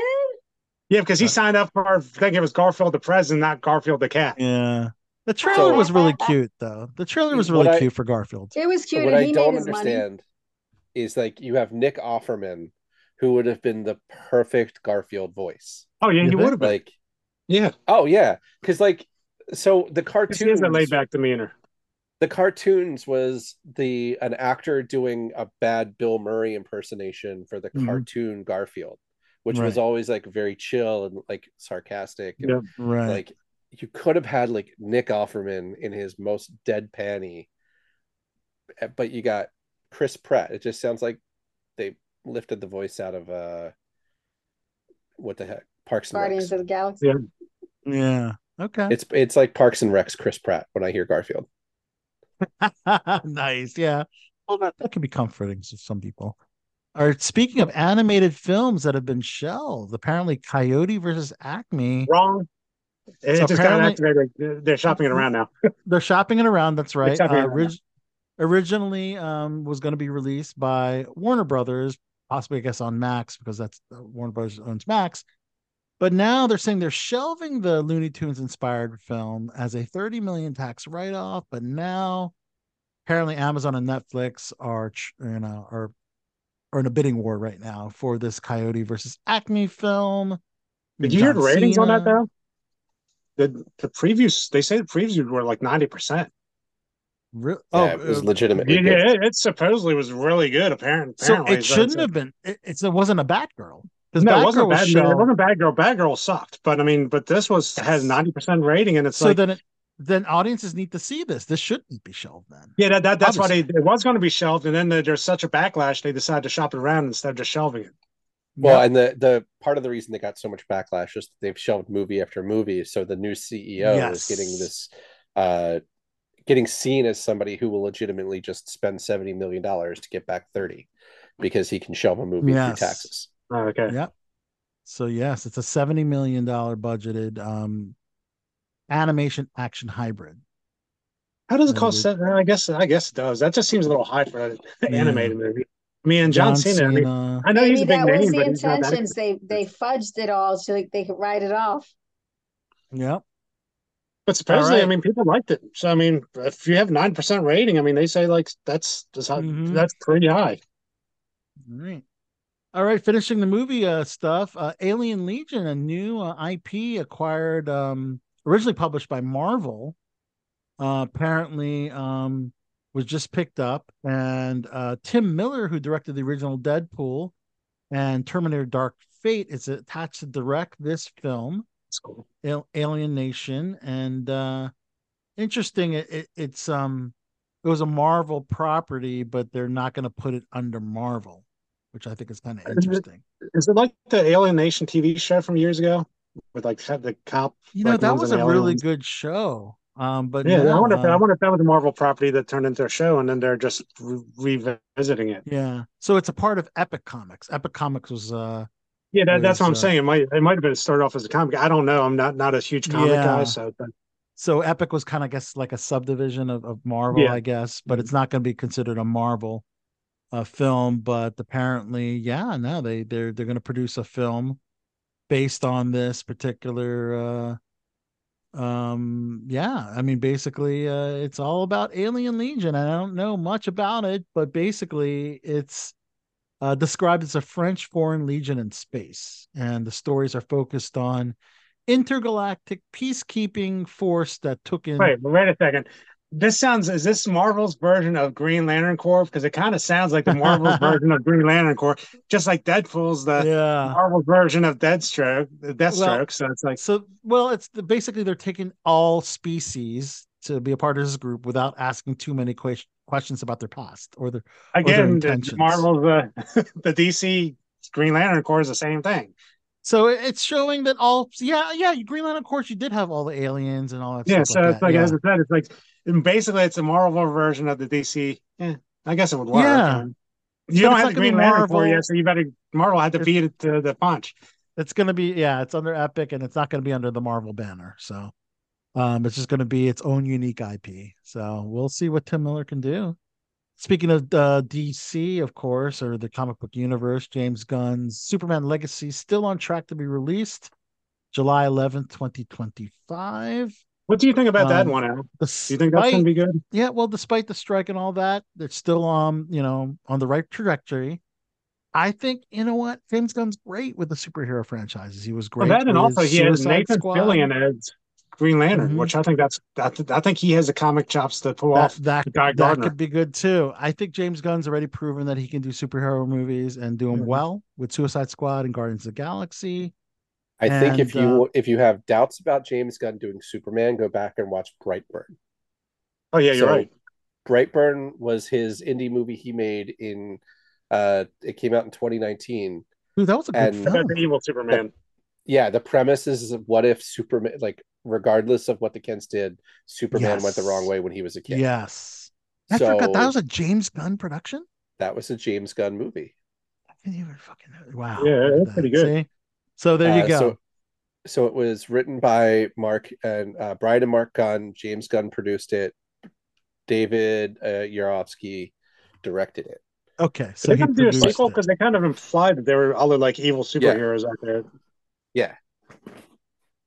Yeah, because he signed up for, I think it was Garfield the president, not Garfield the cat. Yeah. The trailer so, was really cute, though. The trailer was really I, cute for Garfield. It was cute. What I don't understand money. is like you have Nick Offerman, who would have been the perfect Garfield voice. Oh, yeah, he would have been. Like, yeah. Oh, yeah. Because like, so the cartoons. He has a laid back demeanor. The cartoons was the an actor doing a bad Bill Murray impersonation for the mm-hmm. cartoon Garfield, which right. was always like very chill and like sarcastic. And, yeah. Right. Like you could have had like Nick Offerman in his most deadpan-y, but you got Chris Pratt. It just sounds like they lifted the voice out of uh, what the heck. Parks and Guardians Rex. of the Galaxy. Yeah. yeah. Okay. It's it's like Parks and Rex, Chris Pratt. When I hear Garfield, nice. Yeah. Well, that, that can be comforting to some people. All right. Speaking of animated films that have been shelved, apparently Coyote versus Acme. Wrong. It so just got activated. They're shopping it around now. They're shopping it around. That's right. Uh, around orig- originally, um, was going to be released by Warner Brothers, possibly I guess on Max because that's uh, Warner Brothers owns Max. But now they're saying they're shelving the Looney Tunes-inspired film as a thirty million dollars tax write-off. But now, apparently, Amazon and Netflix are, you know, are, are in a bidding war right now for this Coyote versus Acme film. Did you John hear the ratings Cena. on that, though? The the previews, they say the previews were like ninety percent. Re- oh, yeah, it was legitimate. Yeah, it, it supposedly was really good, apparently. So it shouldn't so. have been. It, it's, it wasn't a Batgirl. No, it wasn't, was Batgirl. It wasn't Batgirl. Batgirl sucked, but I mean, but this was yes. has ninety percent rating, and it's so like, then it, then audiences need to see this. This shouldn't be shelved then. Yeah, that, that that's Obviously. why they, it was going to be shelved, and then there's such a backlash they decided to shop it around instead of just shelving it. Well, yeah. and the the part of the reason they got so much backlash is they've shelved movie after movie, so the new C E O yes. is getting this, uh, getting seen as somebody who will legitimately just spend seventy million dollars to get back thirty, because he can shelve a movie yes. through taxes. Oh, okay. Yeah. So yes, it's a seventy million dollars budgeted um, animation action hybrid. How does it cost seven? I guess I guess it does. That just seems a little high for an yeah. animated movie. I mean, John, John Cena. Cena. I, mean, I know Maybe he's a big that name, was the but intentions. They they fudged it all so they could write it off. Yeah. But supposedly, right. I mean, people liked it. So I mean, if you have nine percent rating, I mean, they say like that's just how, mm-hmm. that's pretty high. All right. All right, finishing the movie uh, stuff, uh, Alien Legion, a new uh, I P acquired, um, originally published by Marvel. Uh, apparently, um, was just picked up, and uh, Tim Miller, who directed the original Deadpool and Terminator Dark Fate, is attached to direct this film. That's cool. Al- Alien Nation, and uh, interesting. It, it, it's um, it was a Marvel property, but they're not going to put it under Marvel, which I think is kind of interesting. Is it, is it like the Alien Nation T V show from years ago with like the cop? You know, like, that was a aliens. really good show. Um, but yeah, no, I wonder if that, I wonder if that was a Marvel property that turned into a show, and then they're just re- revisiting it. Yeah, so it's a part of Epic Comics. Epic Comics was, uh, yeah, that, was, that's what I'm uh, saying. It might it might have been started off as a comic. I don't know. I'm not not a huge comic yeah. guy, so. But... So Epic was kind of, I guess, like a subdivision of, of Marvel, yeah. I guess, but it's not going to be considered a Marvel uh, film. But apparently, yeah, no, they they're they're going to produce a film based on this particular. Uh, um yeah i mean basically uh it's all about Alien Legion. I don't know much about it, but basically it's uh described as a French Foreign Legion in space, and the stories are focused on intergalactic peacekeeping force that took in wait wait a second this sounds is this Marvel's version of Green Lantern Corps? Because it kind of sounds like the Marvel's version of Green Lantern Corps, just like Deadpool's the yeah. Marvel version of Deathstroke. Deathstroke. Well, so it's like so. Well, it's the, basically they're taking all species to be a part of this group without asking too many que- questions about their past or their again. Or their intentions. Marvel's the the D C Green Lantern Corps is the same thing. So it's showing that all yeah yeah Green Lantern Corps, you did have all the aliens and all that. Yeah, stuff so like it's that. like yeah. as I said, it's like. And basically, it's a Marvel version of the D C. Yeah, I guess it would work. Yeah, um, you but don't have the Green Lantern for you, so you better Marvel had to it's, beat it to the punch. It's going to be yeah, it's under Epic, and it's not going to be under the Marvel banner. So, um, it's just going to be its own unique I P. So we'll see what Tim Miller can do. Speaking of uh, D C, of course, or the comic book universe, James Gunn's Superman Legacy still on track to be released July eleventh, twenty twenty-five. What do you think about um, that one, Al? Despite, do you think that's going to be good? Yeah, well, despite the strike and all that, they're still um, you know, on the right trajectory. I think, you know what? James Gunn's great with the superhero franchises. He was great. Well, that and also he has Nathan Fillion as Green Lantern, mm-hmm. which I think that's that, I think he has the comic chops to pull that, off. That, Guy that Gardner. could be good too. I think James Gunn's already proven that he can do superhero movies and do them mm-hmm. well with Suicide Squad and Guardians of the Galaxy. I and, think if you uh, if you have doubts about James Gunn doing Superman, go back and watch Brightburn. Oh yeah, you're so, right. Brightburn was his indie movie he made in. Uh, it came out in twenty nineteen. Ooh, that was a good film. That's an evil Superman. The, yeah, the premise is what if Superman, like regardless of what the Kents did, Superman yes. went the wrong way when he was a kid. Yes, I so, forgot that was a James Gunn production. That was a James Gunn movie. I didn't even fucking know. Wow. Yeah, that's pretty good. See? So there you uh, go. So, so it was written by Mark and uh, Brian and Mark Gunn. James Gunn produced it. David uh, Yarovsky directed it. Okay, so they're going to do a sequel because they kind of implied that there were other like evil superheroes yeah. out there. Yeah,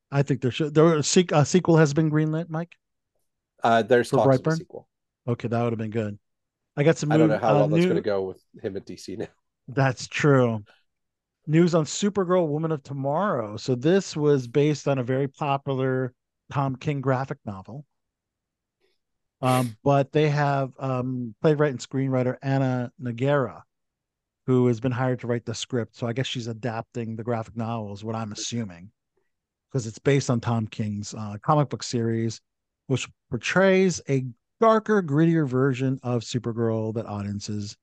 I think there should. There were a, se- a sequel has been greenlit, Mike. Uh, there's talks of a sequel. Okay, that would have been good. I got some. I don't new, know how uh, long new... that's going to go with him at D C now. That's true. News on Supergirl, Woman of Tomorrow. So this was based on a very popular Tom King graphic novel. Um, but they have um, playwright and screenwriter Anna Nogueira, who has been hired to write the script. So I guess she's adapting the graphic novel is what I'm assuming, because it's based on Tom King's uh, comic book series, which portrays a darker, grittier version of Supergirl that audiences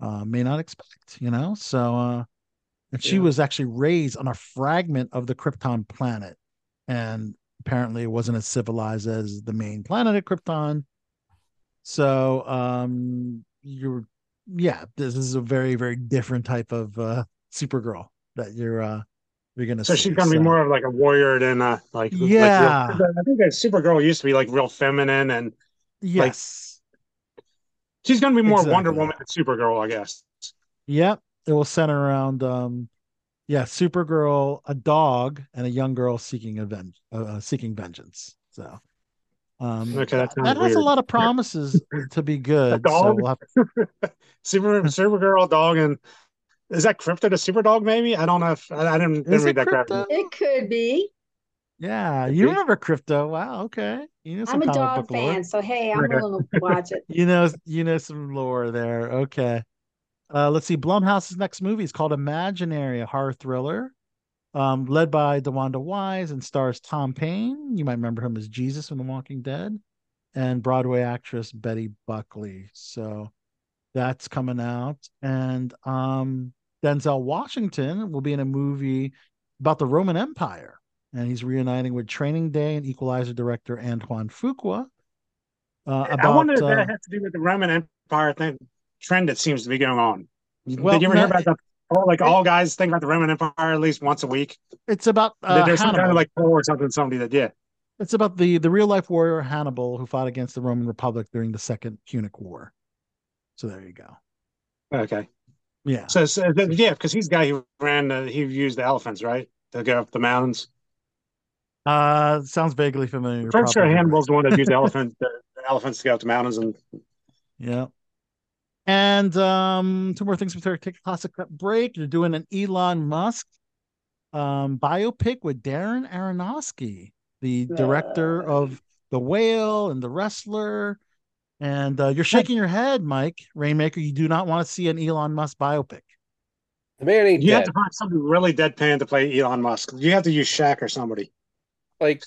uh, may not expect, you know? So... Uh, And she yeah. was actually raised on a fragment of the Krypton planet. And apparently it wasn't as civilized as the main planet of Krypton. So um, you're, yeah, this is a very, very different type of uh, Supergirl that you're uh, you're going to so see. So she's going to so. be more of like a warrior than uh, like. Yeah. Like real, I think that Supergirl used to be like real feminine and. Yes. Like, she's going to be more exactly. Wonder Woman than Supergirl, I guess. Yep. It will center around, um, yeah, Supergirl, a dog, and a young girl seeking aven- uh, seeking vengeance. So, um, okay, that, that has a lot of promises to be good. A dog, so we'll have... Super Supergirl, dog, and is that Krypto the Superdog? Maybe I don't know. If I, I didn't, didn't read that. Crap. It could be. Yeah, could you be. remember Krypto? Wow. Okay. You know, I'm a dog fan, lore. So hey, I'm willing to watch it. You know, you know some lore there. Okay, uh, let's see. Blumhouse's next movie is called Imaginary, a horror thriller, um, led by DeWanda Wise and stars Tom Payne. You might remember him as Jesus in The Walking Dead, and Broadway actress Betty Buckley. So that's coming out, and um, Denzel Washington will be in a movie about the Roman Empire. And he's reuniting with Training Day and Equalizer director Antoine Fuqua. Uh, about, I wonder if that uh, has to do with the Roman Empire thing, trend that seems to be going on. Well, Did you ever hear about the oh, like it, all guys think about the Roman Empire at least once a week? It's about uh, there's some kind of like war or something somebody that did. It's about the the real life warrior Hannibal who fought against the Roman Republic during the Second Punic War. So there you go. Okay. Yeah. So, so yeah, because he's the guy who ran uh, he used the elephants, right, to go up the mountains. Uh, sounds vaguely familiar. I'm sure Hannibal's the one that used elephant, the, the elephants to go up the mountains. And yeah. And um, two more things before we take a classic break. You're doing an Elon Musk um, biopic with Darren Aronofsky, the director uh, of The Whale and The Wrestler. And uh, you're shaking your head, Mike Rainmaker. You do not want to see an Elon Musk biopic. The man ain't you dead. Have to find something really deadpan to play Elon Musk. You have to use Shaq or somebody. Like,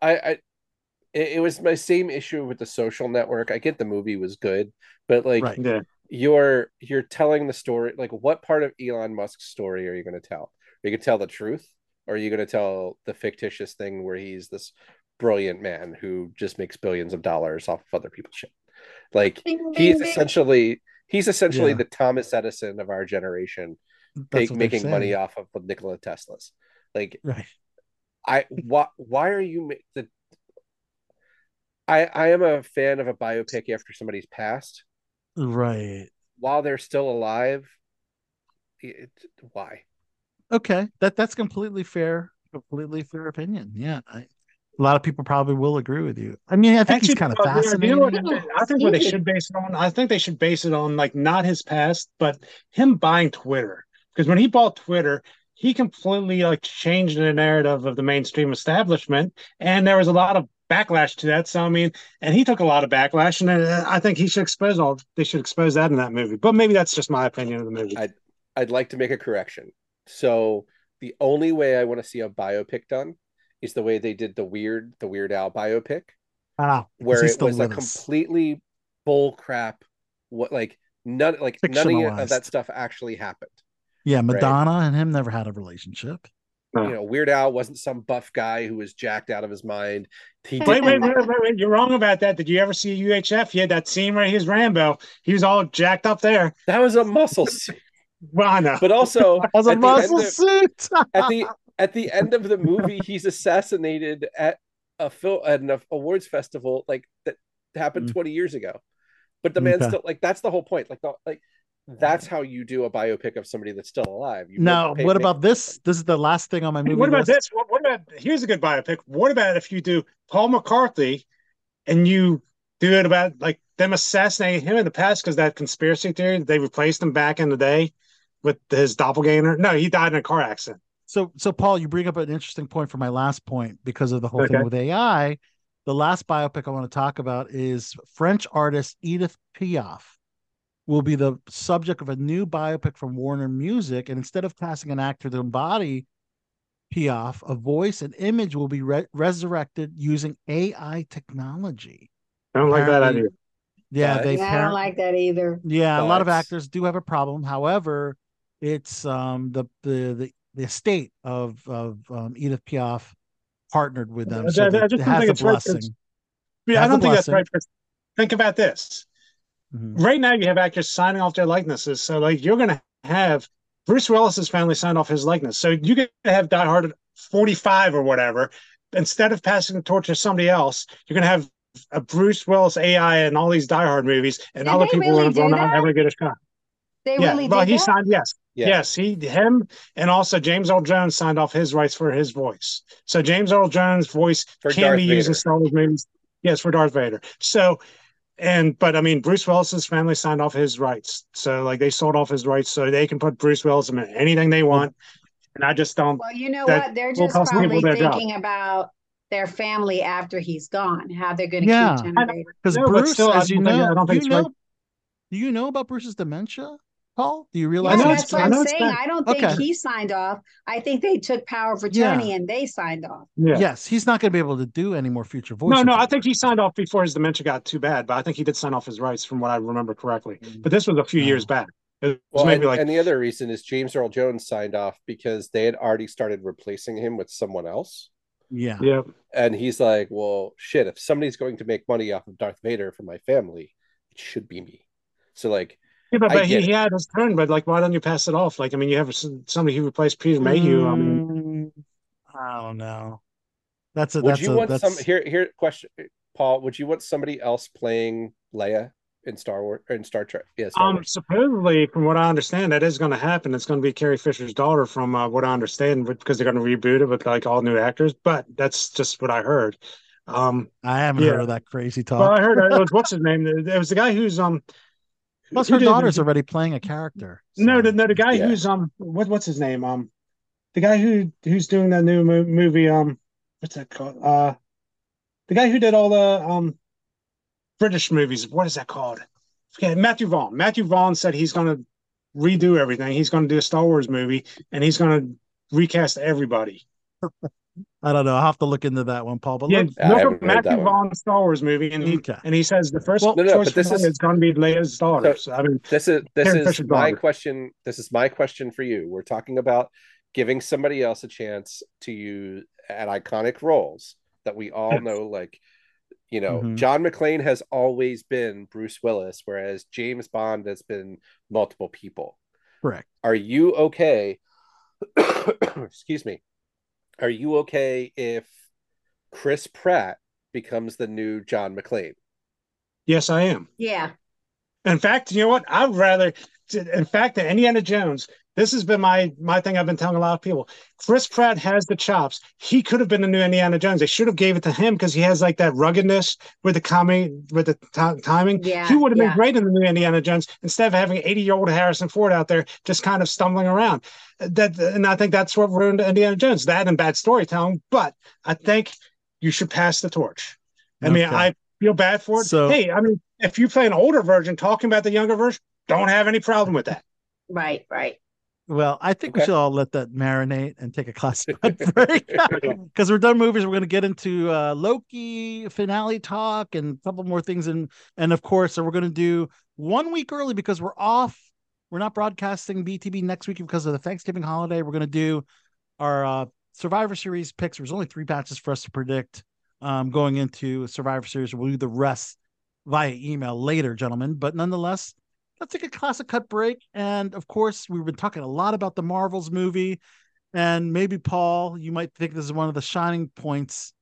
I, I, it was my same issue with The Social Network. I get the movie was good, but like, right. yeah. you're you're telling the story. Like, what part of Elon Musk's story are you going to tell? Are you going to tell the truth, or are you going to tell the fictitious thing where he's this brilliant man who just makes billions of dollars off of other people's shit? Like, bing, he's bing, essentially bing. he's essentially yeah. the Thomas Edison of our generation, make, making money off of Nikola Tesla's. Like, right. I why why are you make the I I am a fan of a biopic after somebody's passed, right? While they're still alive, it, why? Okay, that that's completely fair, completely fair opinion. Yeah, I, a lot of people probably will agree with you. I mean, I think Actually, he's kind of well, fascinating. You know, I think what they should base it on, I think they should base it on like not his past, but him buying Twitter, because when he bought Twitter, he completely like changed the narrative of the mainstream establishment, and there was a lot of backlash to that. So I mean, and he took a lot of backlash, and I think he should expose all. They should expose that in that movie. But maybe that's just my opinion of the movie. I'd, I'd like to make a correction. So the only way I want to see a biopic done is the way they did the weird, the Weird Al biopic, ah, where it was a completely bullcrap. What like none like none of that stuff actually happened. Yeah, Madonna right. and him never had a relationship. You know, Weird Al wasn't some buff guy who was jacked out of his mind. He wait, wait, wait, wait, wait, you're wrong about that. Did you ever see U H F? He had that scene where he was Rambo. He was all jacked up there. That was a muscle suit. Well, I know. But also, that was a muscle of, suit. at the at the end of the movie, he's assassinated at a film at an awards festival like that happened mm. twenty years ago. But the man's okay. still like that's the whole point. Like the, like. That's how you do a biopic of somebody that's still alive. You now, what about this? This is the last thing on my movie. What about list. this? What, what about here's a good biopic? What about if you do Paul McCartney and you do it about like them assassinating him in the past because that conspiracy theory they replaced him back in the day with his doppelganger? No, he died in a car accident. So, so Paul, you bring up an interesting point for my last point because of the whole okay. thing with A I. The last biopic I want to talk about is French artist Edith Piaf. Will be the subject of a new biopic from Warner Music. And instead of casting an actor to embody Piaf, a voice and image will be re- resurrected using A I technology. I don't apparently, like that idea. Yeah, they yeah, I don't like that either. Yeah, but a lot of actors do have a problem. However, it's um, the, the the the estate of, of um, Edith Piaf partnered with them. I, so I, that, I just it has think a it's blessing. Right, yeah, I don't think blessing. that's right. Think about this. Mm-hmm. Right now, you have actors signing off their likenesses. So, like, you're going to have Bruce Willis's family sign off his likeness. So, you could have Die Hard at forty-five or whatever. Instead of passing the torch to somebody else, you're going to have a Bruce Willis A I and all these Die Hard movies, and all the people really will not ever get a shot. They yeah. really well, did he that? signed, yes. Yeah. Yes, he, him, and also James Earl Jones signed off his rights for his voice. So, James Earl Jones' voice for can Darth be Vader. used in Star Wars movies. Yes, for Darth Vader. So, And but I mean, Bruce Willis's family signed off his rights, so like they sold off his rights, so they can put Bruce Willis in anything they want. And I just don't. Well, you know what? They're just probably thinking job. about their family after he's gone, how they're going to yeah. keep generating. Because no, Bruce, still, as you know, I don't think you know, right. do you know about Bruce's dementia, Paul? Do you realize? Yeah, that's it's, what I'm saying. I don't think okay. he signed off. I think they took power of attorney yeah. and they signed off. Yeah. Yes, he's not going to be able to do any more future voices. No, no, I think he signed off before his dementia got too bad, but I think he did sign off his rights from what I remember correctly. Mm-hmm. But this was a few oh. years back. It well, maybe and, like... and the other reason is James Earl Jones signed off because they had already started replacing him with someone else. Yeah. yeah. And he's like, well, shit, if somebody's going to make money off of Darth Vader for my family, it should be me. So, like, yeah, but, but he, he had his turn, but like, why don't you pass it off? Like, I mean, you have somebody who replaced Peter Mayhew. Mm, I mean, I don't know. That's a, would that's you a, want that's... some here, here, question, Paul, would you want somebody else playing Leia? In Star Wars, or in Star Trek, yes. Yeah, um, Wars. Supposedly, from what I understand, that is going to happen. It's going to be Carrie Fisher's daughter, from uh, what I understand, because they're going to reboot it with like all new actors. But that's just what I heard. Um, I haven't yeah. heard of that crazy talk. Well, I heard it was what's his name? It was the guy who's um. Plus, her daughter's already playing a character. So. No, the, no, the guy yeah. who's um, what, what's his name? Um, the guy who who's doing that new mo- movie. Um, what's that called? Uh, the guy who did all the um. British movies. What is that called? Okay, Matthew Vaughn. Matthew Vaughn said he's going to redo everything. He's going to do a Star Wars movie, and he's going to recast everybody. I don't know. I'll have to look into that one, Paul. But yeah, look at Matthew Vaughn's Star Wars movie, and he okay. and he says the first well, no, no, choice this is, is going to be Leia's daughter. So, so, I mean, this is this Karen is Fisher's my daughter. question. This is my question for you. We're talking about giving somebody else a chance to use at iconic roles that we all yes. know, like. You know, mm-hmm. John McClane has always been Bruce Willis, whereas James Bond has been multiple people. Correct. Are you okay? Excuse me. Are you okay if Chris Pratt becomes the new John McClane? Yes, I am. Yeah. In fact, you know what? I'd rather, in fact, that Indiana Jones. This has been my my thing. I've been telling a lot of people. Chris Pratt has the chops. He could have been the new Indiana Jones. They should have gave it to him because he has like that ruggedness with the coming with the t- timing. Yeah, he would have yeah. been great in the new Indiana Jones instead of having eighty year old Harrison Ford out there just kind of stumbling around. That and I think that's what ruined Indiana Jones. That and bad storytelling. But I think you should pass the torch. I okay. mean, I feel bad for it. So, hey, I mean, if you play an older version talking about the younger version, don't have any problem with that. Right. Right. Well, I think okay. we should all let that marinate and take a classified break because we're done movies. We're going to get into uh, Loki finale talk and a couple more things. And, and of course, so we're going to do one week early because we're off. We're not broadcasting B T B next week because of the Thanksgiving holiday. We're going to do our uh, Survivor Series picks. There's only three batches for us to predict um, going into Survivor Series. We'll do the rest via email later, gentlemen. But nonetheless, let's take a classic cut break. And of course, we've been talking a lot about the Marvels movie. And maybe, Paul, you might think this is one of the shining points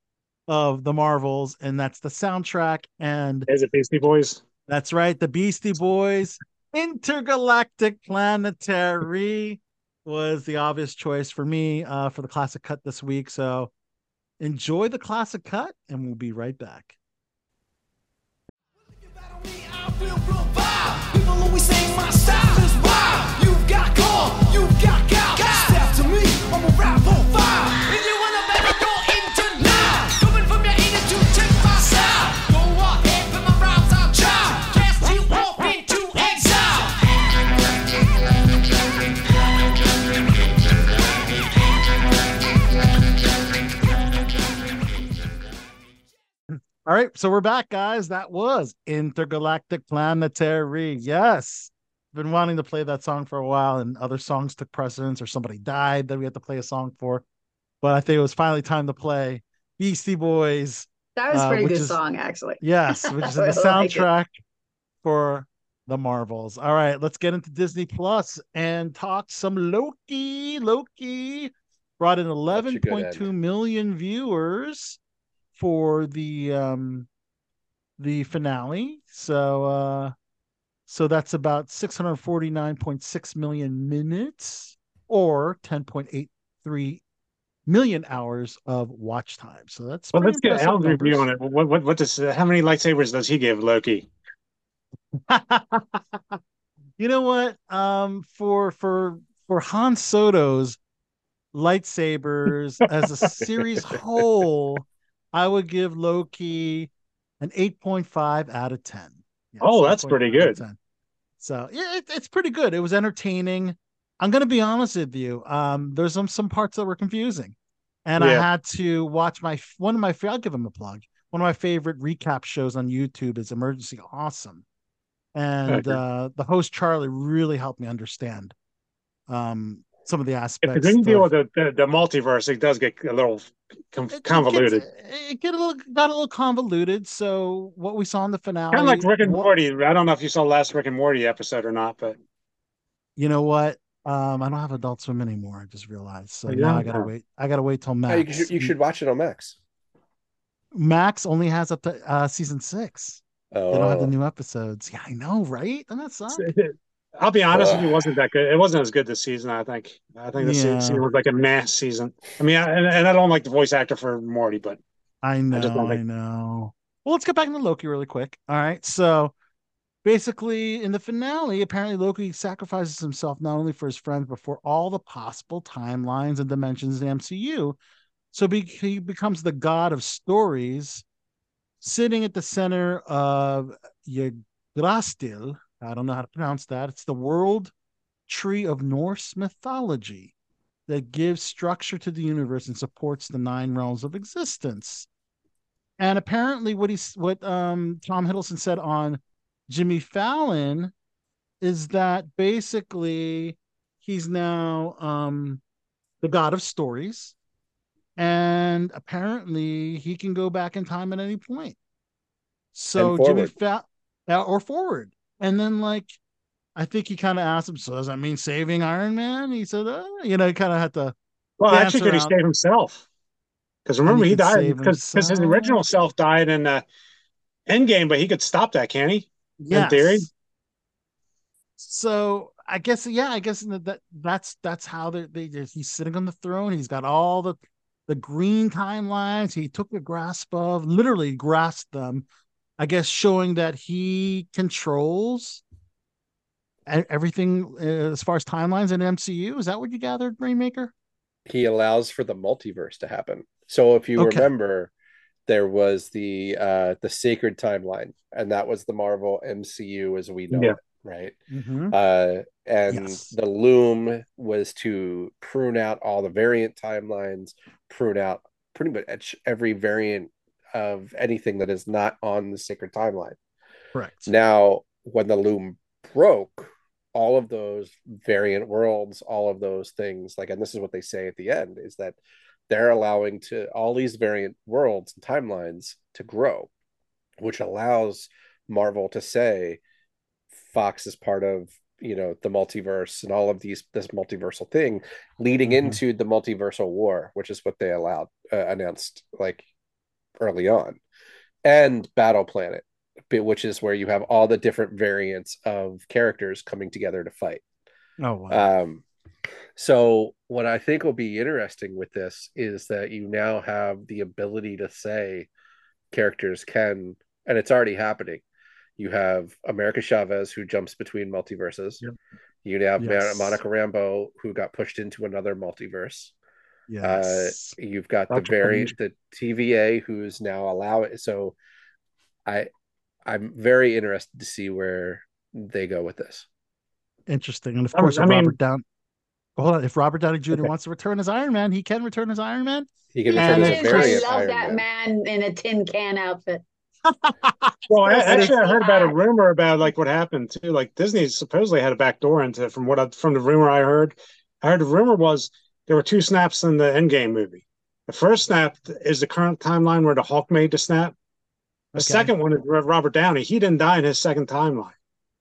of the Marvels, and that's the soundtrack. And is it Beastie Boys? That's right. The Beastie Boys Intergalactic Planetary was the obvious choice for me uh, for the classic cut this week. So enjoy the classic cut, and we'll be right back. We say my style is wild. You got gall, you got gout. Step to me, I'm a rap on fire. If you wanna better go into now, coming from your anus to check my style. Go ahead, put my rhymes out, child. Cast you off into exile. All right, so we're back, guys. That was Intergalactic Planetary. Yes. Been wanting to play that song for a while, and other songs took precedence or somebody died that we had to play a song for. But I think it was finally time to play Beastie Boys. That was a pretty uh, good is, song, actually. Yes, which is in the soundtrack like for the Marvels. All right, let's get into Disney Plus and talk some Loki. Loki brought in eleven point two million viewers for the um the finale, so uh so that's about six hundred forty-nine point six million minutes or ten point eight three million hours of watch time. So that's well. Let's get Al's review on it. What what what does uh, how many lightsabers does he give Loki? You know what? Um, for for for Han Soto's lightsabers as a series whole. I would give Loki an eight point five out of ten. Yeah, oh, that's pretty good. So yeah, it, it's pretty good. It was entertaining. I'm going to be honest with you. Um, there's some, some parts that were confusing, and yeah. I had to watch my, one of my, I'll give him a plug. One of my favorite recap shows on YouTube is Emergency Awesome. And uh, the host, Charlie, really helped me understand um, some of the aspects. If you deal with the, the, the multiverse, it does get a little conv- convoluted. It, gets, it get a little, got a little convoluted. So what we saw in the finale. Kind of like Rick and what, Morty. I don't know if you saw the last Rick and Morty episode or not, but. You know what? Um, I don't have Adult Swim anymore. I just realized. So yeah. now I gotta wait. I gotta wait till Max. Yeah, you, should, you should watch it on Max. Max only has up to uh, season six. Oh. They don't have the new episodes. Yeah, I know, right? And that sucks. I'll be honest uh. with you. It wasn't that good. It wasn't as good this season. I think. I think this yeah. season was like a mass season. I mean, I, and, and I don't like the voice actor for Morty, but I know. I, just don't like... I know. Well, let's get back into Loki really quick. All right, so. Basically, in the finale, apparently Loki sacrifices himself not only for his friends, but for all the possible timelines and dimensions in the M C U. So be- he becomes the god of stories, sitting at the center of Yggdrasil. I don't know how to pronounce that. It's the world tree of Norse mythology that gives structure to the universe and supports the nine realms of existence. And apparently what, he's, what um, Tom Hiddleston said on Jimmy Fallon is that basically he's now um, the god of stories, and apparently he can go back in time at any point. So Jimmy Fallon or forward, and then like I think he kind of asked him, "So does that mean saving Iron Man?" He said, oh. "You know, he kind of had to." Well, actually, could he save himself? Because remember, he, he died because his original self died in uh, Endgame, but he could stop that, can't he? Yes. In theory. So I guess, yeah, I guess that that's that's how they they he's sitting on the throne. He's got all the the green timelines. He took a grasp of, literally grasped them. I guess showing that he controls everything as far as timelines in M C U. Is that what you gathered, Rainmaker? He allows for the multiverse to happen. So if you okay. remember. There was the uh, the sacred timeline, and that was the Marvel M C U as we know yeah. it, right? Mm-hmm. Uh, and yes. the loom was to prune out all the variant timelines, prune out pretty much every variant of anything that is not on the sacred timeline. Correct. Now, when the loom broke, all of those variant worlds, all of those things, like, and this is what they say at the end, is that they're allowing to all these variant worlds and timelines to grow, which allows Marvel to say Fox is part of, you know, the multiverse and all of these, this multiversal thing leading mm-hmm. into the multiversal war, which is what they allowed uh, announced like early on, and Battle Planet, which is where you have all the different variants of characters coming together to fight. Oh, wow. Um, So what I think will be interesting with this is that you now have the ability to say characters can, and it's already happening. You have America Chavez, who jumps between multiverses. Yep. You have yes. Monica Rambeau, who got pushed into another multiverse. Yes. Uh, you've got Roger the variant, the T V A, who's now allowing. So I, I'm very interested to see where they go with this. Interesting. And of course, I mean, Robert Downey. Hold on. If Robert Downey Junior Okay. wants to return as Iron Man, he can return as Iron Man. He can return as Iron Man. I love that man in a tin can outfit. Well, I, actually, I heard about a rumor about like what happened too. Like Disney supposedly had a back door into it. From what I, from the rumor I heard, I heard the rumor was there were two snaps in the Endgame movie. The first snap is the current timeline where the Hulk made the snap. The okay. second one is Robert Downey. He didn't die in his second timeline,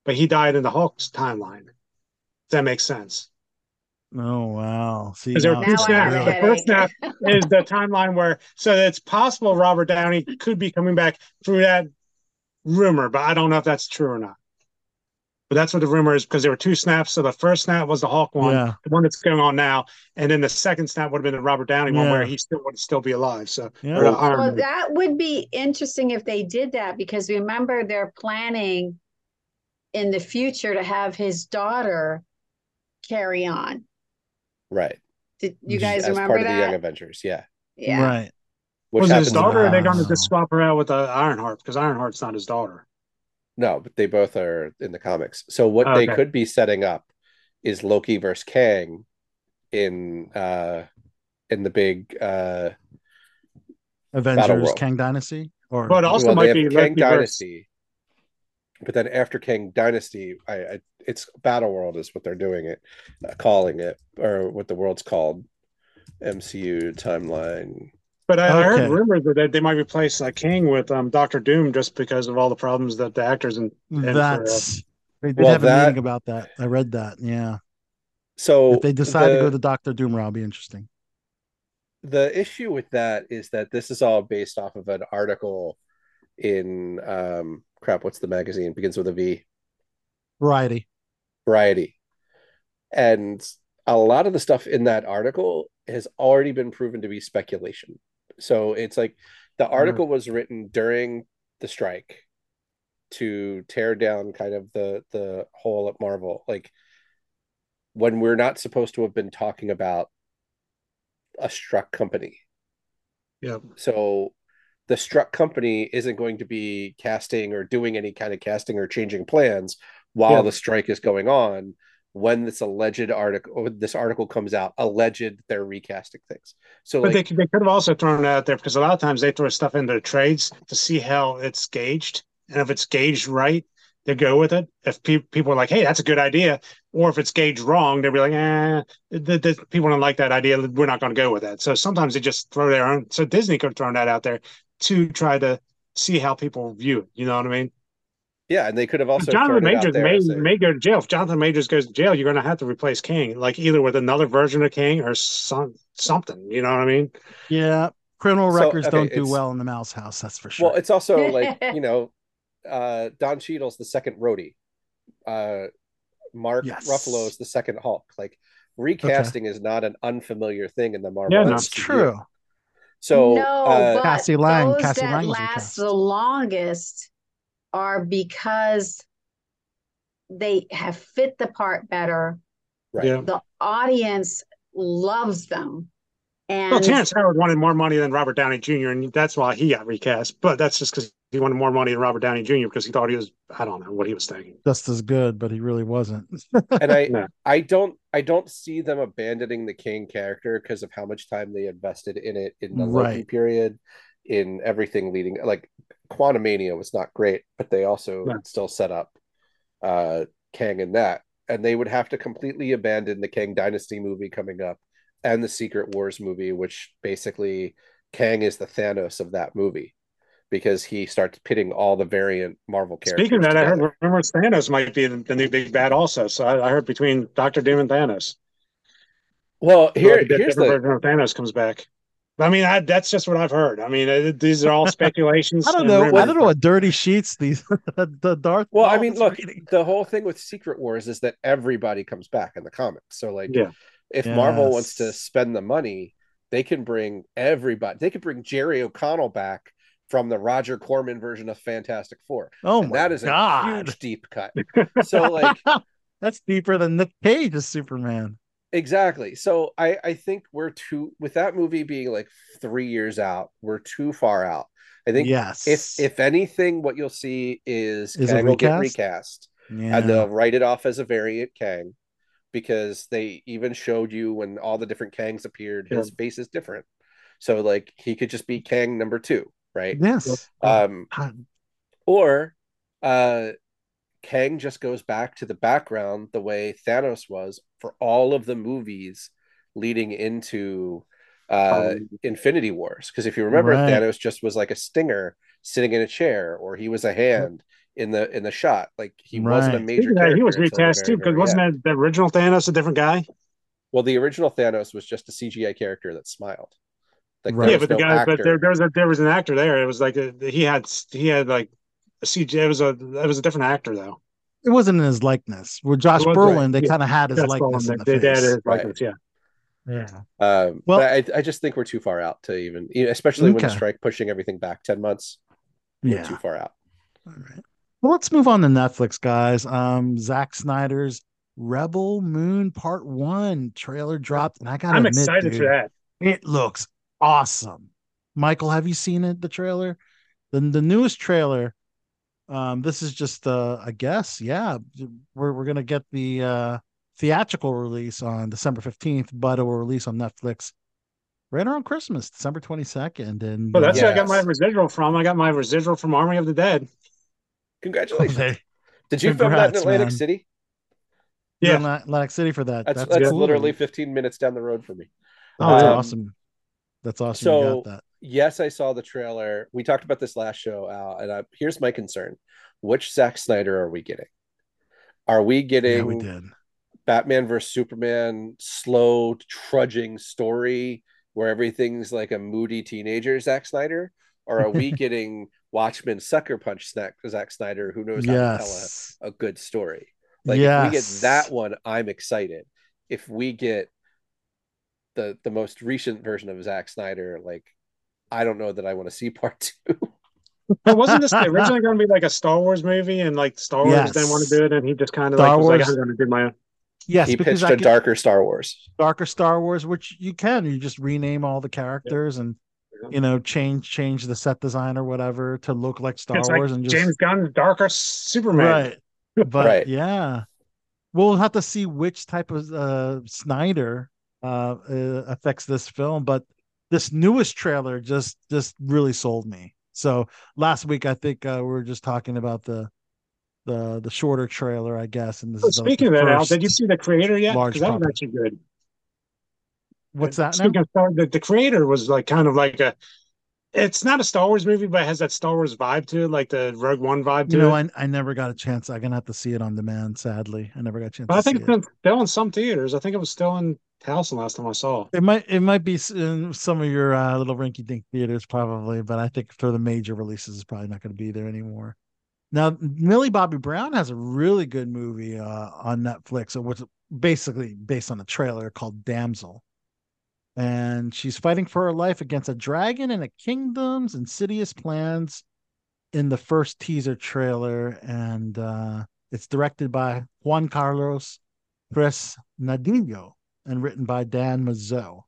but he died in the Hulk's timeline. Does that make sense? Oh wow! See, there are two snaps. The first snap is the timeline where, so it's possible Robert Downey could be coming back through that rumor, but I don't know if that's true or not. But that's what the rumor is, because there were two snaps. So the first snap was the Hulk one, yeah. the one that's going on now, and then the second snap would have been the Robert Downey yeah. one, where he still would still be alive. So yeah. well, well, that would be interesting if they did that, because remember they're planning in the future to have his daughter carry on. Right. Did you guys As remember part that? Of the Young Avengers, yeah. Yeah. Right. Was it his daughter, or are they going to just swap her out with uh, Ironheart? Because Ironheart's not his daughter. No, but they both are in the comics. So what oh, they okay. could be setting up is Loki versus Kang in uh, in the big uh, Avengers Kang Dynasty, or but also well, might be Kang Dynasty. Versus... But then after Kang Dynasty, I, I, it's Battle World is what they're doing it, uh, calling it, or what the world's called, M C U timeline. But I, okay. I heard rumors that they might replace uh, King with um, Doctor Doom just because of all the problems that the actors and, and that's they did well, have that, a meeting about that. I read that, yeah. So if they decide the, to go to Doctor Doom, I'll be interesting. The issue with that is that this is all based off of an article in um, crap. What's the magazine? It begins with a V. Variety. Variety, and a lot of the stuff in that article has already been proven to be speculation. So it's like the article was written during the strike to tear down kind of the, the hole at Marvel. Like when we're not supposed to have been talking about a struck company. Yeah. So the struck company isn't going to be casting or doing any kind of casting or changing plans while yeah. the strike is going on. When this alleged article, this article comes out, alleged they're recasting things. So, but like, they, they could have also thrown it out there because a lot of times they throw stuff into trades to see how it's gauged, and if it's gauged right, they go with it. If pe- people are like, "Hey, that's a good idea," or if it's gauged wrong, they'll be like, "Eh, the, the, people don't like that idea. We're not going to go with that." So sometimes they just throw their own. So Disney could have thrown that out there to try to see how people view it. You know what I mean? Yeah, and they could have also. If Jonathan Majors may, so. may go to jail. If Jonathan Majors goes to jail, you're going to have to replace King, like either with another version of King or some something. You know what I mean? Yeah, criminal so, records okay, don't do well in the Mouse House. That's for sure. Well, it's also like you know, uh, Don Cheadle's the second Rhodey, uh, Mark yes. Ruffalo's the second Hulk. Like recasting okay. is not an unfamiliar thing in the Marvel. Yeah, that's true. So no, uh, but Cassie Lang, those Cassie that last the longest. Are because they have fit the part better. Right. Yeah. The audience loves them. And well, Terrence Howard wanted more money than Robert Downey Junior, and that's why he got recast. But that's just because he wanted more money than Robert Downey Junior because he thought he was, I don't know what he was thinking. Just as good, but he really wasn't. and I no. I don't I don't see them abandoning the King character because of how much time they invested in it in the right. Loki period. In everything leading, like Quantumania was not great, but they also yeah. still set up uh Kang in that, and they would have to completely abandon the Kang Dynasty movie coming up and the Secret Wars movie, which basically Kang is the Thanos of that movie because he starts pitting all the variant Marvel characters. Speaking of that, together. I heard rumors Thanos might be the new big bad also. So I, I heard between Doctor Doom and Thanos. Well, here, uh, here's the version of Thanos comes back. I mean, I, that's just what I've heard. I mean, uh, these are all speculations. I don't know. I don't know what dirty sheets these the Darth. Well, I mean, look, reading. The whole thing with Secret Wars is that everybody comes back in the comics. So, like, yeah. if yes. Marvel wants to spend the money, they can bring everybody. They could bring Jerry O'Connell back from the Roger Corman version of Fantastic Four. Oh and my that is God. a huge deep cut. So, like, that's deeper than Nick Cage as Superman. Exactly. So I, I think we're too, with that movie being like three years out, we're too far out. I think yes. if if anything, what you'll see is, is Kang will get recast yeah. and they'll write it off as a variant Kang because they even showed you when all the different Kangs appeared, his yeah. face is different. So like he could just be Kang number two, right? Yes. Um, or uh, Kang just goes back to the background the way Thanos was for all of the movies leading into uh, um, Infinity Wars. Because if you remember, right. Thanos just was like a stinger sitting in a chair, or he was a hand in the in the shot. Like he right. wasn't a major yeah, character. He was recast too, because wasn't that the original Thanos a different guy? Well, the original Thanos was just a C G I character that smiled. Like, right. Yeah, but no the guy, actor. but there, there was a, there was an actor there. It was like a, he had he had like. C J was a it was a different actor though. It wasn't in his likeness. With Josh Brolin, right. they yeah. kind of had his That's likeness. In the they, face. They his right. likeness, yeah, yeah. Um, well, but I, I just think we're too far out to even, especially okay. when the strike pushing everything back ten months. We're yeah, too far out. All right. Well, let's move on to Netflix, guys. Um, Zack Snyder's Rebel Moon Part One trailer dropped, and I gotta I'm admit, excited dude, for that. It looks awesome. Michael, have you seen it? The trailer, the the newest trailer. Um, this is just uh, a guess. Yeah, we're we're gonna get the uh, theatrical release on December fifteenth, but it will release on Netflix right around Christmas, December twenty-second. And well, that's yes. where I got my residual from. I got my residual from Army of the Dead. Congratulations! Okay. Did you film that in Atlantic man. City? Yeah, yeah, Atlantic City for that. That's, that's, that's cool. Literally fifteen minutes down the road for me. Oh, that's um, awesome! That's awesome. So, you got that. Yes, I saw the trailer. We talked about this last show, Al, and I, here's my concern: which Zack Snyder are we getting? Are we getting? Yeah, we did. Batman versus Superman, slow trudging story where everything's like a moody teenager Zack Snyder, or are we getting Watchmen sucker punch snack Zack Snyder who knows yes. how to tell a, a good story? Like yes. if we get that one, I'm excited. If we get the the most recent version of Zack Snyder, like I don't know that I want to see part two. But wasn't this originally going to be like a Star Wars movie, and like Star Wars yes. didn't want to do it, and he just kind of like was like, I'm going to do my own. Yes, he pitched I a darker Star Wars. Darker Star Wars, which you can. You just rename all the characters yeah. and you know change change the set design or whatever to look like Star it's Wars. Like and just... James Gunn's Darker Superman. Right. But right. yeah, we'll have to see which type of uh, Snyder uh, affects this film. But this newest trailer just just really sold me. So last week, I think uh, we were just talking about the the the shorter trailer, I guess. And this so is speaking of that, Al, did you see the creator yet? Because that was actually good. What's that? Speaking of Star, the, the creator was like kind of like a. It's not a Star Wars movie, but it has that Star Wars vibe to it, like the Rogue One vibe to it. You know, I, I never got a chance. I'm going to have to see it on demand, sadly. I never got a chance but to I think see it's it. still in some theaters. I think it was still in Towson last time I saw. It might it might be in some of your uh, little rinky-dink theaters probably, but I think for the major releases, it's probably not going to be there anymore. Now, Millie Bobby Brown has a really good movie uh, on Netflix, which is basically based on a trailer called Damsel. And she's fighting for her life against a dragon and a kingdom's insidious plans in the first teaser trailer. And uh, it's directed by Juan Carlos Fresnadillo and written by Dan Mazo.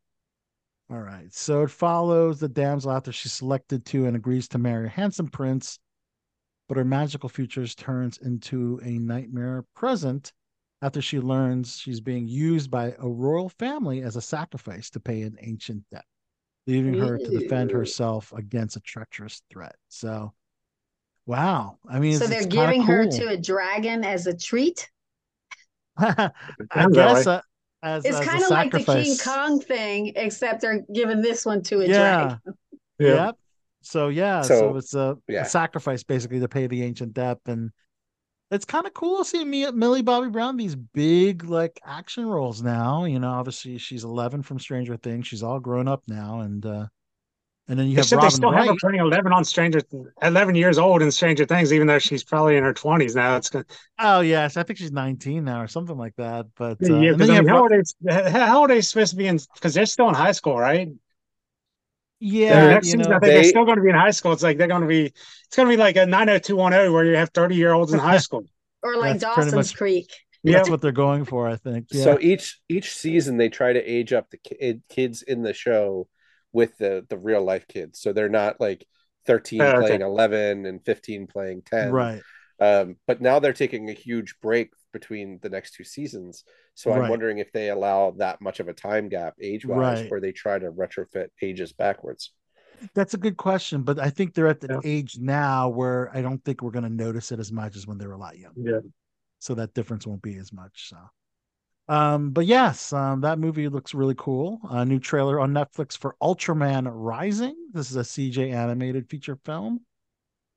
All right. So it follows the damsel after she's selected to and agrees to marry a handsome prince, but her magical futures turns into a nightmare present after she learns she's being used by a royal family as a sacrifice to pay an ancient debt, leaving her to defend herself against a treacherous threat. So, wow. I mean, so it's, they're it's giving cool. her to a dragon as a treat? I guess. Uh, as, it's kind of like the King Kong thing, except they're giving this one to a yeah. dragon. Yeah. Yep. So, yeah. So, so it's a, yeah. a sacrifice, basically, to pay the ancient debt. And it's kind of cool seeing me at Millie Bobby Brown, these big like action roles now. You know, obviously she's eleven from Stranger Things. She's all grown up now, and uh, and then you have Robin Wright. They still have her turning eleven on Stranger, eleven years old in Stranger Things, even though she's probably in her twenties now. It's gonna... oh yes, I think she's nineteen now or something like that. But uh, yeah, because I mean, how are they? How are they supposed to be in? Because they're still in high school, right? Yeah, the next season, know, I think they, they're still going to be in high school. It's like they're going to be. It's going to be like a nine oh two one oh where you have thirty year olds in high school, or like that's Dawson's much, Creek. Yeah, that's what they're going for, I think. Yeah. So each each season they try to age up the kid, kids in the show with the the real life kids, so they're not like thirteen oh, playing okay. eleven and fifteen playing ten, right? Um, but now they're taking a huge break between the next two seasons. So I'm right. wondering if they allow that much of a time gap age-wise right. or they try to retrofit ages backwards. That's a good question, but I think they're at the yeah. age now where I don't think we're going to notice it as much as when they were a lot younger. Yeah. So that difference won't be as much. So, um, but yes, um, that movie looks really cool. A new trailer on Netflix for Ultraman Rising. This is a C G animated feature film.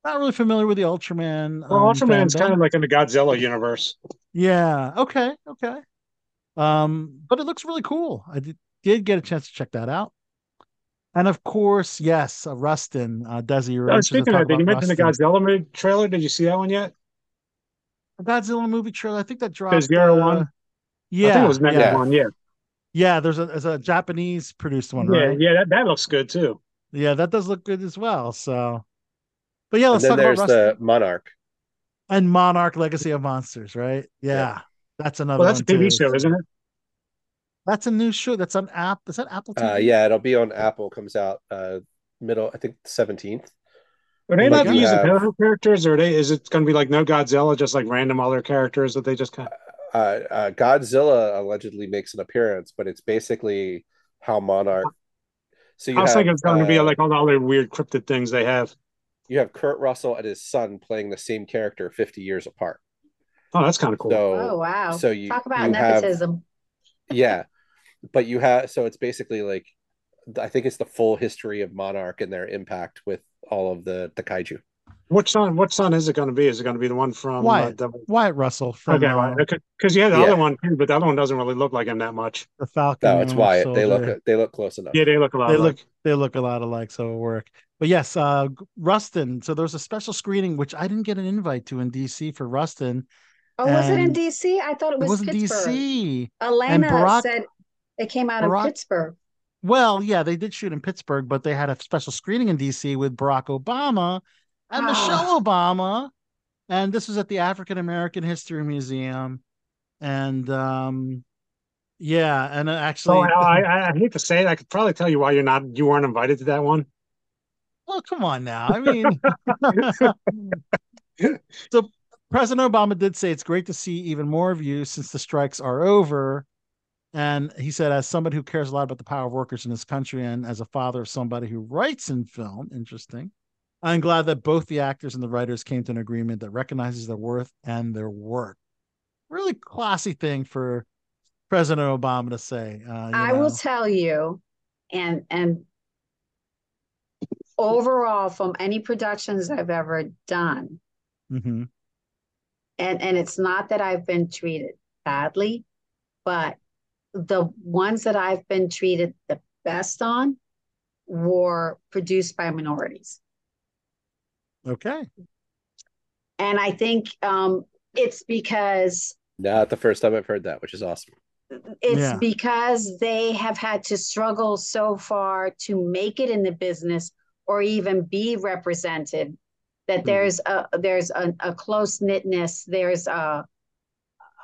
Not really familiar with the Ultraman. Well, um, Ultraman's kind of like in the Godzilla universe. Yeah. Okay. Okay. Um, but it looks really cool. I did, did get a chance to check that out. And of course, yes, uh, Rustin, uh, Desi. I was thinking of it. Did you mention the Godzilla movie trailer? Did you see that one yet? The Godzilla movie trailer. I think that dropped. There's zero uh, one. Yeah. I think it was Mega yeah. one. Yeah. Yeah. There's a, there's a Japanese produced one, right? Yeah. Yeah. That, that looks good too. Yeah. That does look good as well. So. But yeah, let's and then talk there's about Rustin. The Monarch. And Monarch Legacy of Monsters, right? Yeah. yeah. That's another well, that's one a T V too. Show, isn't it? That's a new show. That's on app. Is that Apple T V? Uh, yeah, it'll be on Apple. Comes out uh, middle, I think seventeenth. Are they allowed to use have, the characters, or are they, is it going to be like no Godzilla, just like random other characters that they just kind of... Uh, uh, Godzilla allegedly makes an appearance, but it's basically how Monarch... So you I was have, thinking it's going uh, to be like all the other weird cryptid things they have. You have Kurt Russell and his son playing the same character fifty years apart. Oh, that's kind of cool. So, oh, wow. So you, Talk about you nepotism. Have, yeah. But you have... So it's basically like... I think it's the full history of Monarch and their impact with all of the the kaiju. Which son? What son is it going to be? Is it going to be the one from Wyatt, uh, the... Wyatt Russell? From, okay, because uh, you had the yeah. other one too, but the other one doesn't really look like him that much. The Falcon. No, it's Wyatt. Soldier. They look they look close enough. Yeah, they look a lot. They alike. look they look a lot alike, so it'll work. But yes, uh, Rustin. So there's a special screening which I didn't get an invite to in D C for Rustin. Oh, and was it in D C? I thought it was. It was in D C. Elena Barack, said it came out Barack, of Pittsburgh. Well, yeah, they did shoot in Pittsburgh, but they had a special screening in D C with Barack Obama and wow. Michelle Obama. And this was at the African American History Museum. And um, yeah, and actually... Oh, I, I hate to say it. I could probably tell you why you're not, you weren't invited to that one. Well, come on now. I mean... So President Obama did say, it's great to see even more of you since the strikes are over. And he said, as somebody who cares a lot about the power of workers in this country and as a father of somebody who writes in film, interesting, I'm glad that both the actors and the writers came to an agreement that recognizes their worth and their work. Really classy thing for President Obama to say. Uh, I know. will tell you, and and overall from any productions I've ever done, mm-hmm. and, and it's not that I've been treated badly, but the ones that I've been treated the best on were produced by minorities. Okay. And I think um, it's because... Not the first time I've heard that, which is awesome. It's yeah. because they have had to struggle so far to make it in the business or even be represented, that mm. there's a there's a, a close-knitness, there's a,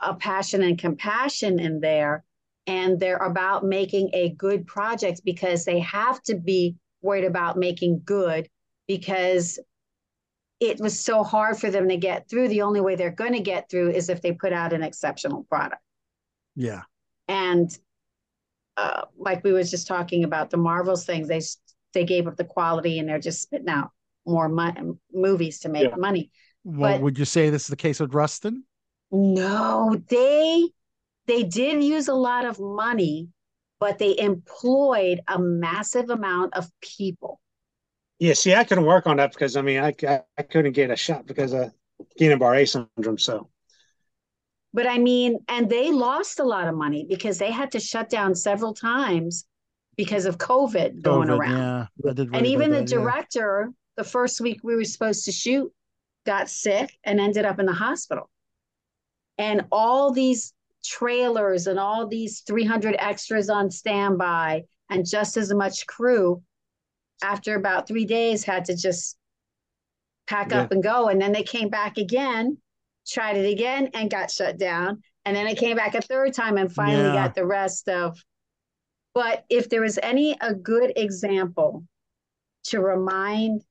a passion and compassion in there. And they're about making a good project because they have to be worried about making good because it was so hard for them to get through. The only way they're going to get through is if they put out an exceptional product. Yeah. And uh, like we were just talking about the Marvels thing, they they gave up the quality and they're just spitting out more mo- movies to make yeah. money. Well, but, would you say this is the case with Rustin? No, they... They did use a lot of money, but they employed a massive amount of people. Yeah, see, I couldn't work on that because, I mean, I, I, I couldn't get a shot because of Guillain-Barré syndrome, so. But, I mean, and they lost a lot of money because they had to shut down several times because of COVID, COVID going around. Yeah, that did really and even that, the director, yeah. the first week we were supposed to shoot, got sick and ended up in the hospital. And all these... trailers and all these three hundred extras on standby and just as much crew after about three days had to just pack yeah. up and go. And then they came back again, tried it again and got shut down. And then it came back a third time and finally yeah. got the rest of, but if there was any, a good example to remind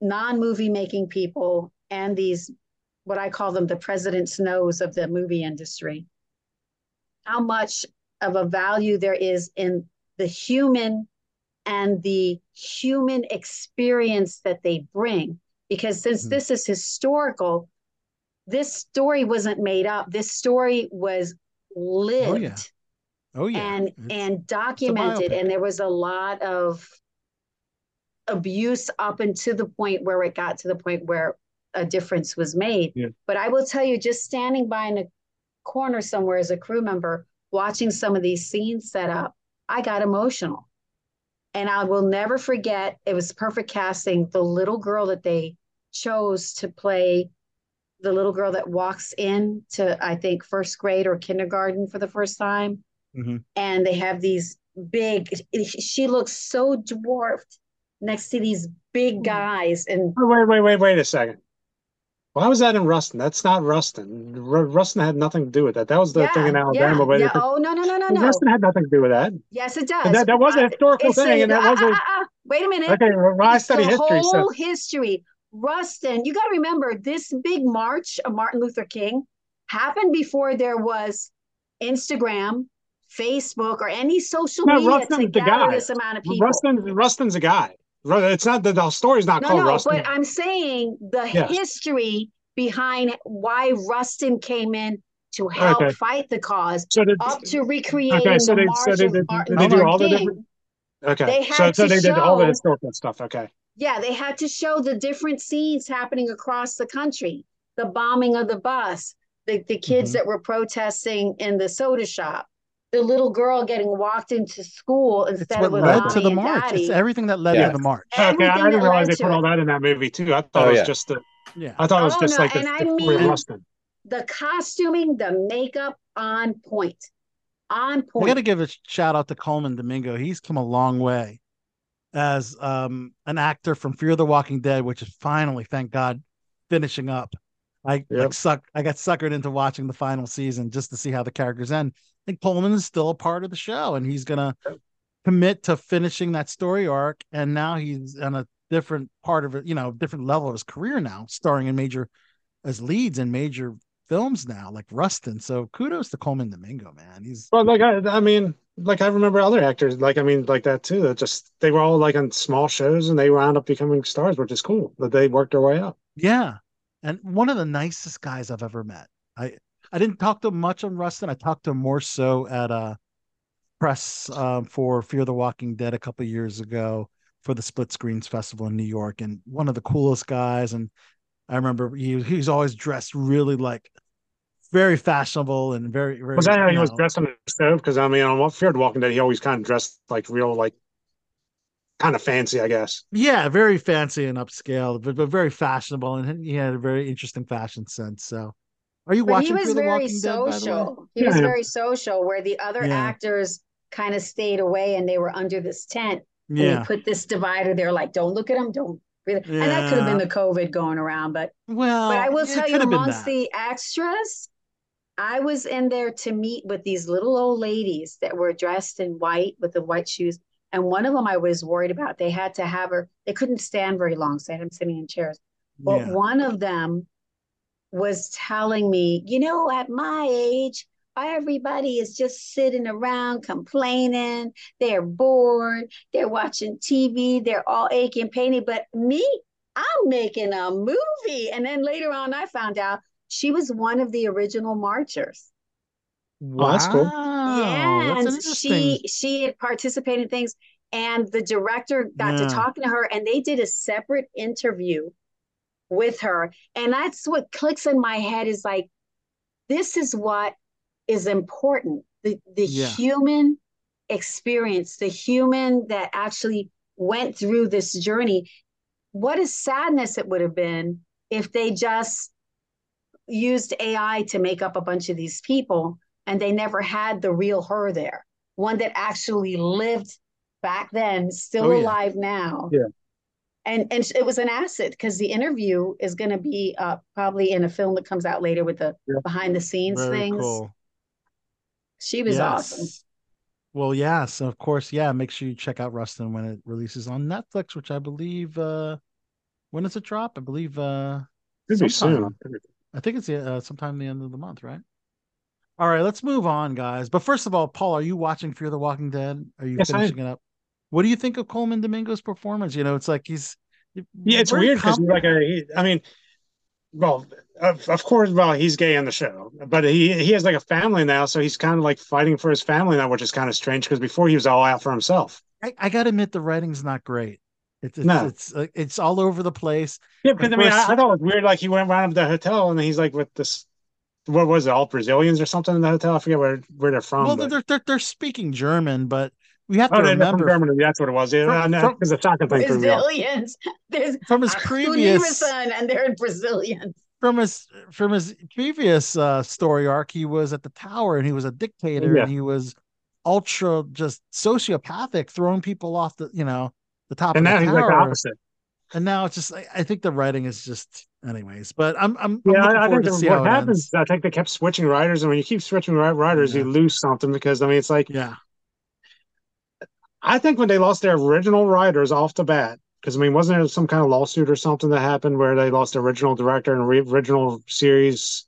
non-movie making people and these what I call them the president's nose of the movie industry, how much of a value there is in the human and the human experience that they bring. Because since mm-hmm. this is historical, this story wasn't made up. This story was lived oh, yeah. Oh, yeah. and, and documented. And there was a lot of abuse up until the point where it got to the point where a difference was made. Yeah. But I will tell you, just standing by in a corner somewhere as a crew member, watching some of these scenes set up, I got emotional. And I will never forget, it was perfect casting, the little girl that they chose to play, the little girl that walks in to, I think, first grade or kindergarten for the first time. Mm-hmm. And they have these big, she looks so dwarfed next to these big guys. And Wait, wait, wait, wait a second. Why was that in Rustin? That's not Rustin. R- Rustin had nothing to do with that. That was the yeah, thing in Alabama. Yeah, yeah. Oh, no, no, no, no, no. Rustin had nothing to do with that. Yes, it does. That, that was uh, a historical thing. A, and that uh, was a, uh, uh, Wait a minute. Okay, well, I study the history. The whole so. history. Rustin, you got to remember, this big march of Martin Luther King happened before there was Instagram, Facebook, or any social no, media Rustin's to gather this amount of people. Rustin, Rustin's a guy. It's not the, the story's not no, called no, Rustin. But I'm saying the yes. history behind why Rustin came in to help okay. fight the cause, so did, up to recreating okay, so the they, march so they, of they, Martin they Luther all King. The okay, they had so, to so they show, did all the historical stuff. Okay. Yeah, they had to show the different scenes happening across the country. The bombing of the bus, the, the kids mm-hmm. that were protesting in the soda shop, the little girl getting walked into school instead of with Mommy and Daddy. It's what led to the march. It's everything that led yeah. to the march. Okay, I didn't realize they put all that in that movie too. I thought oh, it was yeah. just the. Yeah. I thought it was oh, just no. like and the, I mean, the costuming, the makeup, on point, on point. I got to give a shout out to Coleman Domingo. He's come a long way as um, an actor from Fear the Walking Dead, which is finally, thank God, finishing up. I yep. like suck. I got suckered into watching the final season just to see how the characters end. I think Coleman is still a part of the show, and he's gonna commit to finishing that story arc. And now he's on a different part of it, you know, different level of his career now, starring in major as leads in major films now, like Rustin. So kudos to Coleman Domingo, man. He's well, like I, I mean, like I remember other actors, like I mean, like that too. That just they were all like on small shows, and they wound up becoming stars, which is cool. That they worked their way up. Yeah. And one of the nicest guys I've ever met. I, I didn't talk to him much on Rustin. I talked to him more so at a press um, for Fear the Walking Dead a couple of years ago for the Split Screens Festival in New York. And one of the coolest guys. And I remember he he's always dressed really like very fashionable and very, very. Was that how he was dressed on the stove? Because I mean, on Fear the Walking Dead, he always kind of dressed like real, like kind of fancy, I guess. Yeah, very fancy and upscale, but, but very fashionable, and he had a very interesting fashion sense. So, are you but watching? He was very social. Dead, he yeah. was very social, where the other yeah. actors kind of stayed away, and they were under this tent. Yeah, and put this divider. They're like, "Don't look at him. Don't." Really. Yeah. And that could have been the COVID going around, but well, but I will tell you, amongst the extras, I was in there to meet with these little old ladies that were dressed in white with the white shoes. And one of them I was worried about. They had to have her. They couldn't stand very long, so I had them sitting in chairs. But yeah. one of them was telling me, you know, at my age, everybody is just sitting around complaining. They're bored. They're watching T V. They're all aching, painting. But me, I'm making a movie. And then later on, I found out she was one of the original marchers. Wow. Oh, that's cool. Yeah, that's and she she had participated in things, and the director got yeah. to talking to her, and they did a separate interview with her. And that's what clicks in my head is like, this is what is important. The the yeah. human experience, the human that actually went through this journey. What a sadness it would have been if they just used A I to make up a bunch of these people. And they never had the real her there, one that actually lived back then, still oh, yeah. alive now. Yeah. And and it was an asset because the interview is going to be uh, probably in a film that comes out later with the yeah. behind the scenes Very things. Cool. She was yes. awesome. Well, yeah. So, of course, yeah, make sure you check out Rustin when it releases on Netflix, which I believe, uh, when does it drop? I believe. Uh, Could be soon. I think it's uh, sometime the end of the month, right? All right, let's move on, guys. But first of all, Paul, are you watching Fear the Walking Dead? Are you yes, finishing it up? What do you think of Coleman Domingo's performance? You know, it's like he's yeah, it's weird because like a, he, I mean, well, of, of course, well, he's gay on the show, but he he has like a family now, so he's kind of like fighting for his family now, which is kind of strange because before he was all out for himself. I, I got to admit, the writing's not great. It's it's, no. it's it's all over the place. Yeah, because I mean, I, I thought it was weird. Like he went around to the hotel and he's like with this. What was it? All Brazilians or something in the hotel? I forget where, where they're from. Well, but... they're, they're they're speaking German, but we have oh, to remember from Germany. That's what it was. Yeah, no, because the shocking thing for Brazilians. There's from his previous and they're Brazilians. From his from his previous uh, story arc, he was at the tower and he was a dictator yeah. and he was ultra just sociopathic, throwing people off the you know the top. And of now the he's tower. Like the opposite. And now it's just I, I think the writing is just. Anyways, but I'm I'm yeah. I'm I, I think to see what happens. Ends. I think they kept switching writers, and when you keep switching writers, yeah. you lose something because I mean, it's like yeah. I think when they lost their original writers off the bat, because, I mean, wasn't there some kind of lawsuit or something that happened where they lost the original director and re- original series?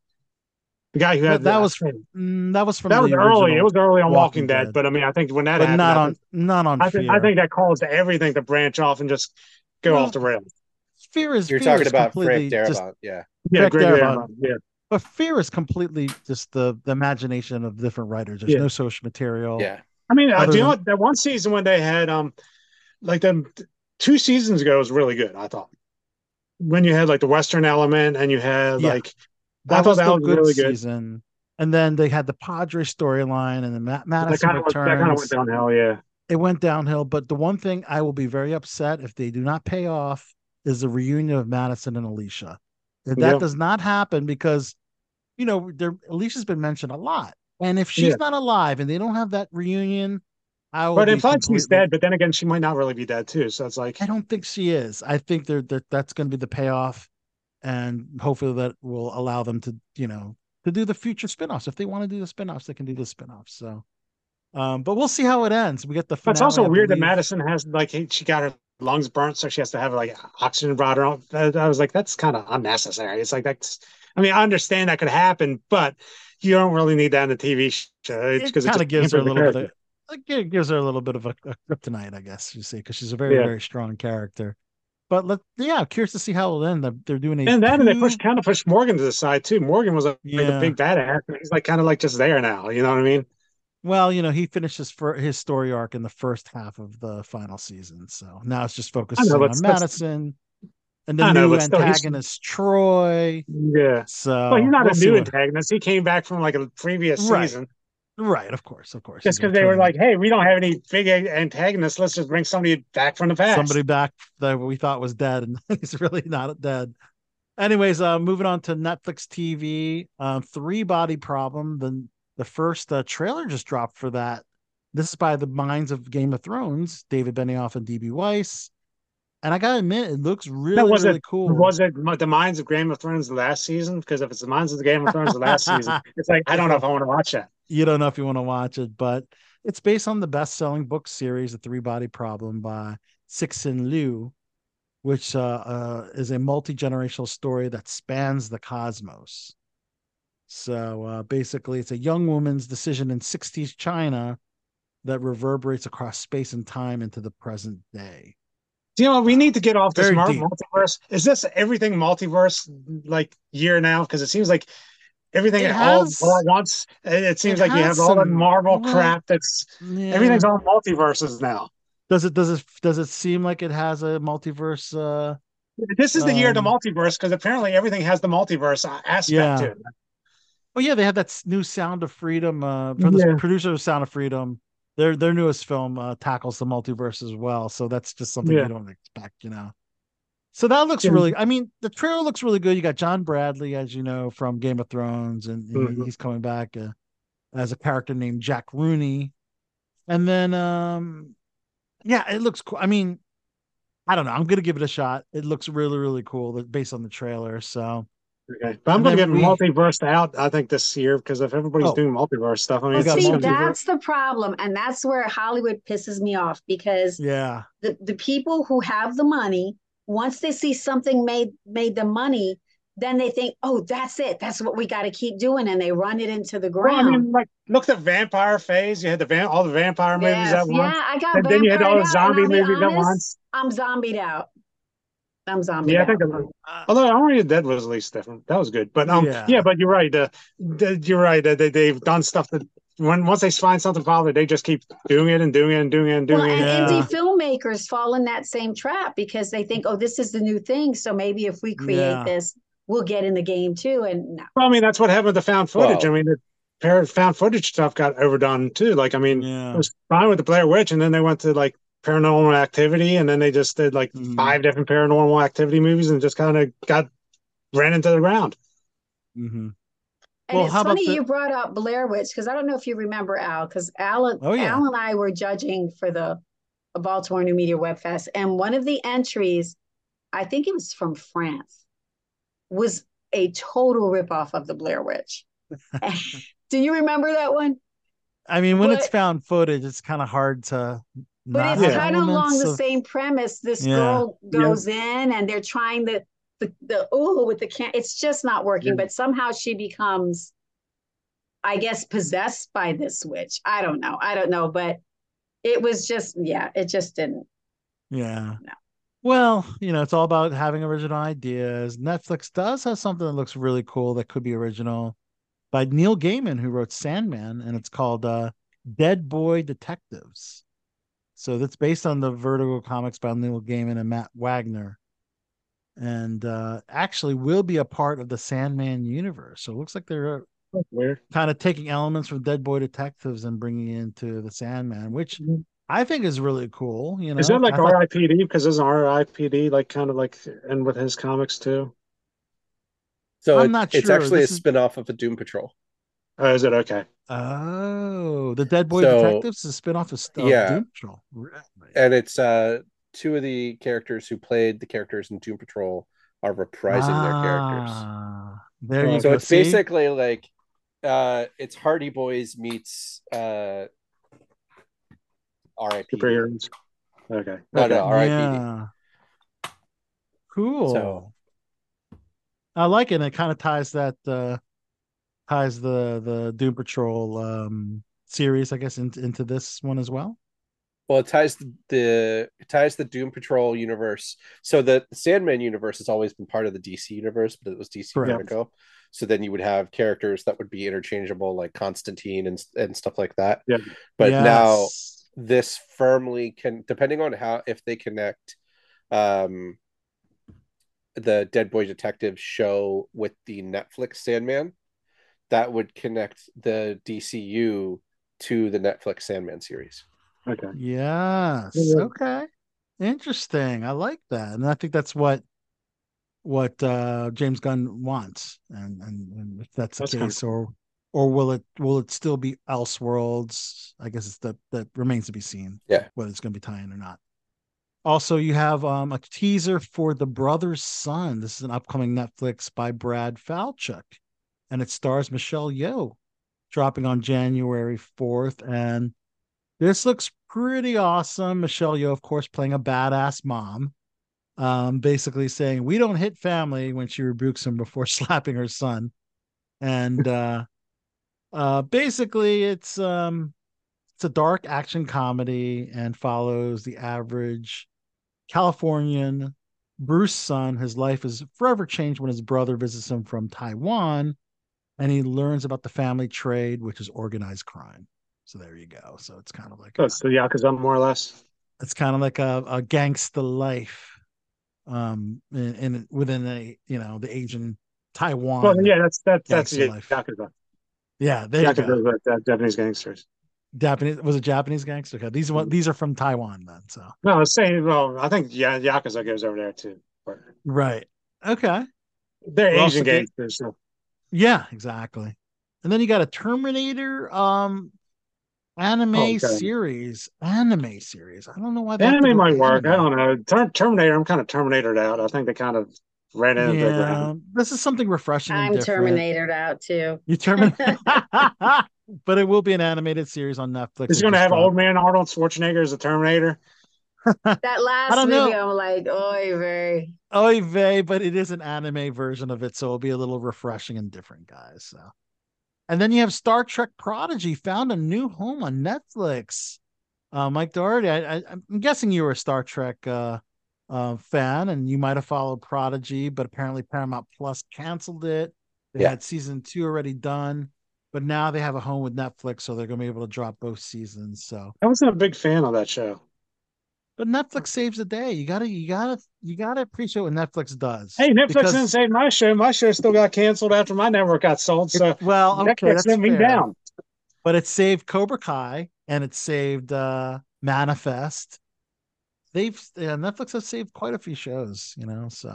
The guy who had that, that was from that was from that the was early. It was early on Walking Dead, Dead, but I mean, I think when that but happened, not on not on. I, th- I think that caused everything to branch off and just go well, off the rails. Fear is you're fear talking is about Greg Darabont, just, yeah, yeah, Greg Darabont, yeah. But Fear is completely just the, the imagination of different writers. There's yeah. no source material. Yeah, I mean, I do than... know that one season when they had um, like them two seasons ago was really good. I thought when you had like the Western element and you had yeah. like. That I thought was that was good really season, good. And then they had the Padres storyline, and then Matt Madison that returns. Went, that kind of went downhill, yeah. It went downhill, but the one thing I will be very upset if they do not pay off is the reunion of Madison and Alicia. If that yeah. does not happen, because you know there Alicia's been mentioned a lot, and if she's yeah. not alive and they don't have that reunion, I will. But if completely... she's dead, but then again, she might not really be dead too. So it's like I don't think she is. I think they're, they're, that's going to be the payoff. And hopefully that will allow them to, you know, to do the future spinoffs. If they want to do the spinoffs, they can do the spinoffs. So, um, but we'll see how it ends. We get the. Finale, it's also I weird believe. that Madison has like she got her lungs burnt, so she has to have like oxygen brought her on. I was like, that's kind of unnecessary. It's like that's. I mean, I understand that could happen, but you don't really need that in the T V show because it, it kind of gives her a little bit. Of, it gives her a little bit of a, a kryptonite, I guess you see, because she's a very yeah. very strong character. But let, yeah, curious to see how it'll end. They're doing a and that, two... and they push kind of pushed Morgan to the side too. Morgan was like, yeah. like a big badass. He's like kind of like just there now. You know what I mean? Well, you know, he finished his for his story arc in the first half of the final season, so now it's just focusing know, on that's, Madison that's... and the know, new antagonist still, Troy. Yeah, so well, he's not we'll a new antagonist. He came back from like a previous right. season. Right, of course, of course. Just because they were like, "Hey, we don't have any big antagonists. Let's just bring somebody back from the past." Somebody back that we thought was dead, and he's really not dead. Anyways, uh, moving on to Netflix T V, um, Three Body Problem. The the first uh, trailer just dropped for that. This is by the minds of Game of Thrones, David Benioff and D B Weiss. And I gotta admit, it looks really, was really it, cool. Was it the minds of Game of Thrones the last season? Because if it's the minds of the Game of Thrones the last season, it's like I don't know if I want to watch that. You don't know if you want to watch it, but it's based on the best-selling book series, The Three-Body Problem by Cixin Liu, which uh, uh, is a multi-generational story that spans the cosmos. So uh, basically, it's a young woman's decision in sixties China that reverberates across space and time into the present day. You know, we need to get off this mar- multiverse. Is this everything multiverse like year now? Because it seems like everything at all, all at once. It, it seems it like you have some, all that Marvel well, crap. That's yeah. everything's all multiverses now. Does it? Does it? Does it seem like it has a multiverse? Uh, this is the um, year of the multiverse because apparently everything has the multiverse aspect yeah. to it. Oh yeah, they have that new Sound of Freedom uh, from yeah. the producer of Sound of Freedom. Their their newest film uh, tackles the multiverse as well, so that's just something yeah. you don't expect, you know. So that looks yeah. really. I mean, the trailer looks really good. You got John Bradley, as you know, from Game of Thrones, and mm-hmm. he's coming back uh, as a character named Jack Rooney. And then, um, yeah, it looks cool. I mean, I don't know. I'm gonna give it a shot. It looks really, really cool based on the trailer. So. Okay. But I'm going to get we... multiverse out, I think, this year because if everybody's oh. doing multiverse stuff, I mean, well, see, multiverse. That's the problem, and that's where Hollywood pisses me off because yeah, the, the people who have the money, once they see something made made the money, then they think, oh, that's it, that's what we got to keep doing, and they run it into the ground. Well, I mean, like look at the vampire phase. You had the van- all the vampire movies yes, at yeah, once. Yeah, I got. And then you had all the zombie movies at once. I'm zombied out. I'm zombie. Yeah, out. I think. I'm, although Army of the Dead was at least different. That was good, but um, yeah, yeah but you're right. Uh, you're right. Uh, they they've done stuff that when once they find something popular, they just keep doing it and doing it and doing it and doing well, it. And yeah. indie filmmakers fall in that same trap because they think, oh, this is the new thing. So maybe if we create yeah. this, we'll get in the game too. And no. well, I mean, that's what happened with the found footage. Whoa. I mean, the found footage stuff got overdone too. Like, I mean, yeah. it was fine with the Blair Witch, and then they went to like. Paranormal Activity, and then they just did like mm. five different Paranormal Activity movies, and just kind of got ran into the ground. Mm-hmm. And well, it's how funny about the... you brought up Blair Witch because I don't know if you remember Al, because Al, oh, yeah. Al and I were judging for the Baltimore New Media Webfest, and one of the entries, I think it was from France, was a total ripoff of the Blair Witch. Do you remember that one? I mean, when but... it's found footage, it's kind of hard to. But it's kind of along the same premise. This yeah. girl goes yeah. in and they're trying the, the, the ooh with the can. It's just not working. Yeah. But somehow she becomes, I guess, possessed by this witch. I don't know. I don't know. But it was just, yeah, it just didn't. Yeah. No. Well, you know, it's all about having original ideas. Netflix does have something that looks really cool that could be original by Neil Gaiman, who wrote Sandman. And it's called uh, Dead Boy Detectives. So that's based on the Vertigo comics by Neil Gaiman and Matt Wagner, and uh, actually will be a part of the Sandman universe. So it looks like they're Weird. kind of taking elements from Dead Boy Detectives and bringing it into the Sandman, which mm-hmm. I think is really cool. You know, is that like R I P D? Because isn't R I P D like kind of like and with his comics too? So I'm it, not sure. It's actually this a is... spinoff of the Doom Patrol. Oh, is it okay? Oh, the Dead Boy so, Detectives is a spinoff of Star yeah. Doom Patrol. Right. And it's uh, two of the characters who played the characters in Doom Patrol are reprising ah, their characters. There you so go. it's See? basically like uh, it's Hardy Boys meets uh, R I P D. Superheroes. Okay. No, okay. no, R I P D. Yeah. Cool. So I like it. And it kind of ties that. Uh, ties the the Doom Patrol um series, I guess, in, into this one as well. Well, it ties the, the it ties the Doom Patrol universe. So the Sandman universe has always been part of the D C universe, but it was D C Vertigo. So then you would have characters that would be interchangeable, like Constantine and and stuff like that. Yeah. But yes. now this firmly can, depending on how if they connect um the Dead Boy Detective show with the Netflix Sandman, that would connect the D C U to the Netflix Sandman series. Okay. Yes. Okay. Interesting. I like that. And I think that's what what uh, James Gunn wants. And, and, and if that's the that's case, cool. or or will it will it still be Elseworlds? I guess it's the, that remains to be seen. Yeah. Whether it's going to be tie-in or not. Also, you have um, a teaser for The Brother's Son. This is an upcoming Netflix by Brad Falchuk. And it stars Michelle Yeoh, dropping on January fourth. And this looks pretty awesome. Michelle Yeoh, of course, playing a badass mom, um, basically saying, "We don't hit family," when she rebukes him before slapping her son. And uh, uh, basically, it's um, it's a dark action comedy and follows the average Californian Bruce's son. His life is forever changed when his brother visits him from Taiwan, and he learns about the family trade, which is organized crime. So there you go. So it's kind of like oh, a, so Yakuza, more or less. It's kind of like a, a gangster life, um, in, in within a you know the Asian Taiwan. Well, yeah, that's that, that's yeah, life. Yakuza. Yeah, they Yakuza, like, uh, Japanese gangsters. Japanese was a Japanese gangster. Okay, these one these are from Taiwan then. So no, I'm saying well, I think yeah, Yakuza goes over there too. But... Right. Okay. They're We're Asian gangsters. Getting... So. Yeah, exactly. And then you got a Terminator um anime oh, okay. series. Anime series. I don't know why that anime might work. Anime. I don't know. Ter- Terminator, I'm kind of Terminatored out. I think they kind of ran into yeah, the ground. This is something refreshing. I'm Terminatored out too. You Terminator, but it will be an animated series on Netflix. It's going to have start. Old man Arnold Schwarzenegger as the Terminator. That last movie, know. I'm like, oy vey. Oy vey, but it is an anime version of it, so it'll be a little refreshing and different, guys. So, and then you have Star Trek Prodigy found a new home on Netflix. Uh, Mike Doherty, I, I, I'm guessing you were a Star Trek uh, uh, fan, and you might have followed Prodigy, but apparently Paramount Plus canceled it. They yeah. had season two already done, but now they have a home with Netflix, so they're going to be able to drop both seasons. So I wasn't a big fan of that show. But Netflix saves the day. You gotta, you gotta, you gotta appreciate what Netflix does. Hey, Netflix because... didn't save my show. My show still got canceled after my network got sold. So well, okay, Netflix that's let me down. But it saved Cobra Kai and it saved uh, Manifest. They've yeah, Netflix has saved quite a few shows, you know. So,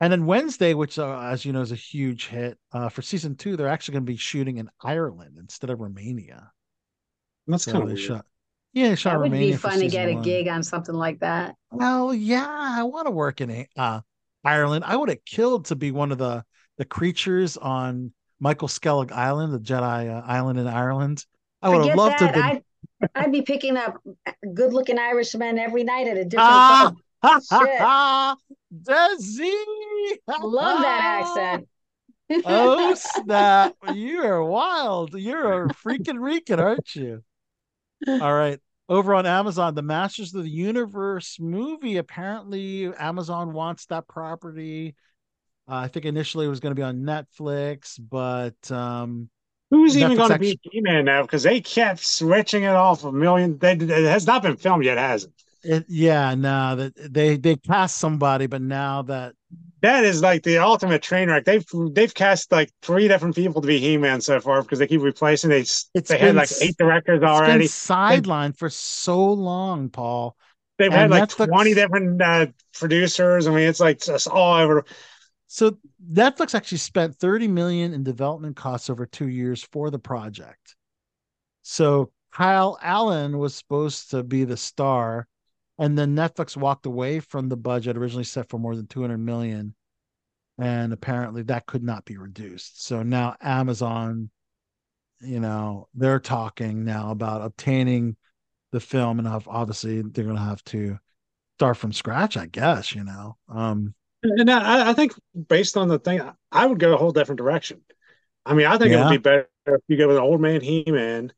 and then Wednesday, which uh, as you know is a huge hit uh, for season two, they're actually going to be shooting in Ireland instead of Romania. That's so kind of weird. Shot. Yeah, it would be fun to get a one. gig on something like that. Well, yeah, I want to work in uh, Ireland. I would have killed to be one of the, the creatures on Michael Skellig Island, the Jedi uh, Island in Ireland. I would have loved that. to. Have been... I I'd be picking up good-looking Irishmen every night at a different ah, club. Ah, does he? Love that accent. Oh, snap. You are wild. You're a freaking Rican, aren't you? All right. Over on Amazon, the Masters of the Universe movie. Apparently, Amazon wants that property. Uh, I think initially it was going to be on Netflix, but... Um, Who's Netflix even going to actually... be He-Man now? Because they kept switching it off a million. They, it has not been filmed yet, has it? it yeah, no. That they they cast somebody, but now that... That is like the ultimate train wreck. They've they've cast like three different people to be He-Man so far because they keep replacing. They it's they had like eight directors it's already. It's been sidelined for so long, Paul. They've and had like Netflix... twenty different uh, producers. I mean, it's like just all over. So Netflix actually spent thirty million dollars in development costs over two years for the project. So Kyle Allen was supposed to be the star. And then Netflix walked away from the budget originally set for more than two hundred million dollars. And apparently that could not be reduced. So now Amazon, you know, they're talking now about obtaining the film. And obviously they're going to have to start from scratch, I guess, you know. Um, and I, I think based on the thing, I would go a whole different direction. I mean, I think yeah. it would be better if you go with an old man He-Man.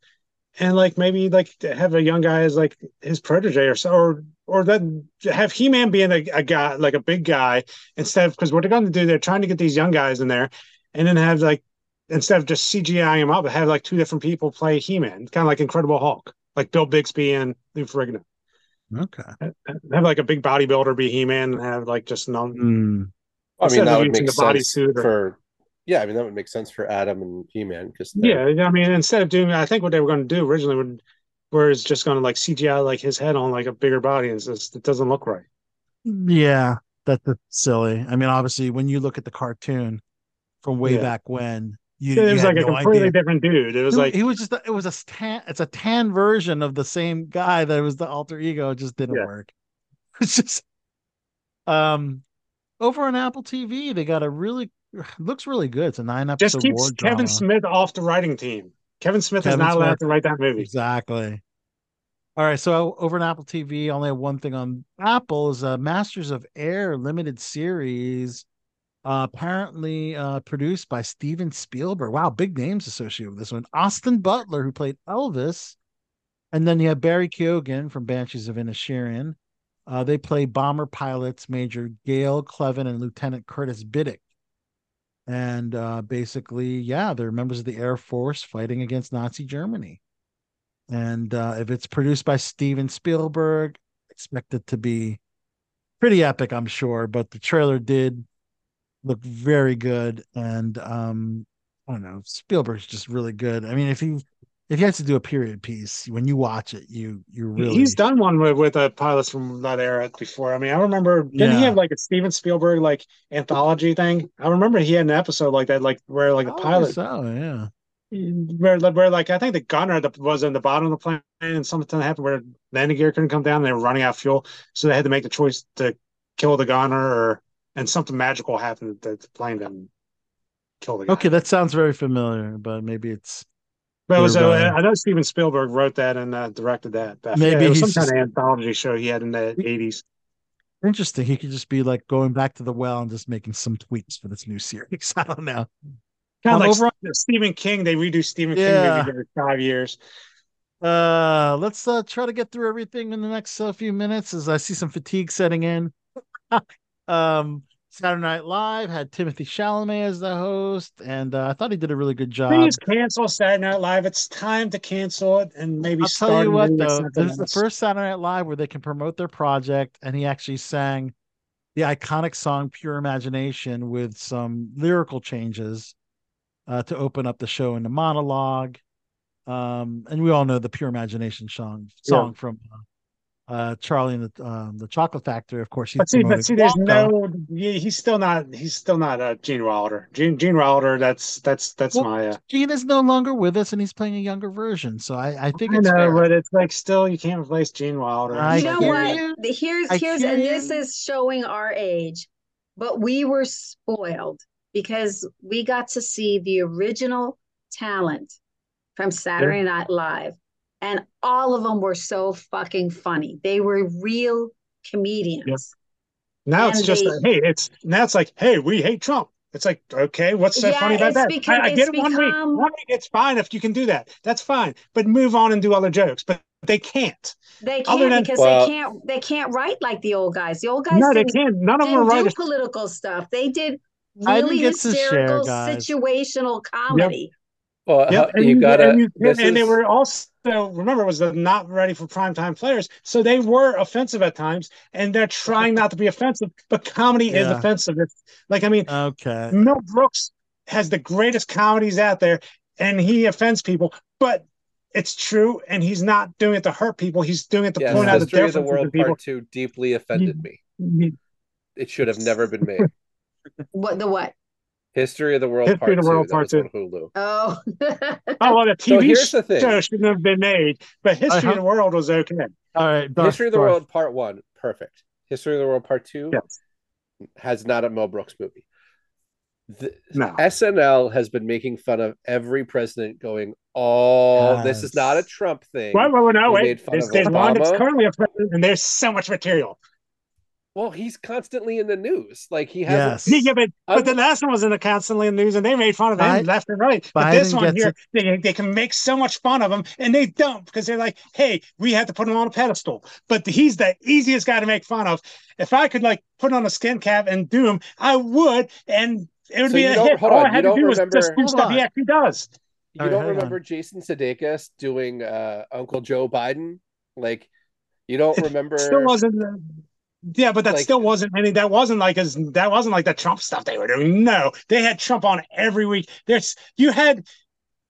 And like maybe like have a young guy as like his protege or so, or or then have He-Man being a, a guy like a big guy instead of because what they're going to do they're trying to get these young guys in there, and then have like instead of just C G I him up, have like two different people play He-Man, kind of like Incredible Hulk, like Bill Bixby and Lou Ferrigno. Okay, have like a big bodybuilder be He-Man and have like just none. Mm. I mean that would make sense for. Yeah, I mean that would make sense for Adam and He-Man because yeah, I mean instead of doing, I think what they were going to do originally would, where it's just going to like C G I like his head on like a bigger body, and it's just, it doesn't look right. Yeah, that's silly. I mean, obviously, when you look at the cartoon from way yeah. back when, you, yeah, it was you had like no a completely idea. different dude. It was it, like he was just a, it was a tan. It's a tan version of the same guy that was the alter ego. It just didn't yeah. work. It's just um over on Apple T V, they got a really. Looks really good. It's a nine episode. Just keeps Kevin drama. Smith off the writing team. Kevin Smith Kevin is not Smith. allowed to write that movie. Exactly. All right. So over on Apple T V, only have one thing on Apple is uh, Masters of Air limited series, uh, apparently uh, produced by Steven Spielberg. Wow, big names associated with this one. Austin Butler, who played Elvis, and then you have Barry Keoghan from Banshees of Inisherin. Uh, they play bomber pilots Major Gail Clevin and Lieutenant Curtis Biddick. And uh, basically, yeah, they're members of the Air Force fighting against Nazi Germany. And uh, if it's produced by Steven Spielberg, expect it to be pretty epic, I'm sure. But the trailer did look very good. And um, I don't know, Spielberg's just really good. I mean, if he if he has to do a period piece, when you watch it, you you really he's done one with with a pilots from that era before. I mean, I remember didn't yeah. he have like a Steven Spielberg like anthology thing? I remember he had an episode like that, like where like the oh, pilot, so, yeah, where where like I think the gunner was in the bottom of the plane and something happened where landing gear couldn't come down. And they were running out of fuel, so they had to make the choice to kill the gunner, or and something magical happened that the plane didn't kill the guy. Okay, that sounds very familiar, but maybe it's. But it was, uh, I know Steven Spielberg wrote that and uh, directed that. Back. Maybe yeah, it was some kind of anthology show he had in the eighties. Interesting. He could just be like going back to the well and just making some tweaks for this new series. I don't know. Kind of um, like overall, Stephen King. They redo Stephen yeah. King maybe every five years. Uh, let's uh, try to get through everything in the next uh, few minutes as I see some fatigue setting in. um, Saturday Night Live had Timothée Chalamet as the host, and uh, I thought he did a really good job. Please cancel Saturday Night Live. It's time to cancel it, and maybe I'll start tell you what though. This is the first Saturday Night Live where they can promote their project, and he actually sang the iconic song "Pure Imagination" with some lyrical changes uh, to open up the show in the monologue. Um, and we all know the "Pure Imagination" song song yeah. from. Uh, Uh, Charlie and the um, the Chocolate Factory, of course. But see, but see, there's no. He's still not. He's still not a uh, Gene Wilder. Gene Gene Wilder. That's that's that's well, my. Uh, Gene is no longer with us, and he's playing a younger version. So I, I think I it's know, fair. But it's like still you can't replace Gene Wilder. I you know what? You. Here's I here's and you. This is showing our age, but we were spoiled because we got to see the original talent from Saturday Night Live. And all of them were so fucking funny. They were real comedians. Yep. Now and it's just they, like, hey, it's now it's like, hey, we hate Trump. It's like, okay, what's so yeah, funny about that? Become, I, I get it become, one week. One week, it's fine if you can do that. That's fine. But move on and do other jokes. But they can't. They can't than, because well, they can't. They can't write like the old guys. The old guys. No, they can't. None of them were writing political stuff. They did really hysterical share, situational comedy. Yep. Well, yep. And you got and, and, and they were also. So remember, it was the not ready for primetime players. So they were offensive at times, and they're trying not to be offensive, but comedy yeah. is offensive. It's like, I mean, okay. Mel Brooks has the greatest comedies out there, and he offends people, but it's true, and he's not doing it to hurt people. He's doing it to yeah, point out the difference of the world. Part two deeply offended me. It should have never been made. What the what? History of the World History Part of the World Two. Part Two. Hulu. Oh, oh, well, the T V so the show shouldn't have been made, but History uh-huh. of the World was okay. All right, Buff, History of the Buff. World Part One, perfect. History of the World Part Two yes. has not a Mel Brooks movie. The, no. S N L has been making fun of every president, going, "Oh, yes. this is not a Trump thing." Well, well, no, they wait. There's, there's one that's currently a president, and there's so much material. Well, he's constantly in the news. Like he has. Yes. Yeah, but, but the last one was in the constantly in the news, and they made fun of him I, left and right. But Biden this one here, they, they can make so much fun of him, and they don't because they're like, "Hey, we have to put him on a pedestal." But he's the easiest guy to make fun of. If I could like put on a skin cap and do him, I would, and it would so be a hit. All on, I had to do remember, was just do stuff on. He actually does. You all don't right, remember on. Jason Sudeikis doing uh, Uncle Joe Biden? Like, you don't remember? It still wasn't. Uh, Yeah, but that like, still wasn't any. That wasn't like as that wasn't like the Trump stuff they were doing. No, they had Trump on every week. There's you had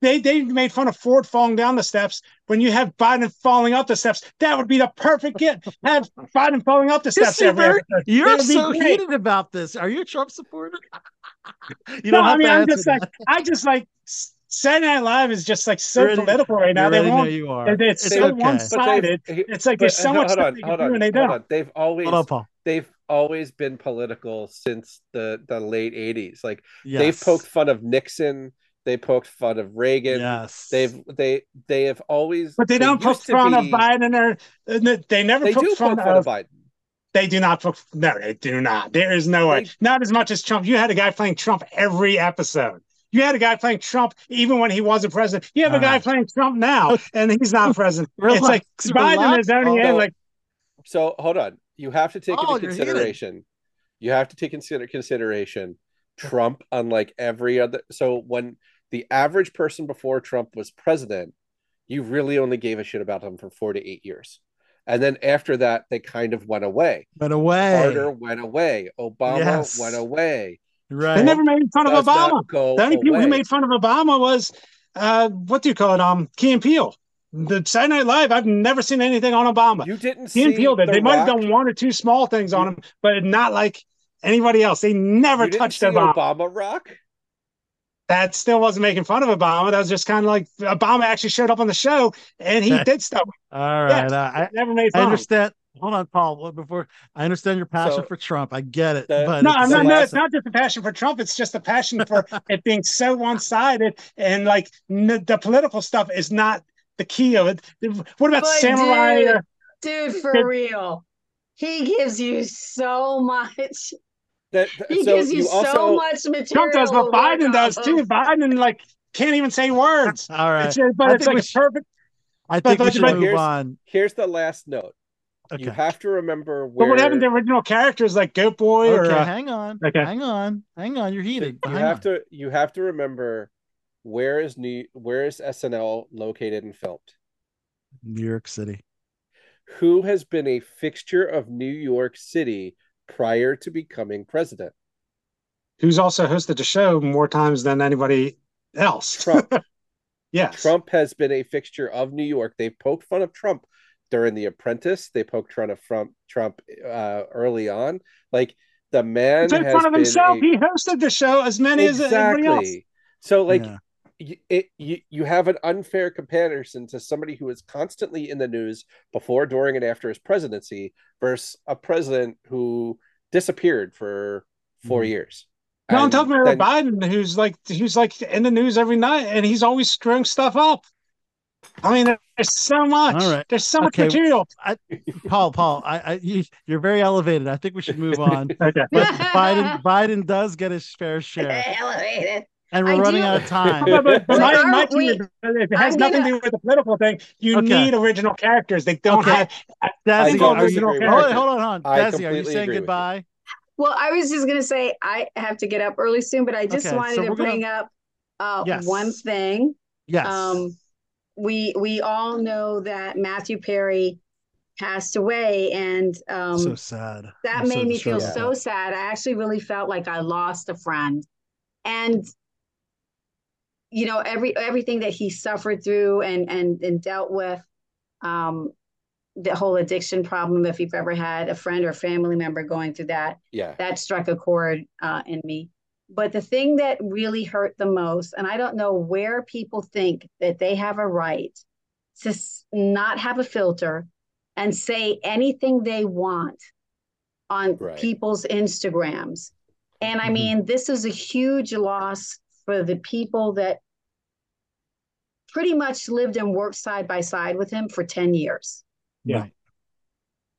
they they made fun of Ford falling down the steps. When you have Biden falling up the steps, that would be the perfect get. Have Biden falling up the steps every episode. You're so great. Heated about this. Are you a Trump supporter? you no, don't I mean I'm just that. like I just like. Saturday Night Live is just like so really, political right now. Really they won't. You are. It's, it's so okay. one-sided. It's like but, there's so much stuff on, they can do on, and they don't. They've always on, they've always been political since the, the late eighties. Like yes. they've poked fun of Nixon. They poked fun of Reagan. Yes. They've they they have always. But they don't they poke fun be, of Biden or they never they poke fun, fun of, of Biden. They do not. Poke, no, they do not. There is no way. They, not as much as Trump. You had a guy playing Trump every episode. You had a guy playing Trump even when he wasn't president. You have All a guy right. playing Trump now, and he's not president. It's like Biden is only in like. So hold on, you have to take oh, into consideration. You have to take into consideration Trump, unlike every other. So when the average person before Trump was president, you really only gave a shit about him for four to eight years, and then after that, they kind of went away. Went away. Carter went away. Obama yes. went away. Right. They never made fun Does of Obama. The only away. people who made fun of Obama was, uh, what do you call it? Um, Key and Peele. The Saturday Night Live. I've never seen anything on Obama. You didn't. Key see and Peele did. The they Rock? might have done one or two small things on him, but not like anybody else. They never you touched didn't see Obama. Obama Rock. That still wasn't making fun of Obama. That was just kind of like Obama actually showed up on the show and he did stuff. All right, yeah, uh, I never made. Fun. I understand. Hold on, Paul. Before I understand your passion so, for Trump, I get it. The, but no, it's, no, no, it's not just a passion for Trump. It's just a passion for it being so one-sided, and like n- the political stuff is not the key of it. What about but samurai? Dude, or, dude for it, real, he gives you so much. That, that, he so gives you, you also, so much material. Trump does, but Biden does too. Biden like can't even say words. All right, it's, but I it's like should, perfect. I think but, we should but, move here's, on. Here's the last note. Okay. You have to remember where. But what happened to original characters like Goat Boy? Okay, or, uh... hang on, okay. hang on, hang on. You're heated. You hang have on. to. You have to remember where is New where is S N L located and filmed? New York City. Who has been a fixture of New York City prior to becoming president? Who's also hosted the show more times than anybody else? Trump. Yes, Trump has been a fixture of New York. They poked fun of Trump. They're in The Apprentice. They poked fun of Trump, Trump uh, early on. Like the man he took has fun of himself. A... He hosted the show as many exactly. as anybody else. So, like, yeah. you, it, you you have an unfair comparison to somebody who is constantly in the news before, during, and after his presidency versus a president who disappeared for four mm-hmm. years. No, I'm talking about Biden, who's like who's like in the news every night, and he's always screwing stuff up. I mean, there's so much. All right. There's so much okay. material. I, Paul, Paul, I, I, you, you're very elevated. I think we should move on. Okay. But Biden, Biden does get his fair share. Elevated. And we're I running do. out of time. But, but, but my, my team, if it has I'm nothing gonna... to do with the political thing, you okay. need original characters. They don't okay. have. Desi, are you, hold on, hold on. Desi, are you saying goodbye? Well, I was just going to say I have to get up early soon, but I just okay, wanted so to bring gonna... up uh, yes. one thing. Yes. Um, we we all know that Matthew Perry passed away, and um, so sad. That I'm made so me feel yeah. so sad. I actually really felt like I lost a friend, and you know every everything that he suffered through and and and dealt with. Um, the whole addiction problem, if you've ever had a friend or family member going through that, yeah. that struck a chord uh, in me. But the thing that really hurt the most, and I don't know where people think that they have a right to not have a filter and say anything they want on right. people's Instagrams. And I mm-hmm. mean, this is a huge loss for the people that pretty much lived and worked side by side with him for ten years. Yeah. Right.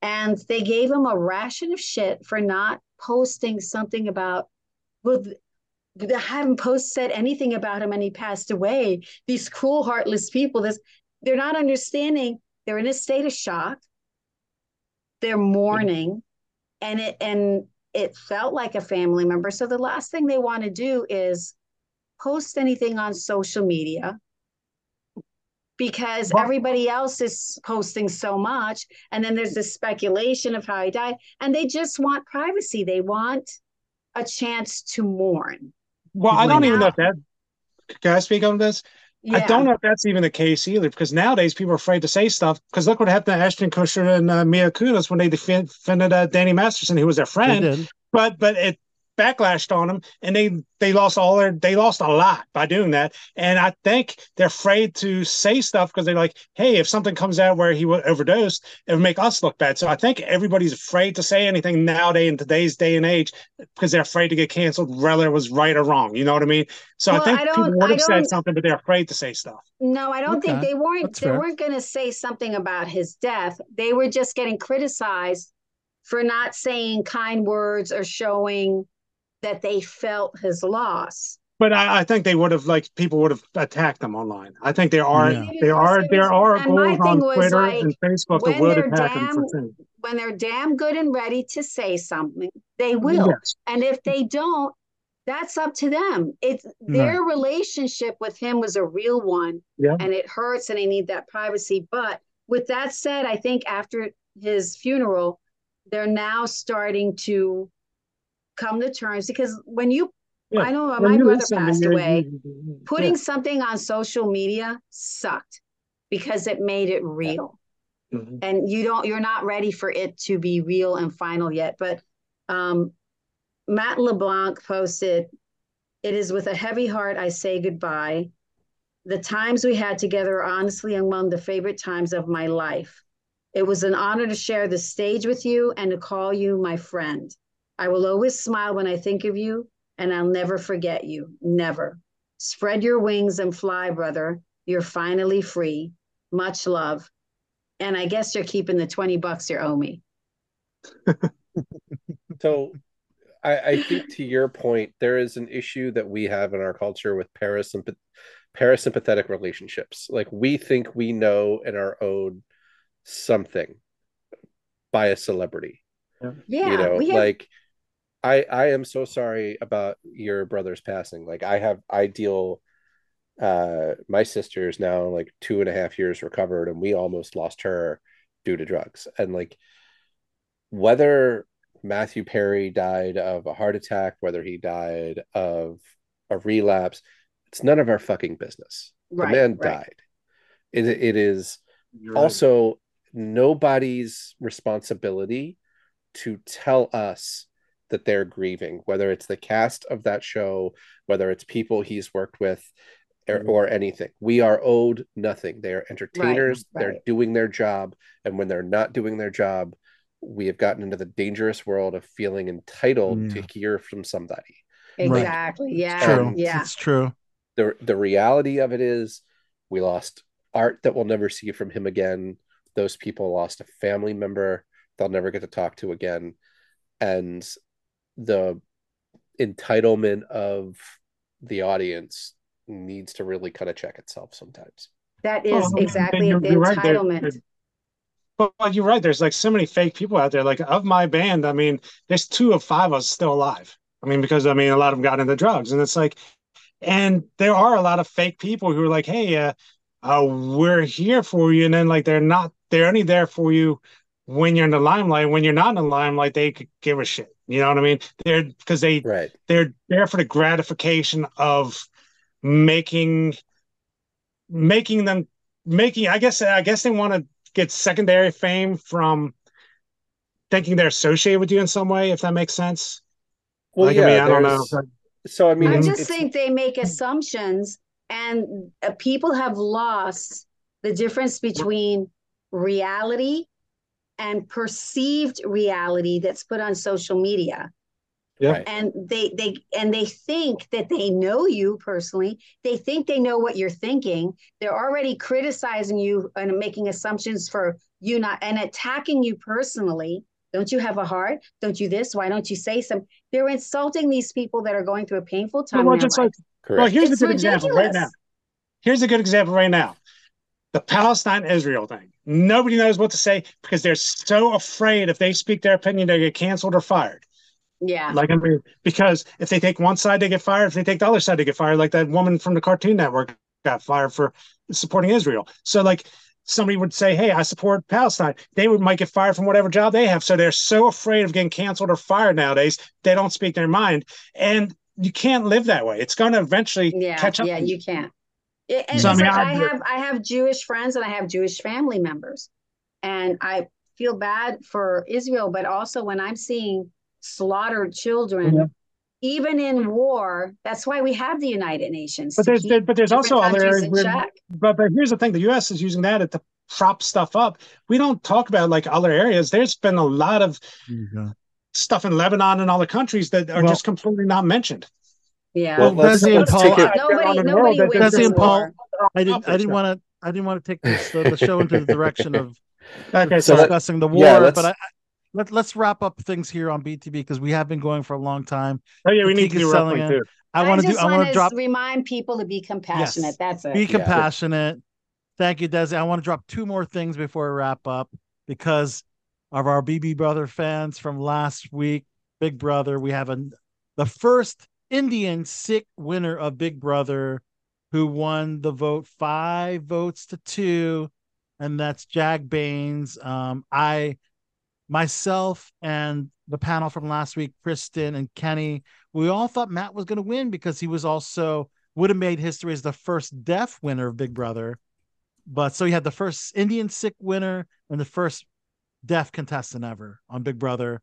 And they gave him a ration of shit for not posting something about, well, I haven't post said anything about him and he passed away. These cruel, heartless people, this, they're not understanding. They're in a state of shock. They're mourning. Yeah. And it and it felt like a family member. So the last thing they want to do is post anything on social media, because everybody else is posting so much. And then there's this speculation of how he died. And they just want privacy. They want a chance to mourn. Well, I don't even know if that, can I speak on this? Yeah. I don't know if that's even the case either, because nowadays people are afraid to say stuff, because look what happened to Ashton Kutcher and uh, Mia Kunis when they defend, defended uh, Danny Masterson, who was their friend, but, but it backlashed on them, and they they lost all their they lost a lot by doing that. And I think they're afraid to say stuff because they're like, hey, if something comes out where he was overdosed, it would make us look bad. So I think everybody's afraid to say anything nowadays in today's day and age because they're afraid to get canceled, whether it was right or wrong. You know what I mean? So well, I think I people would have said something, but they're afraid to say stuff. No, I don't okay. think they weren't That's they fair. weren't going to say something about his death. They were just getting criticized for not saying kind words or showing that they felt his loss. But I, I think they would have, like, people would have attacked them online. I think there are yeah. there are there are goals on Twitter like, and Facebook that would attack damn, them for things. When they're damn good and ready to say something, they will. Yes. And if they don't, that's up to them. It's their right. relationship with him was a real one, yeah. and it hurts, and they need that privacy. But with that said, I think after his funeral, they're now starting to come to terms, because when you yeah. I know when my brother passed away, you're, putting yeah. something on social media sucked because it made it real. Yeah. Mm-hmm. And you don't you're not ready for it to be real and final yet. But um Matt LeBlanc posted, "It is with a heavy heart I say goodbye. The times we had together are honestly among the favorite times of my life. It was an honor to share the stage with you and to call you my friend. I will always smile when I think of you, and I'll never forget you, never. Spread your wings and fly, brother. You're finally free. Much love. And I guess you're keeping the twenty bucks you owe me." So I, I think to your point, there is an issue that we have in our culture with parasympath- parasympathetic relationships. Like, we think we know and are owed something by a celebrity. Yeah, you know, we have... like... I, I am so sorry about your brother's passing. Like, I have, I deal, uh, my sister is now like two and a half years recovered, and we almost lost her due to drugs. And like, whether Matthew Perry died of a heart attack, whether he died of a relapse, it's none of our fucking business. Right, the man right. died. It, it is You're also right. nobody's responsibility to tell us that they're grieving, whether it's the cast of that show, whether it's people he's worked with, or, or anything. We are owed nothing. They are entertainers. Right, right. They're doing their job. And when they're not doing their job, we have gotten into the dangerous world of feeling entitled mm. to hear from somebody. Exactly. Right. Yeah. It's true. Yeah. It's true. The, the reality of it is we lost art that we'll never see from him again. Those people lost a family member they'll never get to talk to again. And the entitlement of the audience needs to really kind of check itself sometimes. That is oh, exactly you're, the you're entitlement. Right. Well, you're right. There's like so many fake people out there. Like of my band, I mean, there's two of five of us still alive. I mean, because I mean, a lot of them got into drugs, and it's like, and there are a lot of fake people who are like, hey, uh, uh, we're here for you. And then like, they're not, they're only there for you when you're in the limelight. When you're not in the limelight, they could give a shit. You know what I mean? They're because they, right. they're there for the gratification of making, making them, making, I guess, I guess they want to get secondary fame from thinking they're associated with you in some way, if that makes sense. Well, like, yeah, I mean, I don't know. So I mean, I just think they make assumptions, and uh, people have lost the difference between reality and perceived reality that's put on social media. Yeah. And they they and they think that they know you personally. They think they know what you're thinking. They're already criticizing you and making assumptions for you not and attacking you personally. Don't you have a heart? Don't you this? Why don't you say something? They're insulting these people that are going through a painful time. Well, just like, well here's it's a good ridiculous. example right now. Here's a good example right now. The Palestine-Israel thing. Nobody knows what to say because they're so afraid if they speak their opinion, they get canceled or fired. Yeah. Like, I mean, because if they take one side, they get fired. If they take the other side, they get fired. Like that woman from the Cartoon Network got fired for supporting Israel. So like, somebody would say, hey, I support Palestine. They would might get fired from whatever job they have. So they're so afraid of getting canceled or fired nowadays. They don't speak their mind. And you can't live that way. It's going to eventually yeah, catch up. Yeah, you can't. It, and so, I, mean, like I, have, I have Jewish friends and I have Jewish family members. And I feel bad for Israel. But also when I'm seeing slaughtered children, mm-hmm. even in war, that's why we have the United Nations. But there's, there, but there's also other. But, but here's the thing: the U S is using that to prop stuff up. We don't talk about like other areas. There's been a lot of yeah. stuff in Lebanon and other countries that are well, just completely not mentioned. Yeah, well, well, Desi and Paul. Nobody, nobody wins Desi and Paul. I didn't. I didn't want to. I didn't want to take this, uh, the show into the direction of okay, so discussing that, the war, yeah, but I. Let, let's wrap up things here on B T B because we have been going for a long time. Oh yeah, we need to do wrestling too. I, I want to do. I want to drop. Remind people to be compassionate. Yes. That's it. Be yeah. compassionate. Thank you, Desi. I want to drop two more things before we wrap up because of our B B Brother fans from last week, Big Brother. We have a the first Indian Sikh winner of Big Brother, who won the vote five votes to two, and that's Jag Bains. Um, I. Myself and the panel from last week, Kristen and Kenny, we all thought Matt was going to win because he was also would have made history as the first deaf winner of Big Brother. But so you had the first Indian Sikh winner and the first deaf contestant ever on Big Brother.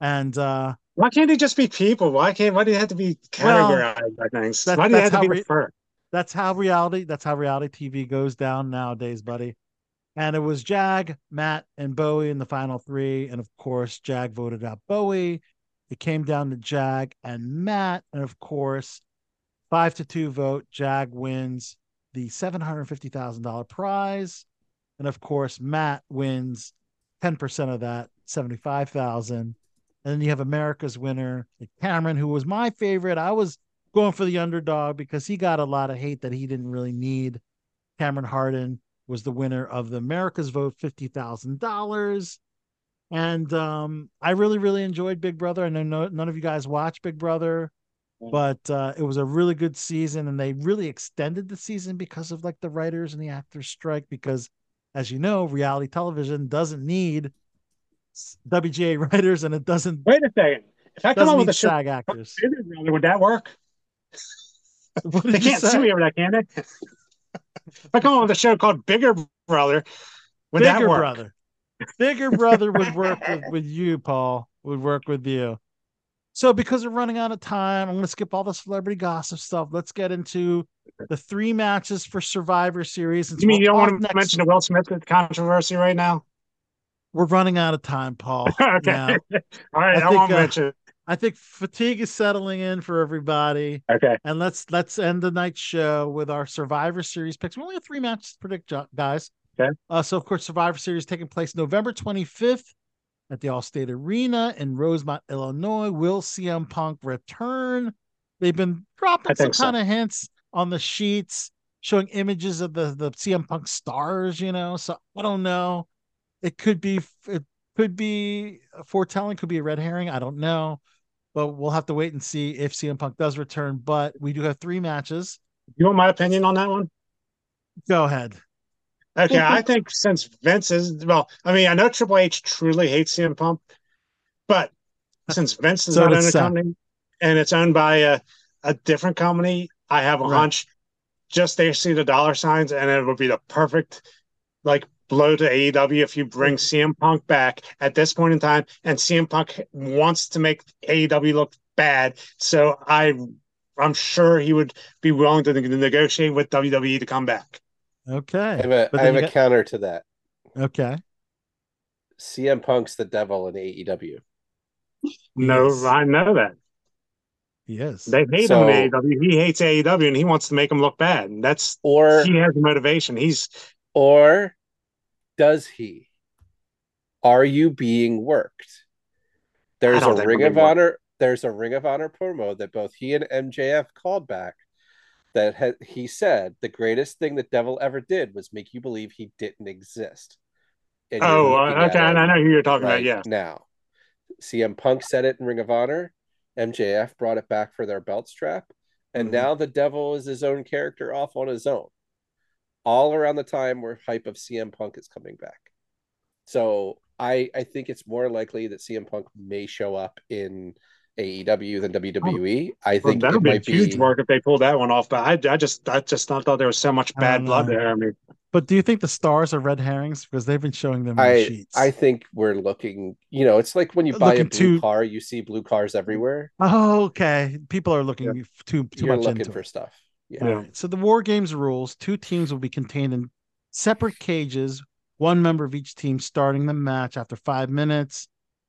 And uh, why can't they just be people? Why can't why do they have to be categorized? Well, I think that, why do they have to be re- the first? That's how reality. That's how reality T V goes down nowadays, buddy. And it was Jag, Matt, and Bowie in the final three. And, of course, Jag voted out Bowie. It came down to Jag and Matt. And, of course, five to two vote, Jag wins the seven hundred fifty thousand dollars prize. And, of course, Matt wins ten percent of that, seventy-five thousand dollars. And then you have America's winner, Cameron, who was my favorite. I was going for the underdog because he got a lot of hate that he didn't really need. Cameron Hardin was the winner of the America's Vote, fifty thousand dollars. And um, I really, really enjoyed Big Brother. I know no, none of you guys watch Big Brother, but uh, it was a really good season. And they really extended the season because of like the writers and the actors strike. Because as you know, reality television doesn't need W G A writers and it doesn't. Wait a second. If I come on with a SAG actors, would that work? They can't sue me over that, can they? If I come on the show called Bigger Brother, would Bigger that work? Brother. Bigger Brother would work with, with you, Paul. Would work with you. So because we're running out of time, I'm going to skip all the celebrity gossip stuff. Let's get into the three matches for Survivor Series. You mean you don't want to mention the Will Smith controversy right now? We're running out of time, Paul. Okay. All right, I, I think, won't uh, mention it. I think fatigue is settling in for everybody. Okay. And let's let's end the night show with our Survivor Series picks. We only have three matches to predict, guys. Okay. Uh, so, of course, Survivor Series taking place November twenty-fifth at the Allstate Arena in Rosemont, Illinois. Will C M Punk return? They've been dropping some so. kind of hints on the sheets, showing images of the, the C M Punk stars, you know. So, I don't know. It could be... It, Could be foretelling, could be a red herring. I don't know, but we'll have to wait and see if C M Punk does return. But we do have three matches. You want my opinion on that one? Go ahead. Okay, I think since Vince is, well, I mean, I know Triple H truly hates C M Punk, but since Vince is so not in a company and it's owned by a, a different company, I have a right. hunch. Just they see the dollar signs, and it would be the perfect, like, blow to A E W if you bring C M Punk back at this point in time, and C M Punk wants to make A E W look bad, so I, I'm sure he would be willing to negotiate with W W E to come back. Okay. I have a, I have a got... counter to that. Okay. C M Punk's the devil in A E W. No, yes. I know that. Yes. They hate so, him in A E W. He hates A E W, and he wants to make him look bad. And that's or he has the motivation. He's or does he? Are you being worked? There's a Ring of Honor. Work. There's a Ring of Honor promo that both he and M J F called back. That ha- he said the greatest thing the devil ever did was make you believe he didn't exist. And oh, uh, okay, I know who you're talking right about. Yeah, now C M Punk said it in Ring of Honor. M J F brought it back for their belt strap, and mm-hmm. now the devil is his own character off on his own. All around the time where hype of C M Punk is coming back. So I, I think it's more likely that C M Punk may show up in A E W than W W E. Oh, I think well, that would be might a huge be... work if they pull that one off. But I, I just I just not thought there was so much bad blood there. I mean, but do you think the stars are red herrings because they've been showing them I, the sheets? I think we're looking. You know, it's like when you buy looking a blue too... car, you see blue cars everywhere. Oh, okay. People are looking yeah. too too You're much looking into for it. Stuff. Yeah. All right. So the War Games rules, two teams will be contained in separate cages, one member of each team starting the match after five minutes.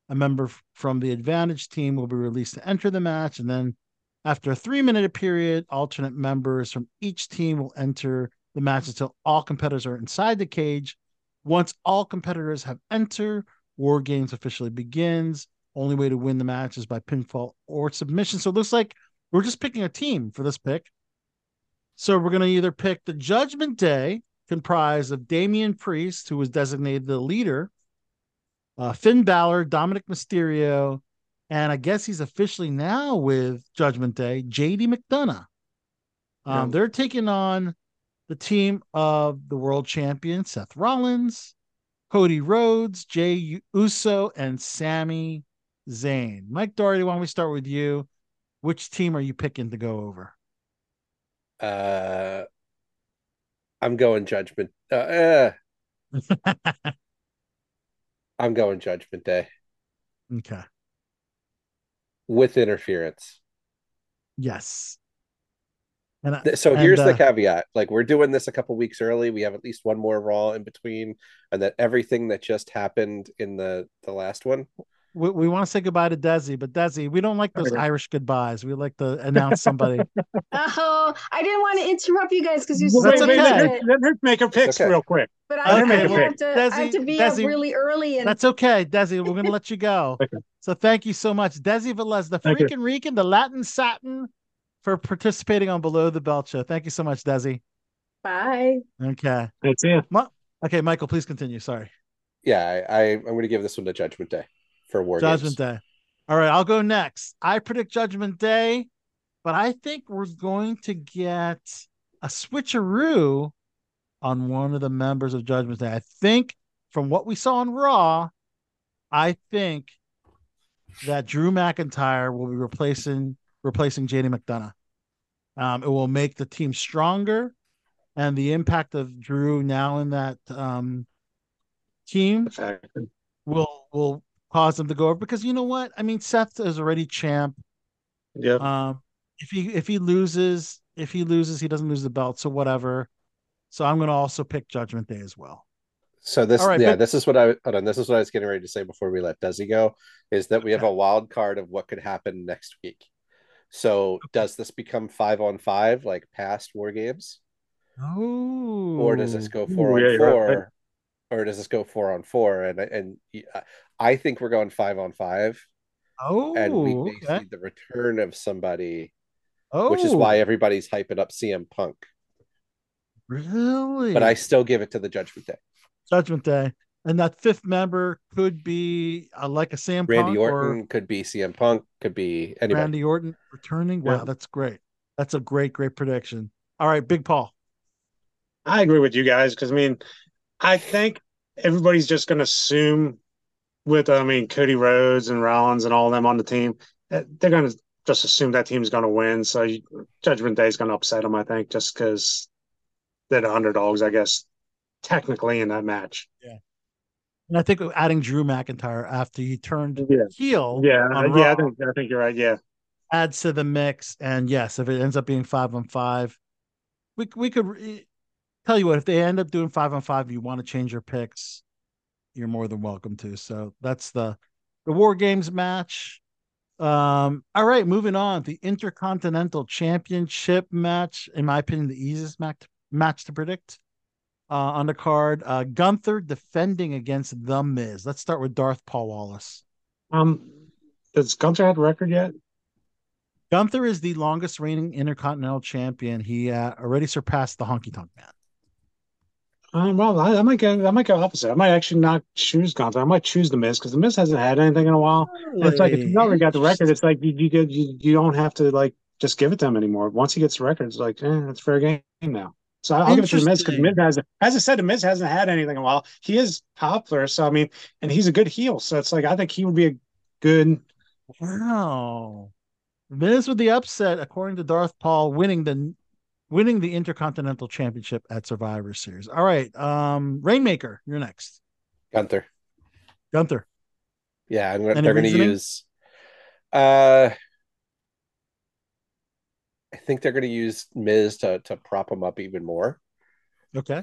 A member from the advantage team will be released to enter the match. And then after a three-minute period, alternate members from each team will enter the match until all competitors are inside the cage. Once all competitors have entered, War Games officially begins. Only way to win the match is by pinfall or submission. So it looks like we're just picking a team for this pick. So we're going to either pick the Judgment Day, comprised of Damian Priest, who was designated the leader, uh, Finn Balor, Dominic Mysterio, and I guess he's officially now with Judgment Day, J D McDonough. Um, yeah. They're taking on the team of the world champion, Seth Rollins, Cody Rhodes, Jey Uso, and Sami Zayn. Mike Doherty, why don't we start with you? Which team are you picking to go over? Uh, I'm going Judgment. Uh, eh. I'm going Judgment Day. Okay. With interference. Yes. And I, so here's and, uh, the caveat: like we're doing this a couple weeks early. We have at least one more Raw in between, and that everything that just happened in the the last one. We, we want to say goodbye to Desi, but Desi, we don't like those okay. Irish goodbyes. We like to announce somebody. Oh, I didn't want to interrupt you guys because you well, said okay. Let her make her picks okay. real quick. But I, okay. have, well, to, Desi, I have to be Desi, up really early. And... That's okay, Desi. We're going to let you go. Okay. So thank you so much. Desi Velez, the freaking Rican, the Latin Satin, for participating on Below the Belt Show. Thank you so much, Desi. Bye. Okay. That's it. Ma- okay, Michael, please continue. Sorry. Yeah, I, I, I'm going to give this one to Judgment Day. For War Judgment Games. Day. All right, I'll go next. I predict Judgment Day, but I think we're going to get a switcheroo on one of the members of Judgment Day. I think from what we saw on Raw, I think that Drew McIntyre will be replacing replacing J D McDonough. Um, it will make the team stronger, and the impact of Drew now in that um, team will will cause them to go over because you know what? I mean, Seth is already champ. Yeah. Um, if he if he loses, if he loses, he doesn't lose the belt. So whatever. So I'm going to also pick Judgment Day as well. So this, right, yeah, but... this is what I hold on. This is what I was getting ready to say before we let Desi go, is that we have a wild card of what could happen next week. So okay. does this become five on five like past War Games? Oh, or does this go four Ooh, on yeah, four, right. or does this go four on four? And and I think we're going five on five. Oh, and we may okay. see the return of somebody. Oh, which is why everybody's hyping up C M Punk. Really? But I still give it to the Judgment Day. Judgment Day. And that fifth member could be uh, like a Sam Randy Punk Orton, or... could be C M Punk, could be anybody. Randy Orton returning. Wow, yeah. That's great. That's a great, great prediction. All right, Big Paul. I agree with you guys because, I mean, I think everybody's just going to assume with, I mean, Cody Rhodes and Rollins and all of them on the team, they're going to just assume that team's going to win. So you, Judgment Day is going to upset them, I think, just because they're the underdogs, I guess, technically in that match. Yeah. And I think adding Drew McIntyre after he turned yeah. heel. Yeah, on Raw, yeah, I think, I think you're right. Yeah. Adds to the mix. And yes, if it ends up being five on five, we, we could tell you what, if they end up doing five on five, you want to change your picks, you're more than welcome to. So that's the, the War Games match. Um, all right, moving on. The Intercontinental Championship match, in my opinion, the easiest match, match to predict. Uh, on the card, uh, Gunther defending against The Miz. Let's start with Darth Paul Wallace. Um, does Gunther have a record yet? Gunther is the longest reigning Intercontinental Champion. He uh, already surpassed the Honky Tonk Man. Um, well, I, I might go. I might go opposite. I might actually not choose Gunther. I might choose The Miz because The Miz hasn't had anything in a while. Really? It's like if you already got the record, it's like you you, you you don't have to like just give it to him anymore. Once he gets the record, it's like eh, it's fair game now. So I'll give it to The Miz because The Miz hasn't, as I said, The Miz hasn't had anything in a while. He is popular, so I mean, and he's a good heel. So it's like I think he would be a good. Wow, Miz with the upset, according to Darth Paul, winning the winning the Intercontinental Championship at Survivor Series. All right, um, Rainmaker, you're next. Gunther. Gunther. Yeah, I'm gonna, they're going to use. Uh, I think they're going to use Miz to, to prop him up even more. Okay.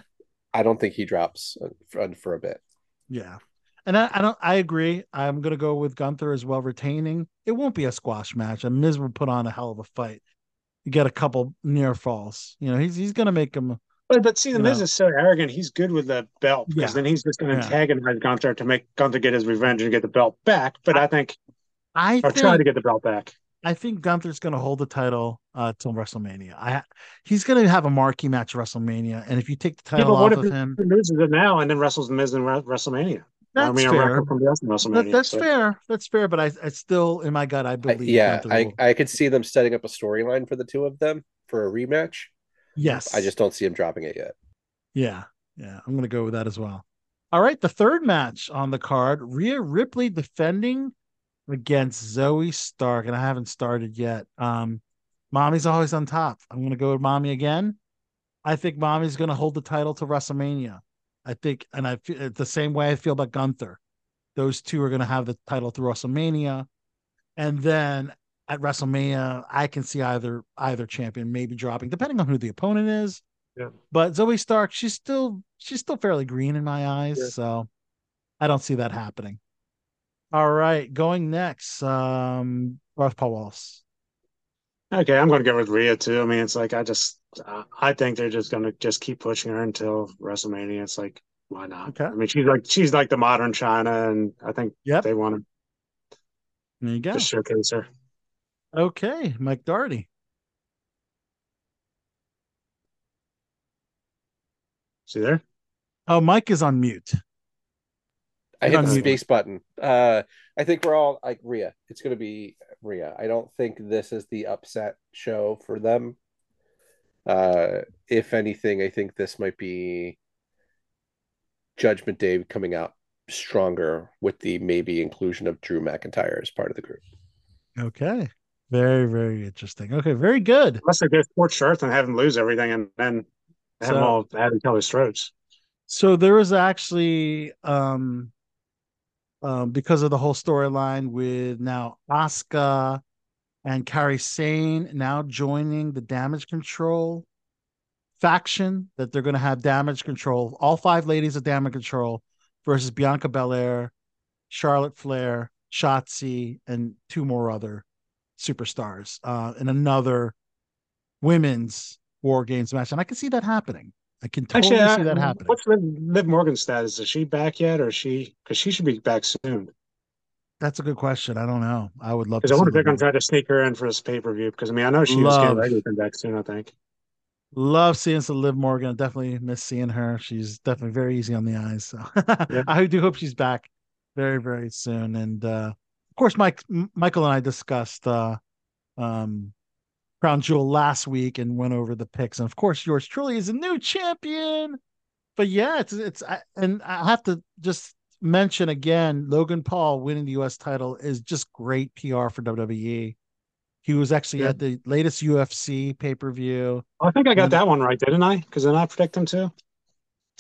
I don't think he drops for, for a bit. Yeah. And I, I don't, I agree. I'm going to go with Gunther as well, retaining. It won't be a squash match. And Miz will put on a hell of a fight. You get a couple near falls. You know, he's, he's going to make him. But, but see, the Miz know. is so arrogant. He's good with the belt because yeah. then he's just going to yeah. antagonize Gunther to make Gunther get his revenge and get the belt back. But I, I think I or think... try to get the belt back. I think Gunther's going to hold the title uh, till WrestleMania. I he's going to have a marquee match at WrestleMania, and if you take the title yeah, off of him, loses it now and then wrestles Miz in WrestleMania. That's I mean, fair. From WrestleMania, that, that's so. fair. That's fair. But I, I still, in my gut, I believe. I, yeah, I, I could see them setting up a storyline for the two of them for a rematch. Yes, I just don't see him dropping it yet. Yeah, yeah, I'm going to go with that as well. All right, the third match on the card: Rhea Ripley defending against Zoe Stark, and I haven't started yet. Um, Mommy's always on top. I'm going to go with Mommy again. I think Mommy's going to hold the title to WrestleMania. I think, and I feel the same way I feel about Gunther. Those two are going to have the title through WrestleMania, and then at WrestleMania, I can see either either champion maybe dropping, depending on who the opponent is. Yeah. But Zoe Stark, she's still she's still fairly green in my eyes, yeah. so I don't see that happening. All right, going next, um, Darth Paul Wallace. Okay, I'm going to go with Rhea too. I mean, it's like I just, uh, I think they're just going to just keep pushing her until WrestleMania. It's like, why not? Okay. I mean, she's like she's like the modern China, and I think yep. they want to. There you go. Just showcase her. Okay, Mike Daugherty. See there? Oh, Mike is on mute. I hit the space button. Uh, I think we're all like Rhea. It's going to be Rhea. I don't think this is the upset show for them. Uh, if anything, I think this might be Judgment Day coming out stronger with the maybe inclusion of Drew McIntyre as part of the group. Okay. Very, very interesting. Okay. Very good. Unless they go sports shirts and have them lose everything and then have so, them all add each other's throats. So there was actually. Um, Um, because of the whole storyline with now Asuka and Kairi Sane now joining the Damage Control, faction that they're going to have damage control. All five ladies of damage control versus Bianca Belair, Charlotte Flair, Shotzi, and two more other superstars uh, in another women's War Games match. And I can see that happening. I can totally Actually, see that I, happening. What's Liv, Liv Morgan's status? Is she back yet, or is she? Because she should be back soon. That's a good question. I don't know. I would love to. Because I wonder if they're going to try to sneak her in for this pay per view. Because I mean, I know she love, was getting ready to come back soon. I think. Love seeing some Liv Morgan. I definitely miss seeing her. She's definitely very easy on the eyes. So yeah. I do hope she's back very, very soon. And uh, of course, Mike, M- Michael, and I discussed uh, um, Crown Jewel last week and went over the picks. And of course, yours truly is a new champion. But yeah, it's it's I, and I have to just. mention again, Logan Paul winning the U S title is just great P R for W W E. He was actually yeah. at the latest U F C pay-per-view. I think I got and that one right, didn't I? Because didn't I predict him too?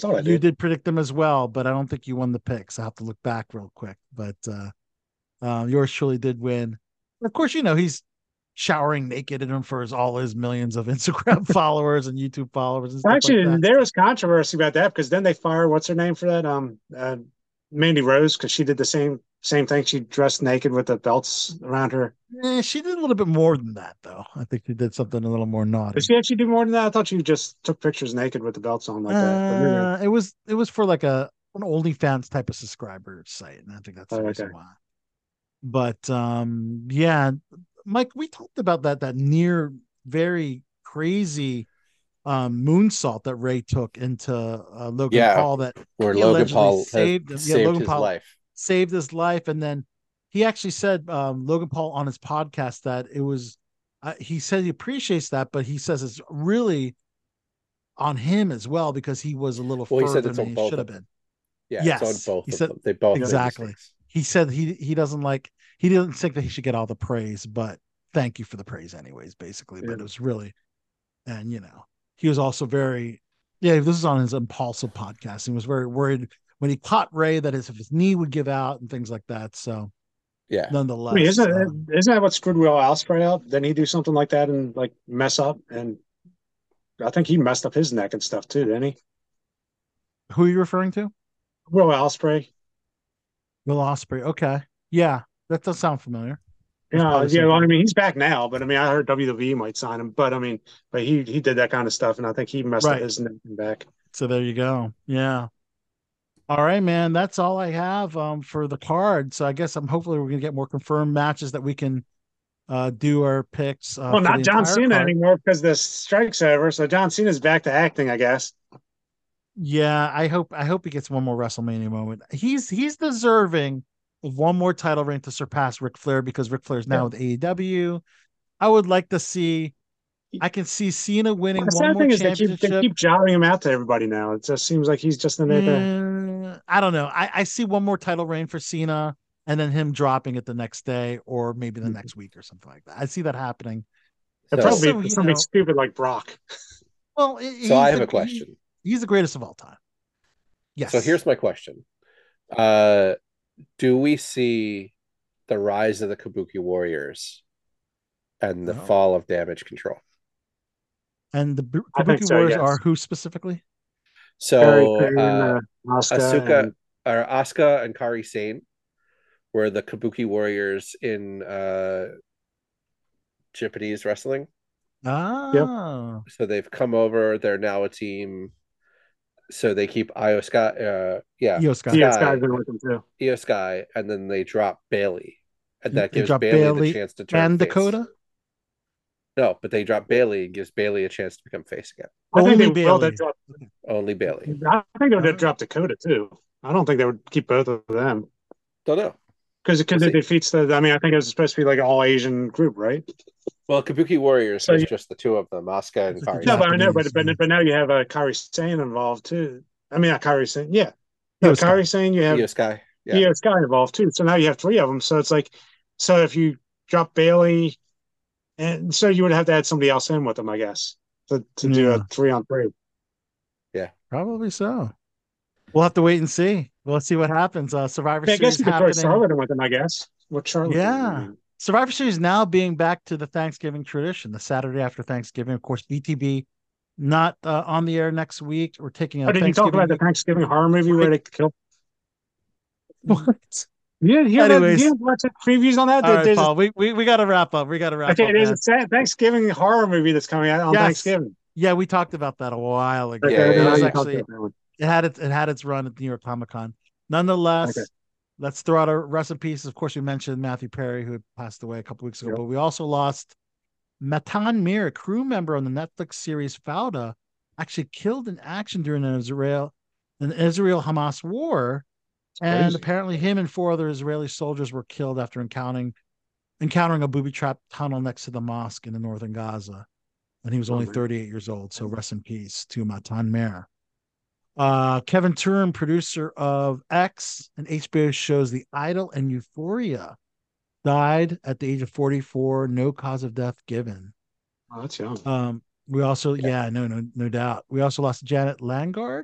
I I you did. did predict him as well, but I don't think you won the picks. I have to look back real quick. But uh, uh, yours truly did win. And of course, you know, he's showering naked at him for his, all his millions of Instagram followers and YouTube followers. And stuff actually, like that. There was controversy about that because then they fired, what's her name for that? Um. Uh, Mandy Rose, because she did the same same thing. She dressed naked with the belts around her. Yeah, she did a little bit more than that, though. I think she did something a little more naughty. Did she actually do more than that? I thought she just took pictures naked with the belts on like uh, that. Anyway. It was it was for like a an OnlyFans type of subscriber site, and I think that's the oh, reason okay. why. But um, yeah, Mike, we talked about that that near very crazy Um, moonsault that Ray took into uh, Logan yeah, Paul that where Logan Paul saved, saved yeah, Logan his Paul life, saved his life, and then he actually said um, Logan Paul on his podcast that it was. Uh, he said he appreciates that, but he says it's really on him as well because he was a little well, further than he should have been. Yeah, yes, it's on both. He said they both exactly. He said he he doesn't like he didn't think that he should get all the praise, but thank you for the praise anyways, basically. Yeah. But it was really, and you know. He was also very, yeah, this is on his Impulsive podcast. He was very worried when he caught Ray that his, if his knee would give out and things like that. So, yeah, nonetheless. I mean, isn't, um, isn't that what screwed Will Ospreay out? Then he do something like that and like mess up. And I think he messed up his neck and stuff too, didn't he? Who are you referring to? Will Ospreay. Will Ospreay. Okay. Yeah. That does sound familiar. Yeah, yeah. Well, I mean, he's back now, but I mean, I heard W W E might sign him, but I mean, but he he did that kind of stuff, and I think he messed right. up his neck and back. So there you go. Yeah. All right, man. That's all I have um, for the card. So I guess I'm hopefully we're gonna get more confirmed matches that we can uh, do our picks. Uh, well, not John Cena card. anymore because the strike's over. So John Cena's back to acting, I guess. Yeah, I hope I hope he gets one more WrestleMania moment. He's he's deserving. One more title reign to surpass Ric Flair because Ric Flair is now yeah. with A E W. I would like to see. I can see Cena winning well, the one sad more thing championship. Is they keep, they keep jotting him out to everybody now. It just seems like he's just in there. Mm, I don't know. I, I see one more title reign for Cena and then him dropping it the next day or maybe the mm-hmm. next week or something like that. I see that happening. So, probably so, something know, stupid like Brock. Well, it, so I have a, a question. He, he's the greatest of all time. Yes. So here's my question. Uh, Do we see the rise of the Kabuki Warriors and the no. fall of Damage Control? And the B- Kabuki so, Warriors yes. are who specifically? So Kari, uh, Asuka Asuka and... or Asuka and Kairi Sane were the Kabuki Warriors in uh, Japanese wrestling. Oh. Yep. So they've come over. They're now a team. So they keep Io Sky, uh, yeah, Io Sky, Io Sky, been with them too. Io Sky, and then they drop Bayley, and that they gives Bayley, Bayley the chance to turn and face. Dakota. No, but they drop Bayley and gives Bayley a chance to become face again. I Only think they Bayley. Well, dropped, Only Bayley. I think they would have dropped Dakota too. I don't think they would keep both of them. Don't know because because it defeats the. I mean, I think it was supposed to be like an all Asian group, right? Well, Kabuki Warriors so, is yeah. just the two of them, Asuka and Kairi. No, but I know, but, but but now you have a uh, Kairi Sane involved too. I mean, not Kairi Sane, yeah, no, Kairi Sane. You have Io Sky, yeah. Io Sky involved too. So now you have three of them. So it's like, so if you drop Bayley, and so you would have to add somebody else in with them, I guess, to, to yeah. do a three on three. Yeah, probably so. We'll have to wait and see. We'll see what happens. Uh, Survivor yeah, Series. I guess you could throw Charlotte in with them. I guess what Charlotte. Yeah. Survivor Series now being back to the Thanksgiving tradition, the Saturday after Thanksgiving. Of course, B T B not uh, on the air next week. We're taking a oh, did you talk about the Thanksgiving horror movie where they kill? What? Yeah, you didn't watch the previews on that? All right, Paul, a... we, we, we got to wrap up. We got to wrap okay, up. Okay, there's man. a Thanksgiving horror movie that's coming out on yes. Thanksgiving. Yeah, we talked about that a while ago. Okay, yeah, yeah, it, was yeah, actually, it, had its, it had its run at New York Comic Con. Nonetheless, okay. let's throw out our rest in peace. Of course, we mentioned Matthew Perry, who had passed away a couple weeks ago, yep. but we also lost Matan Mir, a crew member on the Netflix series Fauda, actually killed in action during an Israel an Israel-Hamas war. And apparently him and four other Israeli soldiers were killed after encountering encountering a booby trap tunnel next to the mosque in the northern Gaza. And he was only thirty-eight years old. So rest in peace to Matan Mir. Uh, Kevin Turum, producer of X and H B O shows The Idol and Euphoria, died at the age of forty-four. No cause of death given. Oh, that's young. Um, we also, yeah. yeah, no, no, no doubt. We also lost Janet Langard,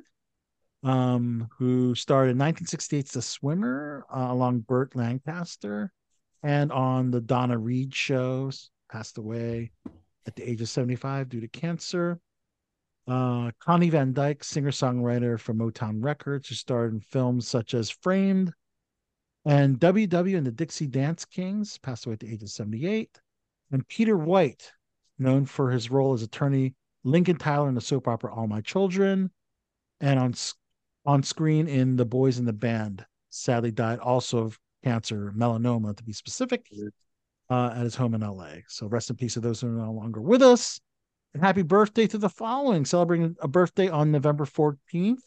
um, who starred in nineteen sixty-eight's The Swimmer uh, along Burt Lancaster, and on the Donna Reed shows, passed away at the age of seventy-five due to cancer. Uh, Connie Van Dyke, singer-songwriter from Motown Records, who starred in films such as Framed and W W and the Dixie Dance Kings, passed away at the age of seventy-eight. And Peter White, known for his role as attorney Lincoln Tyler in the soap opera All My Children, and on on screen in The Boys in the Band, sadly died also of cancer, melanoma to be specific, uh, at his home in L A. So rest in peace to those who are no longer with us. And happy birthday to the following. Celebrating a birthday on November fourteenth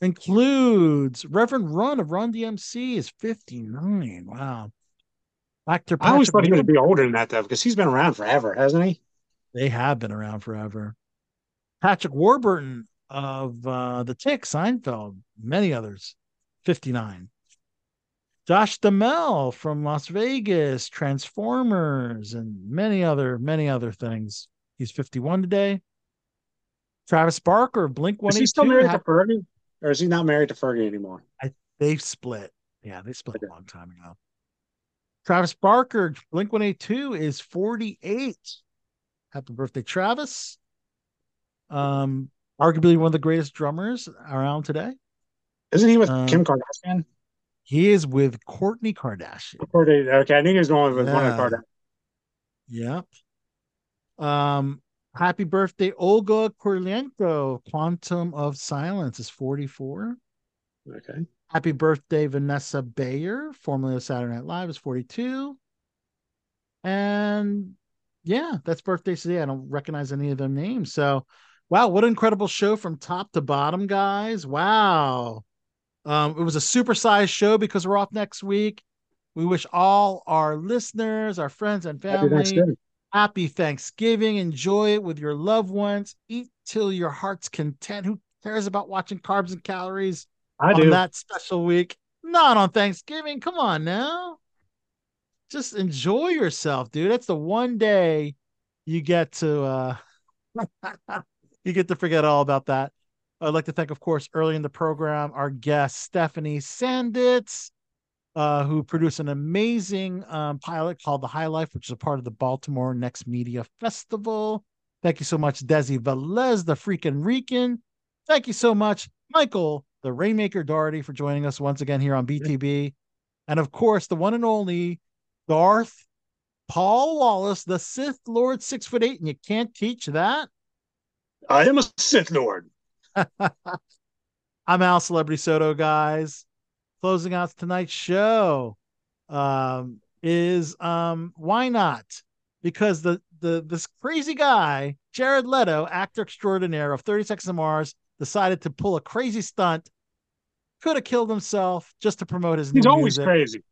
includes Reverend Run of Run D M C is fifty-nine. Wow. Actor Patrick I always thought he would be older than that, though, because he's been around forever, hasn't he? They have been around forever. Patrick Warburton of uh, The Tick, Seinfeld, many others, fifty-nine. Josh Duhamel from Las Vegas, Transformers, and many other, many other things. He's fifty-one today. Travis Barker of Blink one eighty-two. Is he still married ha- to Fergie? Or is he not married to Fergie anymore? I, they've split. Yeah, they split okay. a long time ago. Travis Barker, Blink one eighty-two, is forty-eight. Happy birthday, Travis. Um, arguably one of the greatest drummers around today. Isn't he with um, Kim Kardashian? He is with Kourtney Kardashian. Okay, I think he was going with yeah. one of the Kardashians. Yep. Um, happy birthday, Olga Kurylenko, Quantum of Silence, is forty-four. Okay. Happy birthday, Vanessa Bayer, formerly of Saturday Night Live, is forty-two. And yeah, that's birthdays today. I don't recognize any of their names. So, wow, what an incredible show from top to bottom, guys. Wow. Um, it was a supersized show because we're off next week. We wish all our listeners, our friends and family, happy Thanksgiving. Enjoy it with your loved ones. Eat till your heart's content. Who cares about watching carbs and calories I on do. that special week? Not on Thanksgiving. Come on now. Just enjoy yourself, dude. That's the one day you get to uh, you get to forget all about that. I'd like to thank, of course, early in the program, our guest, Stephanie Sanditz, Uh, who produced an amazing um, pilot called The High Life, which is a part of the Baltimore Next Media Festival. Thank you so much, Desi Velez, the freaking Rican. Thank you so much, Michael, the Rainmaker Doherty, for joining us once again here on B T B. And of course, the one and only Darth Paul Wallace, the Sith Lord, six foot eight, and you can't teach that? I am a Sith Lord. I'm Al Celebrity Soto, guys. Closing out tonight's show um, is um, Why Not? Because the the this crazy guy, Jared Leto, actor extraordinaire of thirty seconds to Mars, decided to pull a crazy stunt. Could have killed himself just to promote his new music. He's always crazy.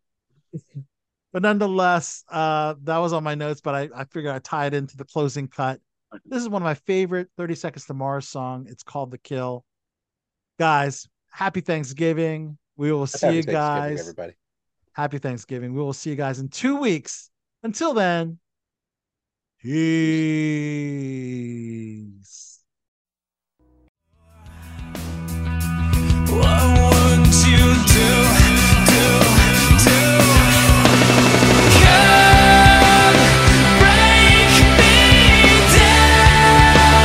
But nonetheless, uh, that was on my notes, but I, I figured I'd tie it into the closing cut. This is one of my favorite thirty seconds to Mars song. It's called The Kill. Guys, happy Thanksgiving. We will see you guys. Everybody. Happy Thanksgiving. We will see you guys in two weeks. Until then, peace. What would you do? Do, do. Come break me down.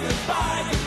goodbye.